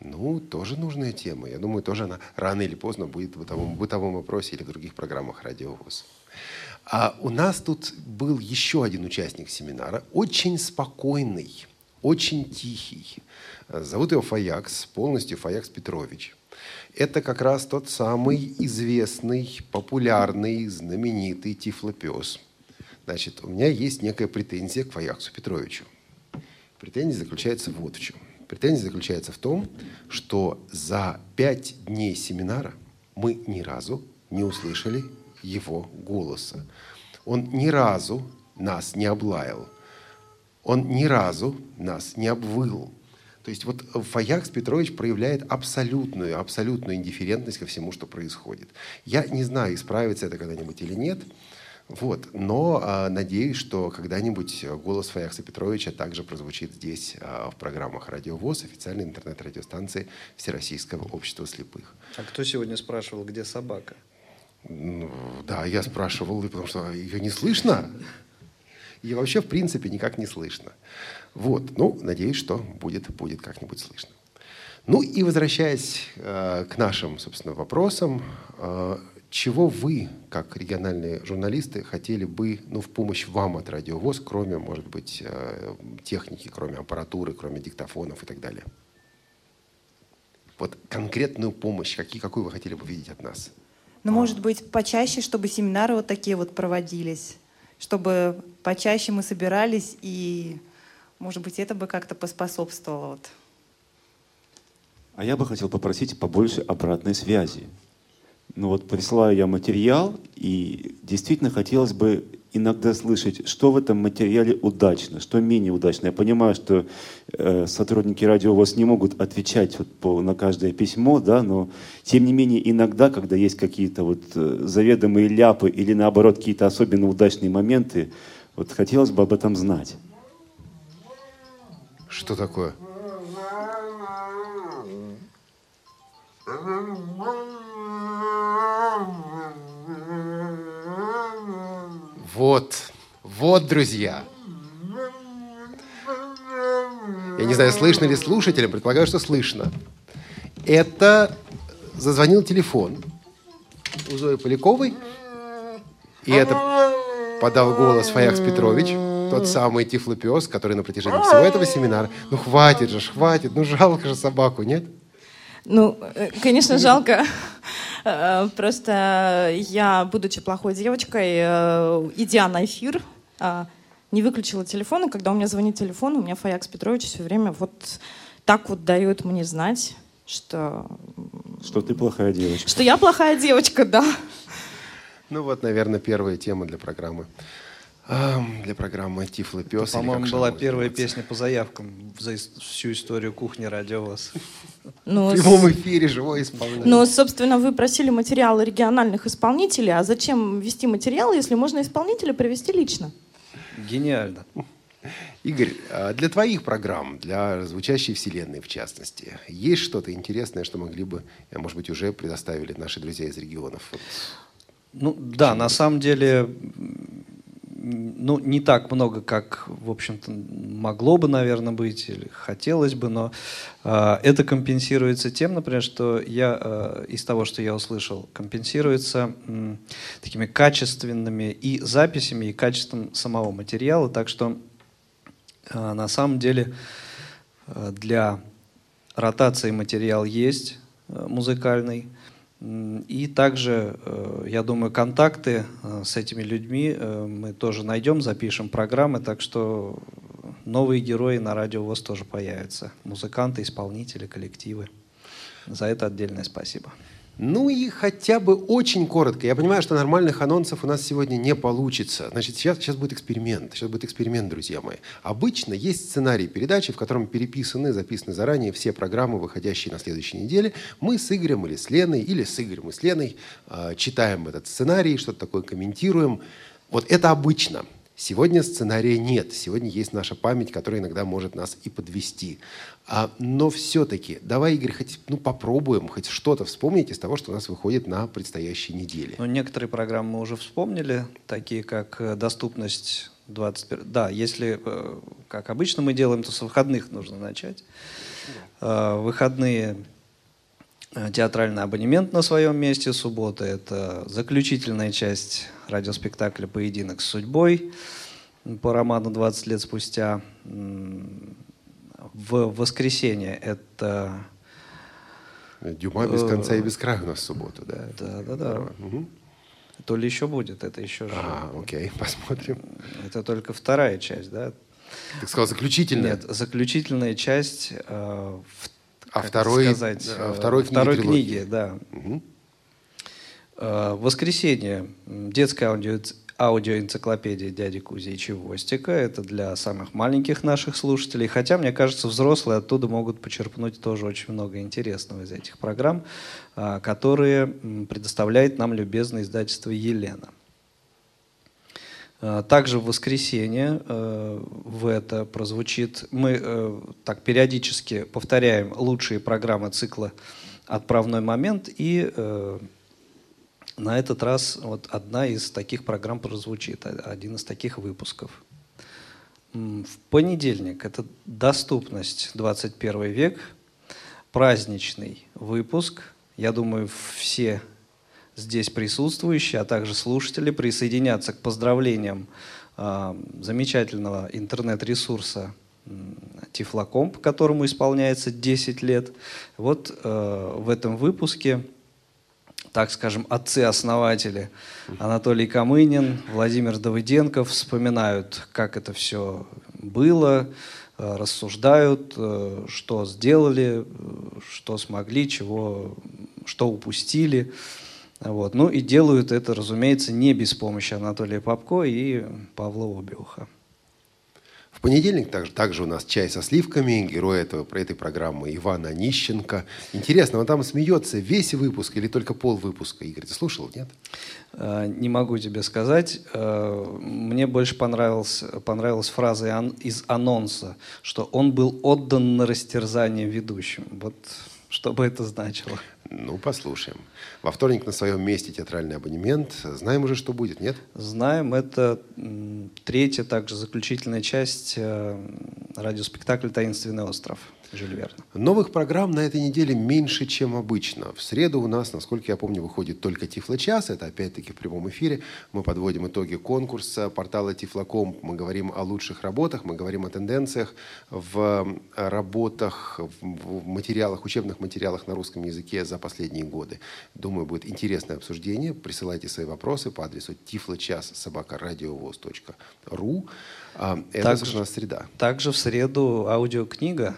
Ну, тоже нужная тема. Я думаю, тоже она рано или поздно будет в бытовом вопросе или в других программах «Радио ВОС». А у нас тут был еще один участник семинара, очень спокойный, очень тихий. Зовут его Фаякс, полностью Фаякс Петрович. Это как раз тот самый известный, популярный, знаменитый тифлопес. Значит, у меня есть некая претензия к Фаяксу Петровичу. Претензия заключается вот в чем. Претензия заключается в том, что за 5 дней семинара мы ни разу не услышали его голоса. Он ни разу нас не облаял. Он ни разу нас не обвыл. То есть вот Фаякс Петрович проявляет абсолютную индифферентность ко всему, что происходит. Я не знаю, исправится это когда-нибудь или нет. Вот. Но надеюсь, что когда-нибудь голос Фаякса Петровича также прозвучит здесь, в программах «Радио ВОС», официальной интернет-радиостанции Всероссийского общества слепых. А кто сегодня спрашивал, где собака? Ну, да, я спрашивал, потому что ее не слышно. Ее вообще, в принципе, никак не слышно. Вот. Ну, надеюсь, что будет как-нибудь слышно. Ну и возвращаясь к нашим, собственно, вопросам, чего вы, как региональные журналисты, хотели бы, ну, в помощь вам от «Радио ВОС», кроме, может быть, техники, кроме аппаратуры, кроме диктофонов и так далее? вот конкретную помощь, какую вы хотели бы видеть от нас? Ну, может быть, почаще, чтобы семинары вот такие вот проводились, чтобы почаще мы собирались, и, может быть, это бы как-то поспособствовало. Вот. А я бы хотел попросить побольше обратной связи. Ну вот присылаю я материал, и действительно хотелось бы иногда слышать, что в этом материале удачно, что менее удачно. Я понимаю, что сотрудники радио ВОС не могут отвечать вот на каждое письмо, да, но тем не менее иногда, когда есть какие-то вот заведомые ляпы или наоборот какие-то особенно удачные моменты, вот хотелось бы об этом знать. Что такое? Вот, вот, друзья. Я не знаю, слышно ли слушателям, предполагаю, что слышно. Это зазвонил телефон у Зои Поляковой, и это подал голос Фаякс Петрович, тот самый тифлопёс, который на протяжении всего этого семинара. Ну хватит же, хватит, ну жалко же собаку, нет? Ну, конечно, жалко. Просто я, будучи плохой девочкой, идя на эфир, не выключила телефон. И когда у меня звонит телефон, у меня Фаякс Петрович все время вот так вот дает мне знать, что... Что ты плохая девочка. Что я плохая девочка, да. Ну вот, наверное, первая тема для программы. Для программы «Тифло-пёс». По-моему, была первая песня по заявкам за всю историю кухни «Радио ВОС». В прямом эфире, живое исполнение. Ну, собственно, вы просили материалы региональных исполнителей. А зачем вести материалы, если можно исполнителя привести лично? Гениально. Игорь, для твоих программ, для звучащей вселенной в частности, есть что-то интересное, что могли бы, может быть, уже предоставили наши друзья из регионов? Ну, да, на самом деле... Ну, не так много, как, в общем-то, могло бы, наверное, быть или хотелось бы, но это компенсируется тем, например, что я, из того, что я услышал, компенсируется такими качественными и записями, и качеством самого материала. Так что, на самом деле, для ротации материал есть музыкальный. И также, я думаю, контакты с этими людьми мы тоже найдем, запишем программы, так что новые герои на радио ВОС тоже появятся. Музыканты, исполнители, коллективы. За это отдельное спасибо. Ну и хотя бы очень коротко. Я понимаю, что нормальных анонсов у нас сегодня не получится. Значит, сейчас будет эксперимент. Сейчас будет эксперимент, друзья мои. Обычно есть сценарий передачи, в котором переписаны, записаны заранее все программы, выходящие на следующей неделе. Мы с Игорем или с Леной, читаем этот сценарий, что-то такое комментируем. Вот это обычно. Сегодня сценария нет. Сегодня есть наша память, которая иногда может нас и подвести. Но все-таки давай, Игорь, хоть попробуем хоть что-то вспомнить из того, что у нас выходит на предстоящей неделе. Ну, некоторые программы мы уже вспомнили, такие как «Доступность 21». Да, если, как обычно мы делаем, то с выходных нужно начать. Да. Выходные театральный абонемент на своем месте. Суббота — это заключительная часть радиоспектакля «Поединок с судьбой» по роману «20 лет спустя». В воскресенье это... «Дюма без конца и без края» у нас в субботу, да? Да. Угу. То ли еще будет, это еще... Окей, посмотрим. Это только вторая часть, да? Ты сказал заключительная? Нет, заключительная часть второй книги, да. Угу. Воскресенье. Детская аудиоэнциклопедия «Дяди Кузи и Чевостика». Это для самых маленьких наших слушателей. Хотя, мне кажется, взрослые оттуда могут почерпнуть тоже очень много интересного из этих программ, которые предоставляет нам любезное издательство «Елена». Также в воскресенье в это прозвучит... Мы так периодически повторяем лучшие программы цикла «Отправной момент», и... На этот раз вот одна из таких программ прозвучит, один из таких выпусков. В понедельник это «Доступность 21 век», праздничный выпуск. Я думаю, все здесь присутствующие, а также слушатели присоединятся к поздравлениям замечательного интернет-ресурса Тифлокомп, которому исполняется 10 лет. Вот в этом выпуске, так скажем, отцы-основатели Анатолий Камынин, Владимир Давыденко вспоминают, как это все было, рассуждают, что сделали, что смогли, что упустили. Вот. Ну и делают это, разумеется, не без помощи Анатолия Попко и Павла Обиуха. В понедельник также у нас чай со сливками. Герой этой программы Иван Онищенко. Интересно, он там смеется весь выпуск или только полвыпуска? Игорь, ты слушал, нет? Не могу тебе сказать. Мне больше понравилась фраза из анонса, что он был отдан на растерзание ведущим. Вот что бы это значило. Ну, послушаем. Во вторник на своем месте театральный абонемент. Знаем уже, что будет, нет? Знаем. Это третья, также заключительная часть радиоспектакля «Таинственный остров» Жюль Верна. Новых программ на этой неделе меньше, чем обычно. В среду у нас, насколько я помню, выходит только «Тифло-час». Это опять-таки в прямом эфире. Мы подводим итоги конкурса портала «Тифлокомп». Мы говорим о лучших работах, мы говорим о тенденциях в работах, в материалах, учебных материалах на русском языке за последние годы. Думаю, будет интересное обсуждение. Присылайте свои вопросы по адресу tiflochas@radiovoz.ru. Это у нас среда. Также в среду аудиокнига.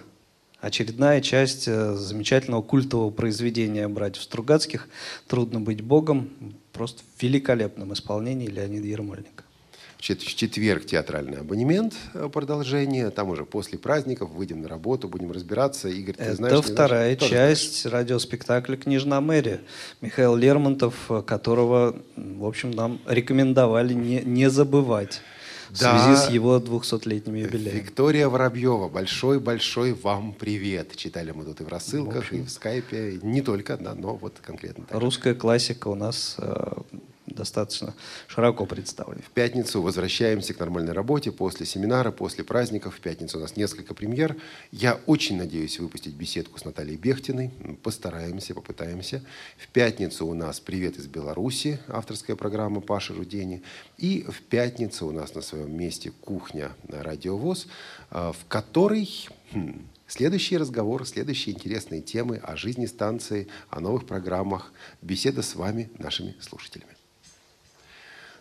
Очередная часть замечательного культового произведения братьев Стругацких «Трудно быть богом». Просто в великолепном исполнении Леонида Ермольника. В четверг театральный абонемент, продолжение. Там уже после праздников выйдем на работу, будем разбираться. Игорь, ты знаешь? Это вторая часть радиоспектакля «Княжна Мэри» Михаил Лермонтов, которого, в общем, нам рекомендовали не забывать. В связи с его 200-летним юбилеем. Виктория Воробьева, большой-большой вам привет. Читали мы тут и в рассылках, и в скайпе. Не только одна, но вот конкретно так. Русская классика у нас достаточно широко представлена. В пятницу возвращаемся к нормальной работе после семинара, после праздников. В пятницу у нас несколько премьер. Я очень надеюсь выпустить беседку с Натальей Бехтиной. Постараемся, попытаемся. В пятницу у нас «Привет из Беларуси», авторская программа Паши Рудени. И в пятницу у нас на своем месте «Кухня» на Радио ВОС, в которой... Следующий разговор, следующие интересные темы о жизни станции, о новых программах. Беседа с вами, нашими слушателями.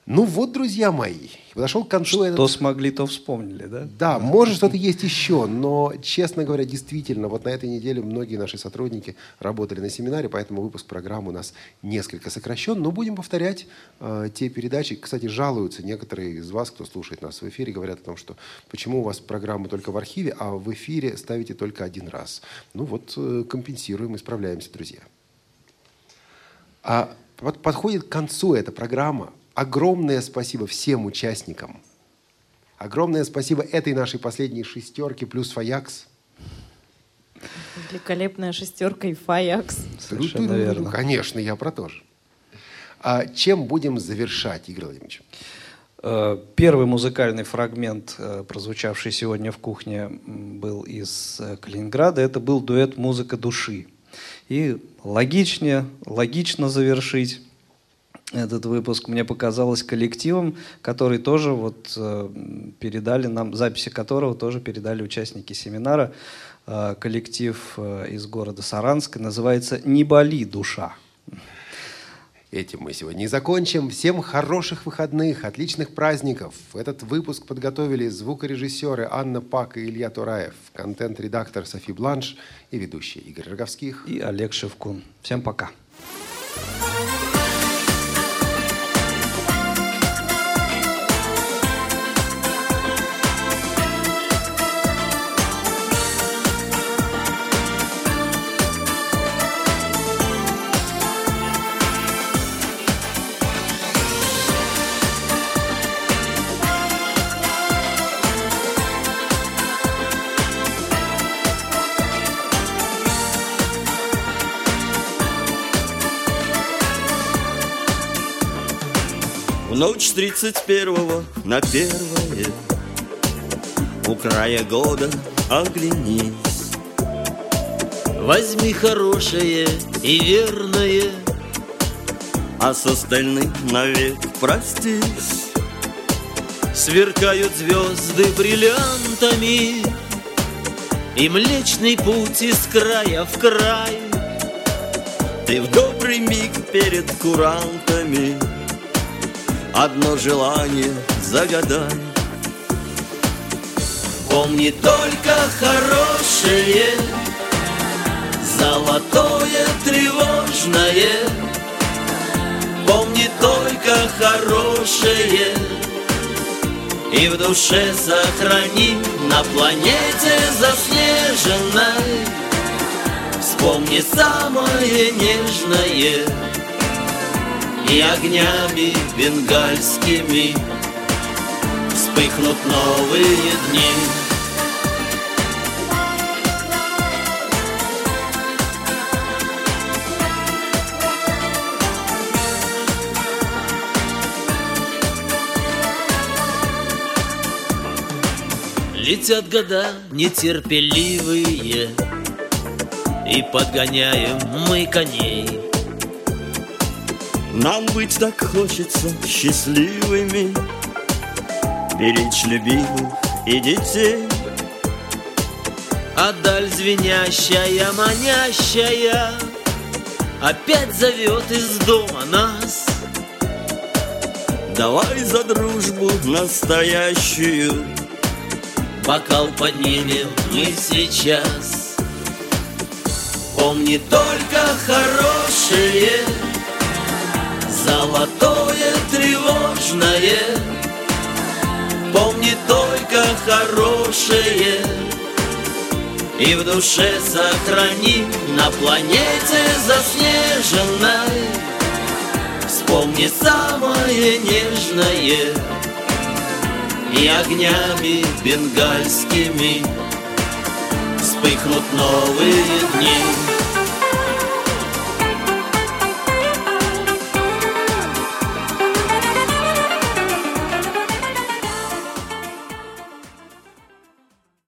Ну вот, друзья мои, подошел к концу этот... Что смогли, то вспомнили, да? Да, может, что-то есть еще, но, честно говоря, действительно, вот на этой неделе многие наши сотрудники работали на семинаре, поэтому выпуск программы у нас несколько сокращен, но будем повторять те передачи. Кстати, жалуются некоторые из вас, кто слушает нас в эфире, говорят о том, что почему у вас программы только в архиве, а в эфире ставите только один раз. Ну вот, компенсируем, исправляемся, друзья. А вот подходит к концу эта программа. Огромное спасибо всем участникам. Огромное спасибо этой нашей последней шестерке плюс Фаякс. Великолепная шестерка и Фаякс. Совершенно верно. Конечно, я про то же. А чем будем завершать, Игорь Владимирович? Первый музыкальный фрагмент, прозвучавший сегодня в кухне, был из Калининграда. Это был дуэт «Музыка души». И логично завершить этот выпуск, мне показалось, коллективом, который тоже вот передали нам, записи которого тоже передали участники семинара. Коллектив из города Саранска называется «Не боли, душа». Этим мы сегодня и закончим. Всем хороших выходных, отличных праздников. Этот выпуск подготовили звукорежиссеры Анна Пак и Илья Тураев, контент-редактор Софи Бланш и ведущие Игорь Роговских и Олег Шевкун. Всем пока. Ночь 31 на 1, у края года оглянись. Возьми хорошее и верное, а с остальным навек простись. Сверкают звезды бриллиантами, и млечный путь из края в край. Ты в добрый миг перед курантами одно желание загадай. Помни только хорошее, золотое, тревожное. Помни только хорошее и в душе сохрани. На планете заснеженной вспомни самое нежное и огнями бенгальскими вспыхнут новые дни. Летят года нетерпеливые, и подгоняем мы коней. Нам быть так хочется счастливыми, беречь любимых и детей. А даль звенящая, манящая опять зовет из дома нас. Давай за дружбу настоящую бокал поднимем мы сейчас. Помни только хорошее, золотое, тревожное. Помни только хорошее и в душе сохрани. На планете заснеженной вспомни самое нежное и огнями бенгальскими вспыхнут новые дни.